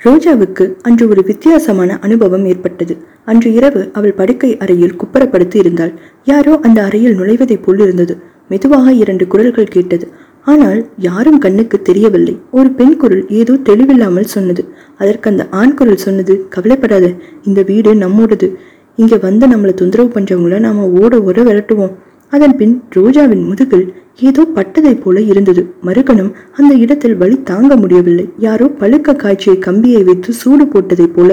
ரோஜாவுக்கு அன்று ஒரு வித்தியாசமான அனுபவம் ஏற்பட்டது. அன்று இரவு அவள் படுக்கை அறையில் குப்புறப்படுத்தி இருந்தாள். யாரோ அந்த அறையில் நுழைவதை போல் இருந்தது. மெதுவாக இரண்டு குரல்கள் கேட்டது. ஆனால் யாரும் கண்ணுக்கு தெரியவில்லை. ஒரு பெண் குரல் ஏதோ தெளிவில்லாமல் சொன்னது. அதற்கு அந்த ஆண் குரல் சொன்னது, கவலைப்படாத, இந்த வீடு நம்மோடது. இங்கே வந்து நம்மளை தொந்தரவு பண்றவங்கள நாம ஓட ஓட விரட்டுவோம். அதன் பின் ரோஜாவின் முதுகில் ஏதோ பட்டதை போல இருந்தது. மறுகணம் அந்த இடத்தில் வலி தாங்க முடியவில்லை. யாரோ பழுக்க காய்ச்சியை கம்பியை வைத்து சூடு போட்டதை போல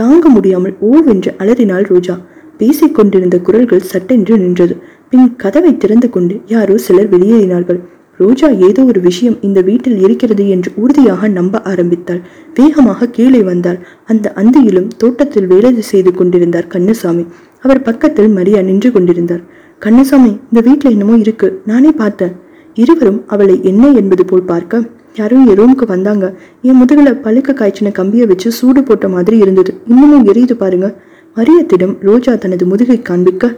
தாங்க முடியாமல் ஓவென்று அலறினாள் ரோஜா. பேசிக்கொண்டிருந்த குரல்கள் சட்டென்று நின்றது. பின் கதவை திறந்து கொண்டு யாரோ சிலர் வெளியேறினார்கள். ரோஜா ஏதோ ஒரு விஷயம் இந்த வீட்டில் இருக்கிறது என்று உறுதியாக நம்ப ஆரம்பித்தாள். வேகமாக கீழே வந்தாள். அந்த அந்தியிலும் தோட்டத்தில் வேலை செய்து கொண்டிருந்தார் கண்ணுசாமி. அவர் பக்கத்தில் மரியா நின்று கொண்டிருந்தார். கண்ணசாமி, இந்த வீட்டில் என்னமோ இருக்கு, நானே பார்த்தேன். இருவரும் அவளை என்ன என்பது போல் பார்க்க, யாரும் என் ரூமுக்கு வந்தாங்க, என் முதுகில் பழுக்க காய்ச்சின கம்பியை வச்சு சூடு போட்ட மாதிரி இருந்தது, இன்னமும் எரியுது பாருங்க. மரியத்திடம் ரோஜா தனது முதுகை காண்பிக்க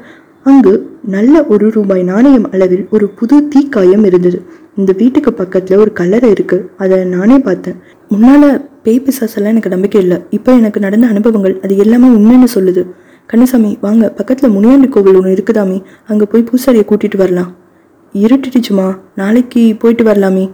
அங்கு நல்ல ஒரு ரூபாய் நாணயம் அளவில் ஒரு புது தீக்காயம் இருந்தது. இந்த வீட்டுக்கு பக்கத்துல ஒரு கல்லறை இருக்கு, அதை நானே பார்த்தேன். முன்னால பேய் பிசாசெல்லாம் எனக்கு நம்பிக்கை இல்லை. இப்போ எனக்கு நடந்த அனுபவங்கள் அது எல்லாமே உண்மைன்னு சொல்லுது. கண்ணசாமி வாங்க, பக்கத்துல முனியாண்டி கோவில் ஒன்று இருக்குதாமே, அங்க போய் பூசாரியை கூட்டிட்டு வரலாம். இருட்டுடுச்சுமா, நாளைக்கு போயிட்டு வரலாமே.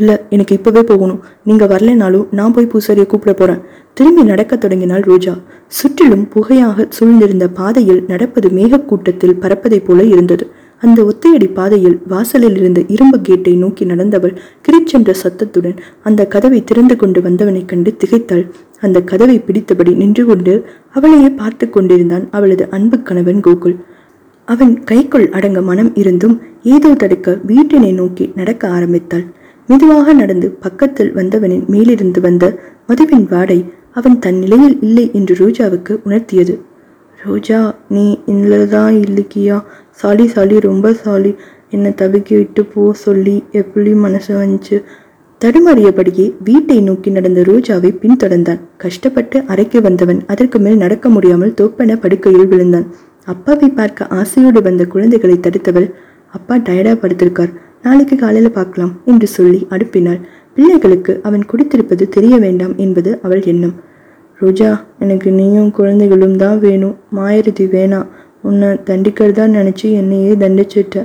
இல்ல, எனக்கு இப்பவே போகணும். நீங்க வரலைனாலும் நான் போய் பூசாரியை கூப்பிட போறேன். திரும்பி நடக்க தொடங்கினாள் ரோஜா. சுற்றிலும் புகையாக சூழ்ந்திருந்த பாதையில் நடப்பது மேகக்கூட்டத்தில் பறப்பதை போல இருந்தது. அந்த ஒத்தையடி பாதையில் வாசலில் இருந்த இரும்பு கேட்டை நோக்கி நடந்தவள் கிரிச்சென்ற சத்தத்துடன் அந்த கதவை திறந்து கொண்டு வந்தவனை கண்டு திகைத்தாள். அந்த கதவை பிடித்தபடி நின்று கொண்டு அவளையே பார்த்து கொண்டிருந்தான் அவளது அன்பு கணவன் கோகுல். அவன் கைக்குள் அடங்க மனம் இருந்தும் ஏதோ தடுக்க வீட்டினை நோக்கி நடக்க ஆரம்பித்தாள். மெதுவாக நடந்து பக்கத்தில் வந்தவனின் மேலிருந்து வந்த மதுவின் வாடை அவன் தன் நிலையில் இல்லை என்று ரோஜாவுக்கு உணர்த்தியது. ரோஜா, நீ இந்ததான் இல்லைக்கியா? சாலி சாலி, ரொம்ப சாலி. என்னை தவிக்க விட்டு போ சொல்லி எப்படி மனசு வந்துச்சு. தடுமாறியபடியே வீட்டை நோக்கி நடந்த ரோஜாவை பின்தொடர்ந்தான். கஷ்டப்பட்டு அறைக்கு வந்தவன் அதற்கு மேல் நடக்க முடியாமல் தோப்பன படுக்கையில் விழுந்தான். அப்பாவை பார்க்க ஆசையோடு வந்த குழந்தைகளை தடுத்தவள், அப்பா டயர்டா படுத்திருக்கார், நாளைக்கு காலையில பார்க்கலாம் என்று சொல்லி அனுப்பினாள். பிள்ளைகளுக்கு அவன் குடித்திருப்பது தெரிய வேண்டாம் என்பது அவள் எண்ணம். ரோஜா, எனக்கு நீயும் குழந்தைகளும் தான் வேணும், மாயருதி வேணாம். உன்னை தண்டிக்கிறதா நினைச்சு என்னையே தண்டிச்சிட்ட.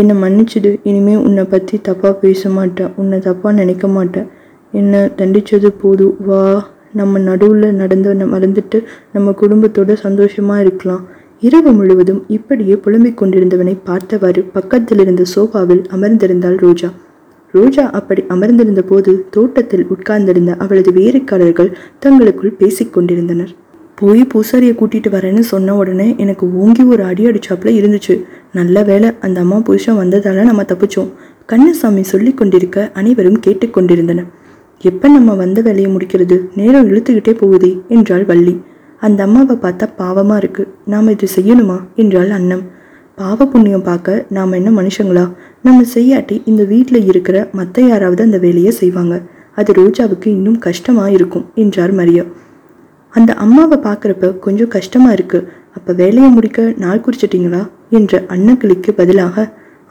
என்னை மன்னிச்சுடு. இனிமே உன்னை பத்தி தப்பா பேச மாட்டேன், உன்னை தப்பா நினைக்க மாட்டேன். என்னை தண்டிச்சது போதும். வா, நம்ம நடுவில் நடந்து மறந்துட்டு நம்ம குடும்பத்தோட சந்தோஷமா இருக்கலாம். இரவு முழுவதும் இப்படியே புலம்பிக் கொண்டிருந்தவனை பார்த்தவாறு பக்கத்தில் இருந்த சோபாவில் அமர்ந்திருந்தாள் ரோஜா. ரோஜா அப்படி அமர்ந்திருந்த போது தோட்டத்தில் உட்கார்ந்திருந்த அவளது வேலைக்காரர்கள் தங்களுக்குள் பேசிக் கொண்டிருந்தனர். போய் பூசாரியை கூட்டிட்டு வரேன்னு சொன்ன உடனே எனக்கு ஓங்கி ஒரு அடி அடிச்சாப்புல இருந்துச்சு. நல்ல வேலை அந்த அம்மா புருஷன் வந்ததால நம்ம தப்பிச்சோம். கண்ணசாமி சொல்லி கொண்டிருக்க அனைவரும் கேட்டுக்கொண்டிருந்தனர். எப்ப நம்ம வந்த வேலையை முடிக்கிறது, நேரம் இழுத்துக்கிட்டே போகுதே என்றாள் வள்ளி. அந்த அம்மாவை பார்த்தா பாவமாக இருக்குது, நாம் இது செய்யணுமா என்றாள் அண்ணம். பாவ புண்ணியம் பார்க்க நாம் என்ன மனுஷங்களா? நம்ம செய்யாட்டி இந்த வீட்டில் இருக்கிற மற்ற யாராவது அந்த வேலையை செய்வாங்க, அது ரோஜாவுக்கு இன்னும் கஷ்டமாக இருக்கும் என்றார் மரியா. அந்த அம்மாவை பார்க்குறப்ப கொஞ்சம் கஷ்டமாக இருக்குது, அப்போ வேலையை முடிக்க நாள் குறிச்சிட்டிங்களா என்ற அண்ணக்கிளிக்கு பதிலாக,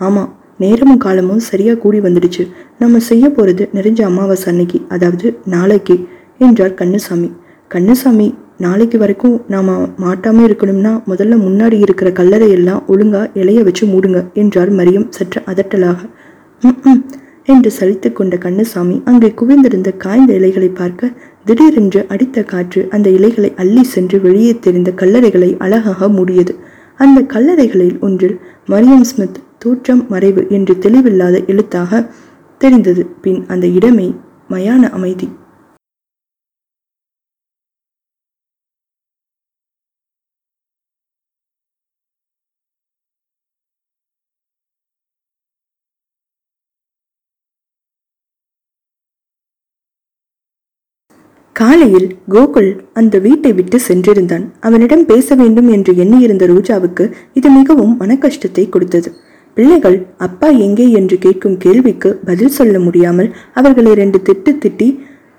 ஆமாம், நேரமும் காலமும் சரியாக கூடி வந்துடுச்சு, நம்ம செய்ய போகிறது நிறைஞ்ச அம்மாவாசை அன்னைக்கு, அதாவது நாளைக்கு என்றார் கண்ணசாமி. கண்ணசாமி, நாளைக்கு வரைக்கும் நாம் மாட்டாமல் இருக்கணும்னா முதல்ல முன்னாடி இருக்கிற கல்லறையெல்லாம் ஒழுங்காக இலைய வச்சு மூடுங்க என்றார் மரியம் சற்று அதட்டலாக. ம் ம் என்று சலித்து கொண்ட கண்ணசாமி அங்கே குவிந்திருந்த காய்ந்த இலைகளை பார்க்க, திடீரென்று அடித்த காற்று அந்த இலைகளை அள்ளி சென்று வெளியே தெரிந்த கல்லறைகளை அழகாக மூடியது. அந்த கல்லறைகளில் ஒன்றில் மரியம் ஸ்மித் தோற்றம் மறைவு என்று தெளிவில்லாத எழுத்தாக தெரிந்தது. பின் அந்த இடமே மயான அமைதி. காலையில் கோகுல் அந்த வீட்டை விட்டு சென்றிருந்தான். அவனிடம் பேச வேண்டும் என்று எண்ணியிருந்த ரோஜாவுக்கு இது மிகவும் மன கஷ்டத்தை கொடுத்தது. பிள்ளைகள் அப்பா எங்கே என்று கேட்கும் கேள்விக்கு பதில் சொல்ல முடியாமல் அவர்களை ரெண்டு திட்டு திட்டி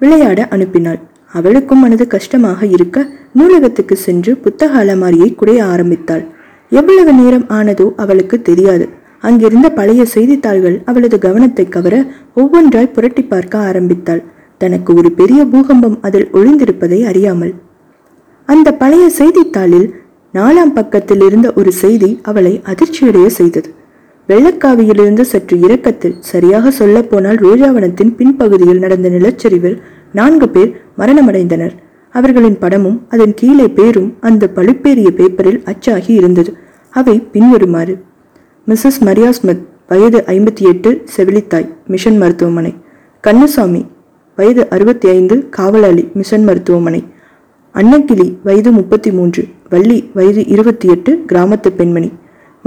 விளையாட அனுப்பினாள். அவளுக்கும் மனது கஷ்டமாக இருக்க நூலகத்துக்கு சென்று புத்தக அலமாரியை குடைய ஆரம்பித்தாள். எவ்வளவு நேரம் ஆனதோ அவளுக்கு தெரியாது. அங்கிருந்த பழைய செய்தித்தாள்கள் அவளது கவனத்தை கவர ஒவ்வொன்றாய் புரட்டி பார்க்க ஆரம்பித்தாள். தனக்கு ஒரு பெரிய பூகம்பம் அதில் ஒளிந்திருப்பதை அறியாமல். அந்த பழைய செய்தித்தாளில் நாலாம் பக்கத்தில் இருந்த ஒரு செய்தி அவளை அதிர்ச்சியடைய செய்தது. வெள்ளக்காவியிலிருந்து சற்று இறக்கத்தில், சரியாக சொல்ல போனால் ரோஜாவனத்தின் பின்பகுதியில் நடந்த நிலச்சரிவில் நான்கு பேர் மரணமடைந்தனர். அவர்களின் படமும் அதன் கீழே பேரும் அந்த பழுப்பேறிய பேப்பரில் அச்சாகி இருந்தது. அவை பின்வருமாறு: மிஸ்ஸஸ் மரியா ஸ்மித், வயது ஐம்பத்தி எட்டு, செவிலித்தாய், மிஷன் மருத்துவமனை. கண்ணசாமி, வயது அறுபத்தி ஐந்து, காவலாளி, மிஷன் மருத்துவமனை. அன்னக்கிளி, வயது முப்பத்தி மூன்று, வள்ளி, வயது இருபத்தி எட்டு, கிராமத்து பெண்மணி.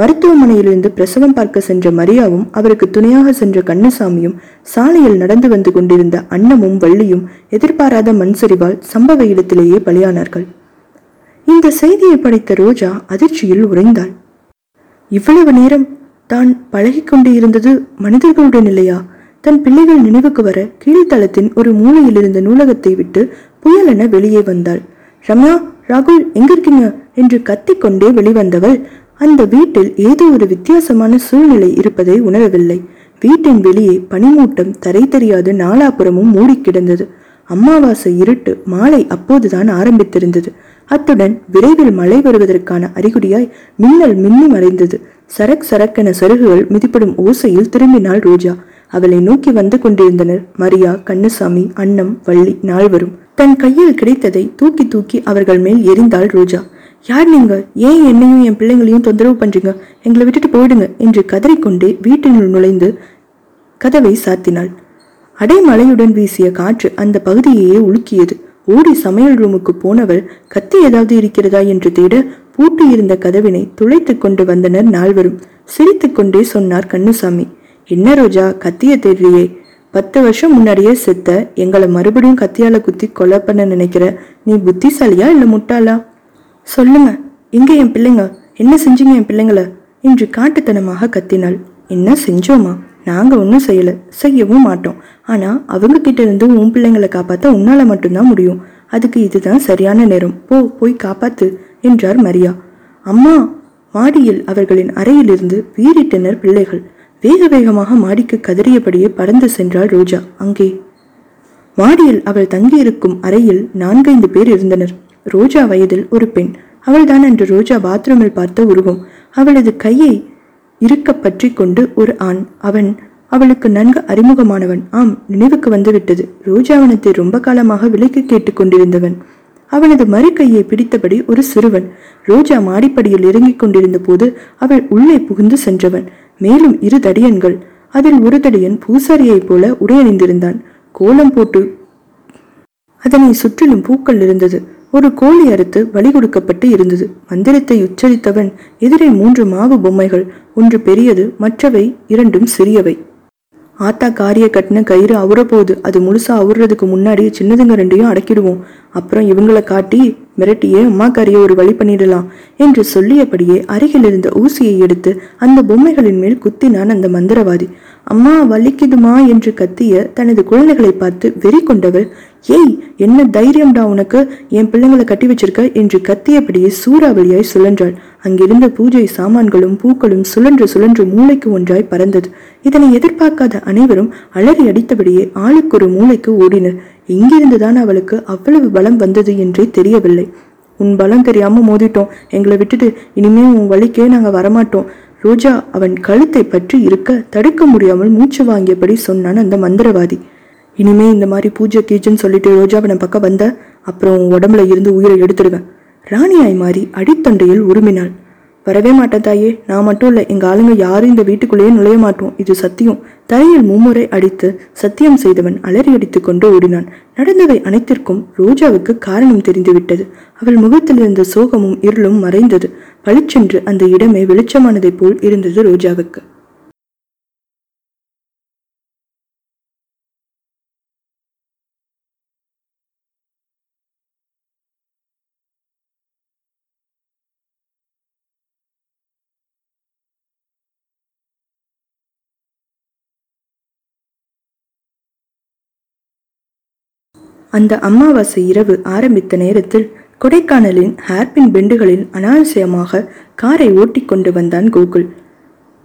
மருத்துவமனையிலிருந்து பிரசவம் பார்க்க சென்ற மரியாவும் அவருக்கு துணையாக சென்ற கண்ணசாமியும் சாலையில் நடந்து வந்து கொண்டிருந்த அன்னமும் வள்ளியும் எதிர்பாராத மண்சரிவால் சம்பவ இடத்திலேயே பலியானார்கள். இந்த செய்தியை படித்த ரோஜா அதிர்ச்சியில் உறைந்தாள். இவ்வளவு நேரம் தான் பழகி கொண்டே இருந்தது மனிதர்களுடைய நிலையா? தன் பிள்ளைகள் நினைவுக்கு வர கீழ்த்தளத்தின் ஒரு மூலையில் இருந்த நூலகத்தை விட்டு புயலென வெளியே வந்தாள். ரம்யா, ராகுல், எங்க இருக்கீங்க என்று கத்திக்கொண்டே வெளிவந்தவள் அந்த வீட்டில் ஏதோ ஒரு வித்தியாசமான சூழ்நிலை இருப்பதை உணரவில்லை. வீட்டின் வெளியே பனிமூட்டம் தரை தெரியாது நாலாபுறமும் மூடி கிடந்தது. அமாவாசை இருட்டு மாலை அப்போதுதான் ஆரம்பித்திருந்தது. அத்துடன் விரைவில் மழை வருவதற்கான அறிகுறியாய் மின்னல் மின்னி மறைந்தது. சரக் சரக்கென சருகுகள் மிதிப்படும் ஓசையில் திரும்பினாள் ரோஜா. அவளை நோக்கி வந்து கொண்டிருந்தனர் மரியா, கண்ணசாமி, அன்னம், வள்ளி நால்வரும். தன் கையில் கிடைத்ததை தூக்கி தூக்கி அவர்கள் மேல் எரிந்தாள் ரோஜா. யார் நீங்க? ஏன் என்னையும் என் பிள்ளைங்களையும் தொந்தரவு பண்றீங்க? எங்களை விட்டுட்டு போயிடுங்க என்று கதறிக்கொண்டே வீட்டினுள் நுழைந்து கதவை சாத்தினாள். அடைமழையுடன் வீசிய காற்று அந்த பகுதியையே உலுக்கியது. ஓடி சமையல் ரூமுக்கு போனவள் கத்தி ஏதாவது இருக்கிறதா என்று தேட பூட்டியிருந்த கதவினை துளைத்து கொண்டு வந்தனர் நால்வரும். சிரித்து கொண்டே சொன்னார் கண்ணசாமி. என்ன ரோஜா, கத்திய தேடுறியே? பத்து வருஷம் முன்னாடியே செத்த எங்களை மறுபடியும் கத்தியால குத்தி கொலை பண்ண நினைக்கிற நீ புத்திசாலியா இல்லை முட்டாளா? சொல்லுங்க, எங்க என் பிள்ளைங்க? என்ன செஞ்சீங்க என் பிள்ளைங்கள என்று காட்டுத்தனமாக கத்தினாள். என்ன செஞ்சோமா? நாங்க ஒன்றும் செய்யலை, செய்யவும் மாட்டோம். ஆனா அவங்க கிட்ட இருந்து உன் பிள்ளைங்களை காப்பாற்ற உன்னால மட்டும்தான் முடியும். அதுக்கு இதுதான் சரியான நேரம், போ போய் காப்பாத்து என்றார் மரியா. அம்மா, மாடியில் அவர்களின் அறையிலிருந்து பீரிட்டனர் பிள்ளைகள். வேக வேகமாக மாடிக்கு கதறியபடியே பறந்து சென்றாள் ரோஜா. அங்கே மாடியில் அவள் தங்கியிருக்கும் அறையில் நான்கைந்து பேர் இருந்தனர். ரோஜா வயதில் ஒரு பெண். அவள்தான் அன்று ரோஜா பாத்ரூமில் பார்த்த உருவம். அவளது கையை இருக்க பற்றி கொண்டு ஒரு ஆண். அவன் அவளுக்கு நன்கு அறிமுகமானவன். ஆம், நினைவுக்கு வந்துவிட்டது. ரோஜாவனத்தை ரொம்ப காலமாக விலக்கி கேட்டுக் கொண்டிருந்தவன். அவளது மறு கையை பிடித்தபடி ஒரு சிறுவன். ரோஜா மாடிப்படியில் இறங்கிக் கொண்டிருந்த போது அவள் உள்ளே புகுந்து சென்றவன். மேலும் இரு தடியன்கள். அதில் ஒரு தடியன் பூசாரியைப் போல உடையணிந்திருந்தான். கோலம் போட்டு அதனை சுற்றிலும் பூக்கள் இருந்தது. ஒரு கோழி அறுத்து வழி கொடுக்கப்பட்டு இருந்தது. மந்திரத்தை உச்சரித்தவன். எதிரே மூன்று மாவு பொம்மைகள். ஒன்று பெரியது, மற்றவை இரண்டும் சிறியவை. ஆத்தா காரிய கட்டின கயிறு அவுறப்போகுது, அது முழுசா அவுறதுக்கு முன்னாடி சின்னதுங்க ரெண்டையும் அடக்கிடுவோம், அப்புறம் இவங்களை காட்டி மிரட்டியே அம்மா காரிய ஒரு வழி பண்ணிடலாம் என்று சொல்லியபடியே அருகில் இருந்த ஊசியை எடுத்து அந்த பொம்மைகளின் மேல் குத்தினான் அந்த மந்திரவாதி. அம்மா வலிக்குதுமா என்று கத்திய தனது குழந்தைகளை பார்த்து வெறி கொண்டவள், ஏய் என்ன தைரியம்டா உனக்கு, என் பிள்ளைங்களை கட்டி வச்சிருக்க என்று கத்தியபடியே சூறாவளியாய் சுழன்றாள். அங்கிருந்த பூஜை சாமான்களும் பூக்களும் சுழன்று சுழன்று மூளைக்கு ஒன்றாய் பறந்தது. இதனை எதிர்பார்க்காத அனைவரும் அலறி அடித்தபடியே ஆளுக்கு ஒரு மூளைக்கு ஓடினர். எங்கிருந்துதான் அவளுக்கு அவ்வளவு பலம் வந்தது என்றே தெரியவில்லை. உன் பலம் தெரியாம மோதிட்டோம், எங்களை விட்டுட்டு இனிமே உன் வழிக்கே நாங்க வரமாட்டோம். ரோஜா அவன் கழுத்தை பற்றி இருக்க தடுக்க முடியாமல் மூச்சு வாங்கியபடி சொன்னான் அந்த மந்திரவாதி. இனிமே இந்த மாதிரி பூஜை கீஜன்னு சொல்லிட்டு ரோஜாவை நம்ம பக்கம் வந்த அப்புறம் உடம்புல இருந்து உயிரை எடுத்துடுவேன். ராணியாய் மாறி அடித்தொண்டையில் உருமினாள். வரவே மாட்டேன் தாயே, நான் மட்டும் இல்லை, எங்கள் ஆளுங்க யாரும் இந்த வீட்டுக்குள்ளேயே நுழைய மாட்டோம், இது சத்தியம். தரையில் மும்முறை அடித்து சத்தியம் செய்தவன் அலறி அடித்து கொண்டு ஓடினான். நடந்தவை அனைத்திற்கும் ரோஜாவுக்கு காரணம் தெரிந்துவிட்டது. அவள் முகத்தில் இருந்த சோகமும் இருளும் மறைந்தது. பளிச்சென்று அந்த இடமே வெளிச்சமானதை போல் இருந்தது ரோஜாவுக்கு. அந்த அமாவாசை இரவு ஆரம்பித்த நேரத்தில் கொடைக்கானலின் ஹேர்பின் பெண்டுகளில் அனாவசியமாக காரை ஓட்டி கொண்டு வந்தான் கோகுல்.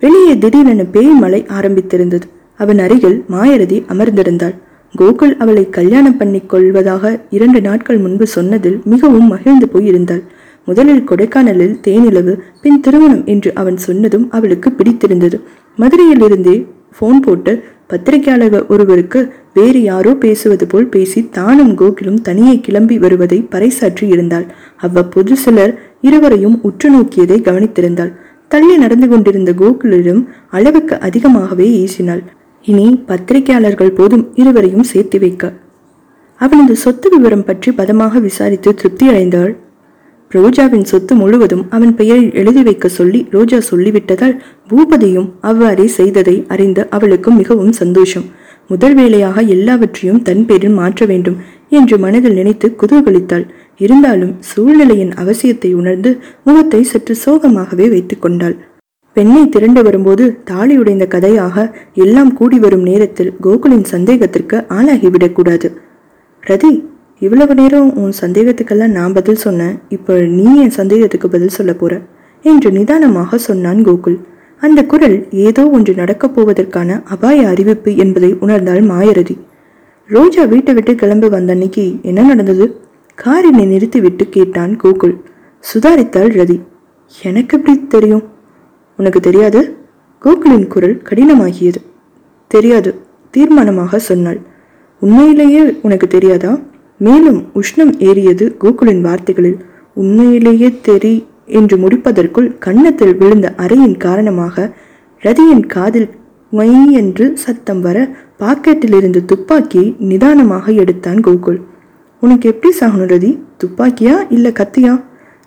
வெளியே திடீரென பேய் மழை ஆரம்பித்திருந்தது. அவன் அருகில் மாயரதி அமர்ந்திருந்தாள். கோகுல் அவளை கல்யாணம் பண்ணி கொள்வதாக இரண்டு நாட்கள் முன்பு சொன்னதில் மிகவும் மகிழ்ந்து போயிருந்தாள். முதலில் கொடைக்கானலில் தேனிலவு, பின் திருமணம் என்று அவன் சொன்னதும் அவளுக்கு பிடித்திருந்தது. மதுரையிலிருந்தே போன் போட்டு பத்திரிகையாளர்கள் ஒருவருக்கு வேறு யாரோ பேசுவது போல் பேசி தானும் கோகிலும் தனியே கிளம்பி வருவதை பறைசாற்றி இருந்தாள். அவ்வப்போது சிலர் இருவரையும் உற்று நோக்கியதை கவனித்திருந்தாள். தள்ளி நடந்து கொண்டிருந்த கோகுலிடம் அளவுக்கு அதிகமாகவே ஏசினாள். இனி பத்திரிகையாளர்கள் போதும் இருவரையும் சேர்த்து வைக்க. அவனது சொத்து விவரம் பற்றி பதமாக விசாரித்து திருப்தி அடைந்தாள். ரோஜாவின் சொத்து முழுவதும் அவன் பெயரில் எழுதி வைக்க சொல்லி ரோஜா சொல்லிவிட்டதால் பூபதியும் அவ்வாறே செய்ததை அறிந்த அவளுக்கு மிகவும் சந்தோஷம். முதல் வேளையாக எல்லாவற்றையும் தன் பேரில் மாற்ற வேண்டும் என்று மனதில் நினைத்து குதூகலித்தாள். இருந்தாலும் சூழ்நிலையின் அவசியத்தை உணர்ந்து முகத்தை சற்று சோகமாகவே வைத்துக் கொண்டாள். பெண்ணை திரண்டு வரும்போது தாலி உடைந்த கதையாக எல்லாம் கூடி வரும் நேரத்தில் கோகுலின் சந்தேகத்திற்கு ஆளாகிவிடக்கூடாது. ரதி, இவ்வளவு நேரம் உன் சந்தேகத்துக்கெல்லாம் நான் பதில் சொன்னேன், இப்போ நீ என் சந்தேகத்துக்கு பதில் சொல்ல போற என்று நிதானமாக சொன்னான் கோகுல். அந்த குரல் ஏதோ ஒன்று நடக்கப் போவதற்கான அபாய அறிவிப்பு என்பதை உணர்ந்தாள் மாயரதி. ரோஜா வீட்டை விட்டு கிளம்பி வந்த அன்னைக்கு என்ன நடந்தது? காரினை நிறுத்திவிட்டு கேட்டான் கோகுல். சுதாரித்தாள் ரதி. எனக்கு எப்படி தெரியும்? உனக்கு தெரியாது? கோகுலின் குரல் கடினமாகியது. தெரியாது, தீர்மானமாக சொன்னாள். உண்மையிலேயே உனக்கு தெரியாதா? மேலும் உஷ்ணம் ஏறியது கோகுலின் வார்த்தைகளில். உண்மையிலேயே தெரி என்று முடிப்பதற்குள் கன்னத்தில் விழுந்த அறையின் காரணமாக ரதியின் காதில் மை என்று சத்தம் வர பாக்கெட்டில் இருந்து துப்பாக்கியை நிதானமாக எடுத்தான் கோகுல். உனக்கு எப்படி சாகணும் ரதி, துப்பாக்கியா இல்ல கத்தியா?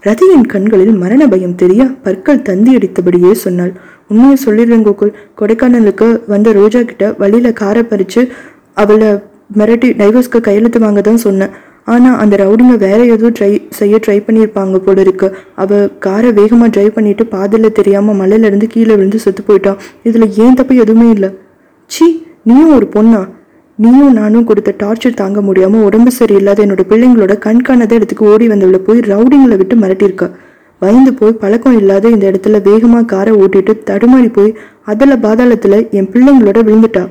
ரதியின் கண்களில் மரண பயம் தெரிய பற்கள் தந்தி அடித்தபடியே சொன்னாள். உண்மையை சொல்லிடுறேன் கோகுல், கொடைக்கானலுக்கு வந்த ரோஜா கிட்ட வழியில காரை பறிச்சு அவளை மிரட்டி டைவர்ஸ்க்கு கையெழுத்து வாங்க தான் சொன்னேன். ஆனால் அந்த ரவுடிங்க வேற ஏதோ ட்ரை செய்ய ட்ரை பண்ணியிருப்பாங்க போல இருக்கு. அவள் காரை வேகமாக ட்ரைவ் பண்ணிட்டு பாதையில் தெரியாமல் மலையிலேருந்து கீழே விழுந்து செத்து போயிட்டான். இதில் ஏன் தப்பு எதுவுமே இல்லை. சி, நீயும் ஒரு பொண்ணா? நீயும் நானும் கொடுத்த டார்ச்சர் தாங்க முடியாமல் உடம்பு சரியில்லாத என்னோட பிள்ளைங்களோட கண்காணத்தை இடத்துக்கு ஓடி வந்தவளை போய் ரவுடிங்களை விட்டு மிரட்டியிருக்க. பயந்து போய் பழக்கம் இல்லாத இந்த இடத்துல வேகமா காரை ஓட்டிட்டு தடுமாறி போய் அதில் பாதாளத்துல என் பிள்ளைங்களோட விழுந்துட்டா.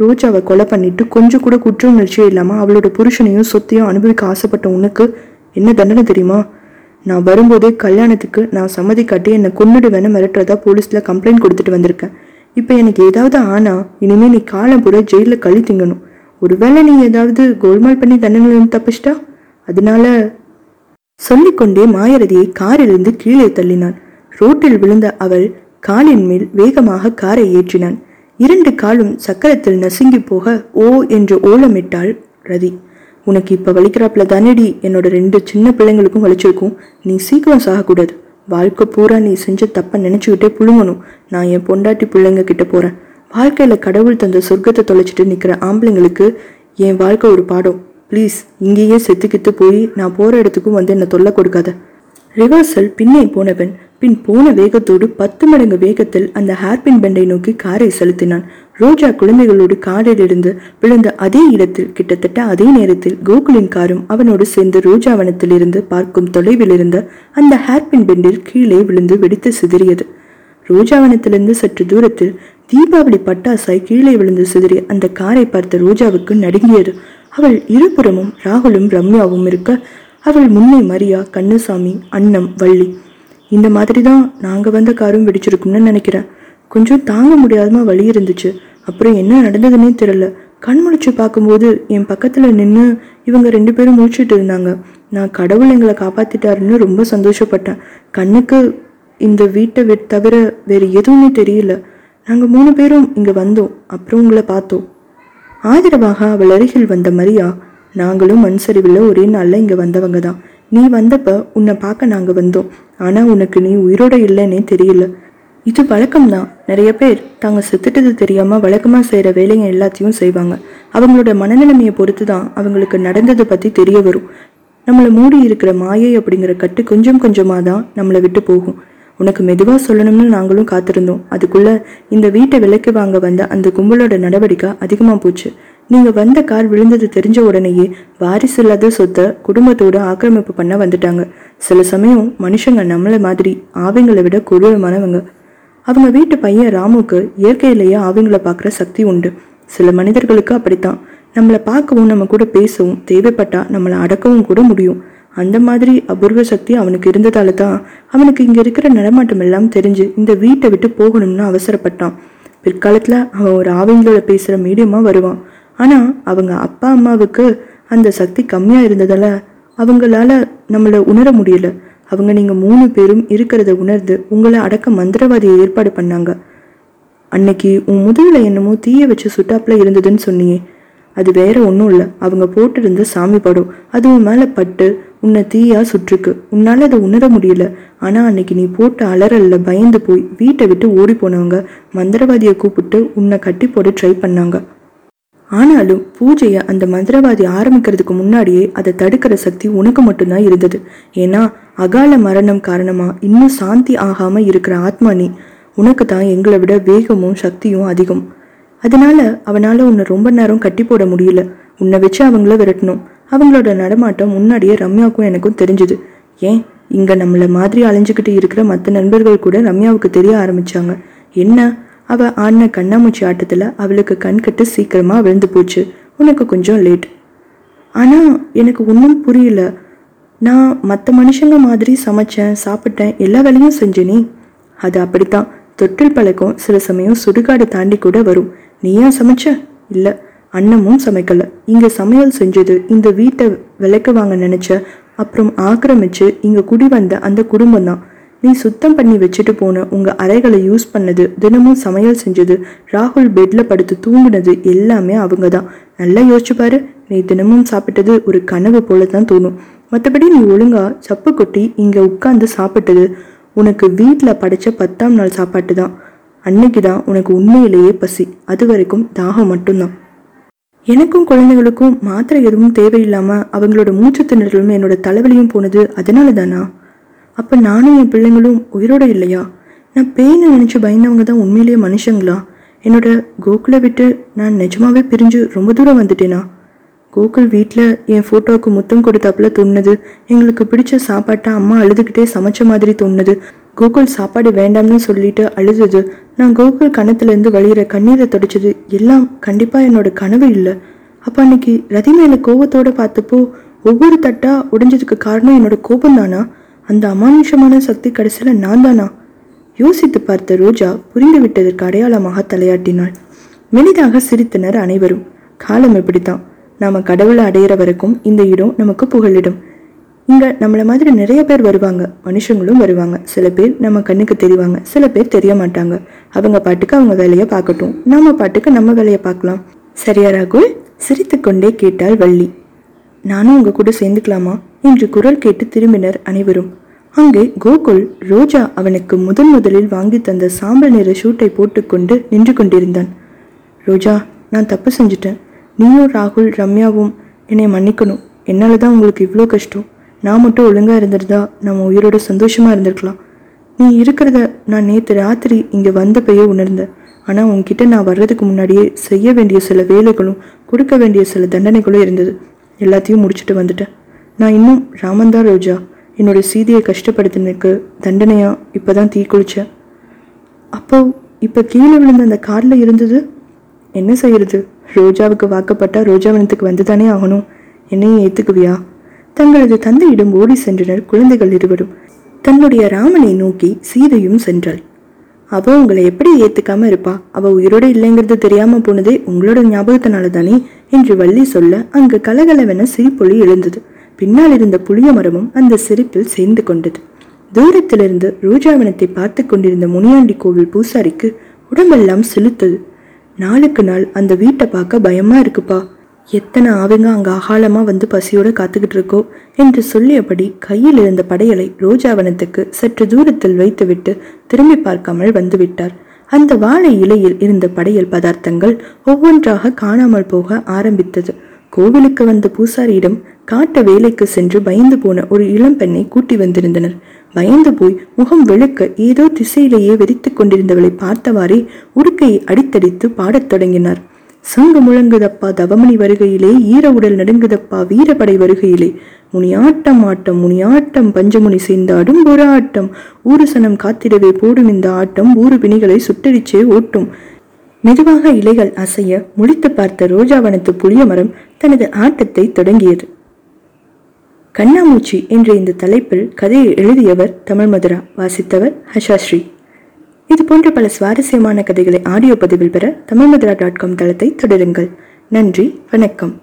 ரோஜாவை கொலை பண்ணிட்டு கொஞ்சம் கூட குற்ற உணர்ச்சியே இல்லாம அவளோட புருஷனையும் சொத்தையும் அனுபவிக்க ஆசைப்பட்ட உனக்கு என்ன தண்டனை தெரியுமா? நான் வரும்போதே கல்யாணத்துக்கு நான் சம்மதி காட்டி என்னை கொன்னுடுவேன்னு மிரட்டுறதா போலீஸ்ல கம்ப்ளைண்ட் கொடுத்துட்டு வந்திருக்கேன். இப்போ எனக்கு ஏதாவது ஆனா இனிமே நீ காலம் பூரா ஜெயிலில் கழி திங்கணும். ஒருவேளை நீ ஏதாவது கோல்மால் பண்ணி தண்டனை தப்பிச்சிட்டா அதனால சொல்லிக்கொண்டே மாயரதியை காரிலிருந்து கீழே தள்ளினான். ரோட்டில் விழுந்த அவள் காலின் மேல் வேகமாக காரை ஏற்றினான். இரண்டு காலும் சக்கரத்தில் நசுங்கி போக ஓ என்று ஓலமிட்டாள் ரதி. உனக்கு இப்போ வலிக்கிறாப்புல தானேடி என்னோட ரெண்டு சின்ன பிள்ளைங்களுக்கும் வலிச்சிருக்கும். நீ சீக்கிரம் சாகக்கூடாது. வாழ்க்கை பூரா நீ செஞ்ச தப்பை நினச்சிக்கிட்டே புழுங்கணும். நான் என் பொண்டாட்டி பிள்ளைங்க கிட்ட போகிறேன். வாழ்க்கையில் கடவுள் தந்த சொர்க்கத்தை தொலைச்சிட்டு நிற்கிற ஆம்பளைங்களுக்கு என் வாழ்க்கை ஒரு பாடம். ப்ளீஸ் இங்கேயே செத்துக்கித்து போய் நான் போகிற இடத்துக்கும் வந்து என்னை தொல்லை கொடுக்காத. ரிவர்சல் பின்னே போனவன் பின் போன வேகத்தோடு பத்து மடங்கு வேகத்தில் அந்த ஹேர்பின் பெண்டை நோக்கி காரை செலுத்தினான். ரோஜா குழந்தைகளோடு காரிலிருந்து விழுந்த அதே இடத்தில் கிட்டத்தட்ட அதே நேரத்தில் கோகுலின் காரும் அவனோடு சேர்ந்து ரோஜாவனத்தில் இருந்து பார்க்கும் தொலைவில் இருந்த அந்த ஹேர்பின் பெண்டில் கீழே விழுந்து வெடித்து சிதறியது. ரோஜாவனத்திலிருந்து சற்று தூரத்தில் தீபாவளி பட்டாசாய் கீழே விழுந்து சிதறி அந்த காரை பார்த்த ரோஜாவுக்கு நடுங்கியது. அவள் இருபுறமும் ராகுலும் ரம்யாவும் இருக்க அவள் முன்னே மரியா, கண்ணுசாமி, அன்னம், வள்ளி. இந்த மாதிரி தான் நாங்கள் வந்த காரும் வெடிச்சிருக்கும்னு நினைக்கிறேன். கொஞ்சம் தாங்க முடியாதமா வழி இருந்துச்சு. அப்புறம் என்ன நடந்ததுன்னே தெரியல. கண்முழிச்சு பார்க்கும்போது என் பக்கத்தில் நின்று இவங்க ரெண்டு பேரும் மூழ்கிட்டு இருந்தாங்க. நான் கடவுள் எங்களை காப்பாற்றிட்டாருன்னு ரொம்ப சந்தோஷப்பட்டேன். கண்ணுக்கு இந்த வீட்டை வி தவிர வேறு எதுவுமே தெரியல. நாங்கள் மூணு பேரும் இங்கே வந்தோம். அப்புறம் உங்களை பார்த்தோம். ஆதரவாக அவள் அருகில் வந்த மரியா, நாங்களும் மண் சரிவில் ஒரே நாளில் இங்கே வந்தவங்க தான். நீ வந்தப்போ உன்னை பார்க்க நாங்கள் வந்தோம். ஆனால் உனக்கு நீ உயிரோட இல்லைன்னே தெரியல. இது வழக்கம்தான். நிறைய பேர் தாங்க செத்துட்டது தெரியாமல் வழக்கமாக செய்கிற வேலைங்க எல்லாத்தையும் செய்வாங்க. அவங்களோட மனநிலைமையை பொறுத்து தான் அவங்களுக்கு நடந்ததை பற்றி தெரிய வரும். நம்மளை மூடி இருக்கிற மாயை அப்படிங்கிற கட்டு கொஞ்சம் கொஞ்சமாக தான் நம்மளை விட்டு போகும். உனக்கு மெதுவாக சொல்லணும்னு நாங்களும் காத்திருந்தோம். அதுக்குள்ளே இந்த வீட்டை விலைக்கு வாங்க வந்த அந்த கும்பலோட நடவடிக்கை அதிகமாக போச்சு. நீங்கள் வந்த கார் விழுந்தது தெரிஞ்ச உடனேயே வாரிசு இல்லாத சொத்தை குடும்பத்தோடு ஆக்கிரமிப்பு பண்ண வந்துட்டாங்க. சில சமயம் மனுஷங்க நம்மளை மாதிரி ஆவிங்களை விட கொடூரமானவங்க. அவங்க வீட்டு பையன் ராமுக்கு இயற்கையிலேயே ஆவிங்களை பார்க்குற சக்தி உண்டு. சில மனிதர்களுக்கு அப்படித்தான். நம்மளை பார்க்கவும் நம்ம கூட பேசவும் தேவைப்பட்டால் நம்மளை அடக்கவும் கூட முடியும். அந்த மாதிரி அபூர்வ சக்தி அவனுக்கு இருந்ததால தான் அவனுக்கு இங்கே இருக்கிற நடமாட்டம் எல்லாம் தெரிஞ்சு இந்த வீட்டை விட்டு போகணும்னு அவசரப்பட்டான். பிற்காலத்தில் அவன் ஒரு ஆவிங்களோட பேசுகிற மீடியமாக வருவான். ஆனால் அவங்க அப்பா அம்மாவுக்கு அந்த சக்தி கம்மியாக இருந்ததால் அவங்களால நம்மளை உணர முடியல. அவங்க நீங்கள் மூணு பேரும் இருக்கிறத உணர்ந்து உங்களை அடக்க மந்திரவாதியை ஏற்பாடு பண்ணாங்க. அன்னைக்கு உன் முதுகில் என்னமோ தீயை வச்சு சுட்டாப்பில் இருந்ததுன்னு சொன்னியே, அது வேற ஒன்றும் இல்லை. அவங்க போட்டிருந்த சாமி படம் அதுவும் மேலே பட்டு உன்னை தீயா சுற்றுக்கு. உன்னால் அதை உணர முடியல. ஆனால் அன்னைக்கு நீ போட்ட அலறல்ல பயந்து போய் வீட்டை விட்டு ஓடி போனவங்க மந்திரவாதியை கூப்பிட்டு உன்னை கட்டி போட ட்ரை பண்ணாங்க. ஆனாலும் பூஜையை அந்த மந்திரவாதி ஆரம்பிக்கிறதுக்கு முன்னாடியே அதை தடுக்கிற சக்தி உனக்கு மட்டும்தான் இருந்தது. ஏன்னா அகால மரணம் காரணமாக இன்னும் சாந்தி ஆகாமல் இருக்கிற ஆத்மா நீ. உனக்கு தான் எங்களை விட வேகமும் சக்தியும் அதிகம். அதனால அவனால் உன்னை ரொம்ப நேரம் கட்டி போட முடியல. உன்னை வச்சு அவங்கள விரட்டணும். அவங்களோட நடமாட்டம் முன்னாடியே ரம்யாவுக்கும் எனக்கும் தெரிஞ்சுது. ஏன் இங்கே நம்மளை மாதிரி அலைஞ்சிக்கிட்டு இருக்கிற மற்ற நண்பர்கள் கூட ரம்யாவுக்கு தெரிய ஆரம்பித்தாங்க. என்ன அவள் ஆடின கண்ணாமூச்சி ஆட்டத்தில் அவளுக்கு கண்கட்டு சீக்கிரமாக விழுந்து போச்சு. உனக்கு கொஞ்சம் லேட். ஆனால் எனக்கு ஒன்றும் புரியல. நான் மற்ற மனுஷங்க மாதிரி சமைச்சேன், சாப்பிட்டேன், எல்லா வேலையும் செஞ்சேனே. அது அப்படித்தான். தொட்டில் பழக்கம் சில சமயம் சுடுகாடு தாண்டி கூட வரும். நீ ஏன் சமைச்ச? இல்லை, அன்னமும் சமைக்கலை. இங்கே சமையல் செஞ்சது இந்த வீட்டை விலைக்கு வாங்க நினச்ச அப்புறம் ஆக்கிரமிச்சு இங்கே குடி வந்த அந்த குடும்பம் தான். நீ சுத்தம் பண்ணி வச்சுட்டு போன உங்கள் அறைகளை யூஸ் பண்ணது, தினமும் சமையல் செஞ்சது, ராகுல் பெட்டில் படுத்து தூங்குனது எல்லாமே அவங்க தான். நல்லா யோசிச்சுப்பாரு. நீ தினமும் சாப்பிட்டது ஒரு கனவு போல தான் தோணும். மற்றபடி நீ ஒழுங்கா சப்பு கொட்டி இங்கே உட்காந்து சாப்பிட்டது உனக்கு வீட்டில் படைத்த பத்தாம் நாள் சாப்பாட்டு தான். அன்னைக்கு தான் உனக்கு உண்மையிலேயே பசி. அது வரைக்கும் தாகம் மட்டும்தான். எனக்கும் குழந்தைகளுக்கும் மாத்திரை எதுவும் தேவையில்லாமல் அவங்களோட மூச்சு திணறலும் என்னோட தலைவலியும் போனது அதனால தானா? அப்போ நானும் என் பிள்ளைங்களும் உயிரோடு இல்லையா? நான் பேய்னு நினச்சி பயந்தவங்க தான் உண்மையிலேயே மனுஷங்களா? என்னோட கோகுலை விட்டு நான் நிஜமாவே பிரிஞ்சு ரொம்ப தூரம் வந்துட்டேனா? கோகுல் வீட்டில் என் ஃபோட்டோவுக்கு முத்தம் கொடுத்தாப்புல தோணுது. எங்களுக்கு பிடிச்ச சாப்பாட்டை அம்மா அழுதுகிட்டே சமைச்ச மாதிரி தோணுது. கோகுல் சாப்பாடு வேண்டாம்னு சொல்லிட்டு அழுதுது. நான் கோகுல் கணத்துலேருந்து வழியிற கண்ணீரை தொடச்சது எல்லாம் கண்டிப்பாக என்னோட கனவு இல்லை. அப்போ அன்னைக்கு ரதி மேலே கோபத்தோடு பார்த்தப்போ ஒவ்வொரு தட்டாக உடைஞ்சதுக்கு காரணம் என்னோட கோபம்தானா? அந்த அமானுஷமான சக்தி கடைசியில் நான் தானா? யோசித்து பார்த்த ரோஜா புரிந்து விட்டதற்கு அடையாளமாக தலையாட்டினாள். மெளிதாக சிரித்தனர் அனைவரும். காலம் இப்படித்தான். நாம் கடவுளை அடையிற வரைக்கும் இந்த இடம் நமக்கு புகழிடும். இங்கே நம்மளை மாதிரி நிறைய பேர் வருவாங்க, மனுஷங்களும் வருவாங்க. சில பேர் நம்ம கண்ணுக்கு தெரிவாங்க, சில பேர் தெரிய மாட்டாங்க. அவங்க பாட்டுக்கு அவங்க வேலையை பார்க்கட்டும், நம்ம பாட்டுக்கு நம்ம வேலையை பார்க்கலாம். சரியா ராகுல்? சிரித்து கொண்டே கேட்டாள் வள்ளி. நானும் உங்கள் கூட சேர்ந்துக்கலாமா என்று குரல் கேட்டு திரும்பினர் அனைவரும். அங்கே கோகுல் ரோஜா அவனுக்கு முதன் முதலில் வாங்கி தந்த சாம்பல் நிற ஷூட்டை போட்டுக்கொண்டு நின்று கொண்டிருந்தான். ரோஜா, நான் தப்பு செஞ்சுட்டேன். நீயும் ராகுல் ரம்யாவும் என்னை மன்னிக்கணும். என்னால் தான் உங்களுக்கு இவ்வளோ கஷ்டம். நான் மட்டும் ஒழுங்காக இருந்திருந்தா நம்ம உயிரோட சந்தோஷமாக இருந்திருக்கலாம். நீ இருக்கிறத நான் நேற்று ராத்திரி இங்கே வந்தப்பையே உணர்ந்தேன். ஆனால் உங்ககிட்ட நான் வர்றதுக்கு முன்னாடியே செய்ய வேண்டிய சில வேலைகளும் கொடுக்க வேண்டிய சில தண்டனைகளும் இருந்தது. எல்லாத்தையும் முடிச்சுட்டு வந்துட்டேன். நான் இன்னும் ராமந்தா ரோஜா. என்னோடய சீதையை கஷ்டப்படுத்தினதுக்கு தண்டனையாக இப்போ தான் தீ குளித்தேன். அப்போ இப்போ கீழே விழுந்த அந்த காரில் இருந்தது என்ன செய்கிறது? ரோஜாவுக்கு வாக்கப்பட்டா ரோஜாவனத்துக்கு வந்துதானே ஆகணும். என்னையும் ஏற்றுக்குவியா? தங்களது தந்தையிடம் ஓடி சென்றனர் குழந்தைகள் இருவரும். தன்னுடைய ராமனை நோக்கி சீதையும் சென்றாள். அவள் உங்களை எப்படி ஏற்றுக்காம இருப்பா? அவள் உயிரோடு இல்லைங்கிறது தெரியாமல் போனதே உங்களோட ஞாபகத்தினால தானே என்று வள்ளி சொல்ல, அங்கு கலகலவென சிரிப்பொலி எழுந்தது. பின்னால் இருந்த புளிய மரமும் அந்த சிரிப்பில் சேர்ந்து கொண்டது. தூரத்திலிருந்து ரோஜாவனத்தை பார்த்து கொண்டிருந்த முனியாண்டி கோவில் பூசாரிக்கு உடம்பெல்லாம் செலுத்தது. நாளுக்கு நாள் அந்த வீட்டை பார்க்க பயமாக இருக்குப்பா. எத்தனை ஆவிங்க அங்கே அகாலமாக வந்து பசியோடு காத்துக்கிட்டு இருக்கோ என்று சொல்லியபடி கையில் இருந்த படையலை ரோஜாவனத்துக்கு சற்று தூரத்தில் வைத்துவிட்டு திரும்பி பார்க்காமல் வந்துவிட்டார். அந்த வாழை இலையில் இருந்த படையல் பதார்த்தங்கள் ஒவ்வொன்றாக காணாமல் போக ஆரம்பித்தது. கோவிலுக்கு வந்த பூசாரியிடம் காட்ட வேலைக்கு சென்று பயந்து போன ஒரு இளம் பெண்ணை கூட்டி வந்திருந்தனர். பயந்து போய் முகம் வெளுக்க ஏதோ திசையிலேயே வெறித்து கொண்டிருந்தவளை பார்த்தவாறே உடுக்கையை அடித்தடித்து பாடத் தொடங்கினார். சங்கு முழங்குதப்பா தவமணி வருகையிலே, ஈர உடல் நடுங்குதப்பா வீரபடை வருகையிலே, முனியாட்டம் ஆட்டம் முனியாட்டம் பஞ்சமுனி சேர்ந்தாடும் ஒரு ஆட்டம், ஊரு சனம் காத்திடவே போடும் இந்த ஆட்டம், ஊரு பிணிகளை சுட்டரிச்சே ஓட்டும். மெதுவாக இலைகள் அசைய முழித்து பார்த்த ரோஜாவனத்து புளிய மரம் தனது ஆட்டத்தை தொடங்கியது. கண்ணாமூச்சி என்ற இந்த தலைப்பில் கதையை எழுதியவர் தமிழ் மதுரா. வாசித்தவர் ஹஷாஸ்ரீ. இது போன்ற பல சுவாரஸ்யமான கதைகளை ஆடியோ பதிவில் பெற தமிழ்மதுரா டாட் காம் தளத்தை தொடருங்கள். நன்றி, வணக்கம்.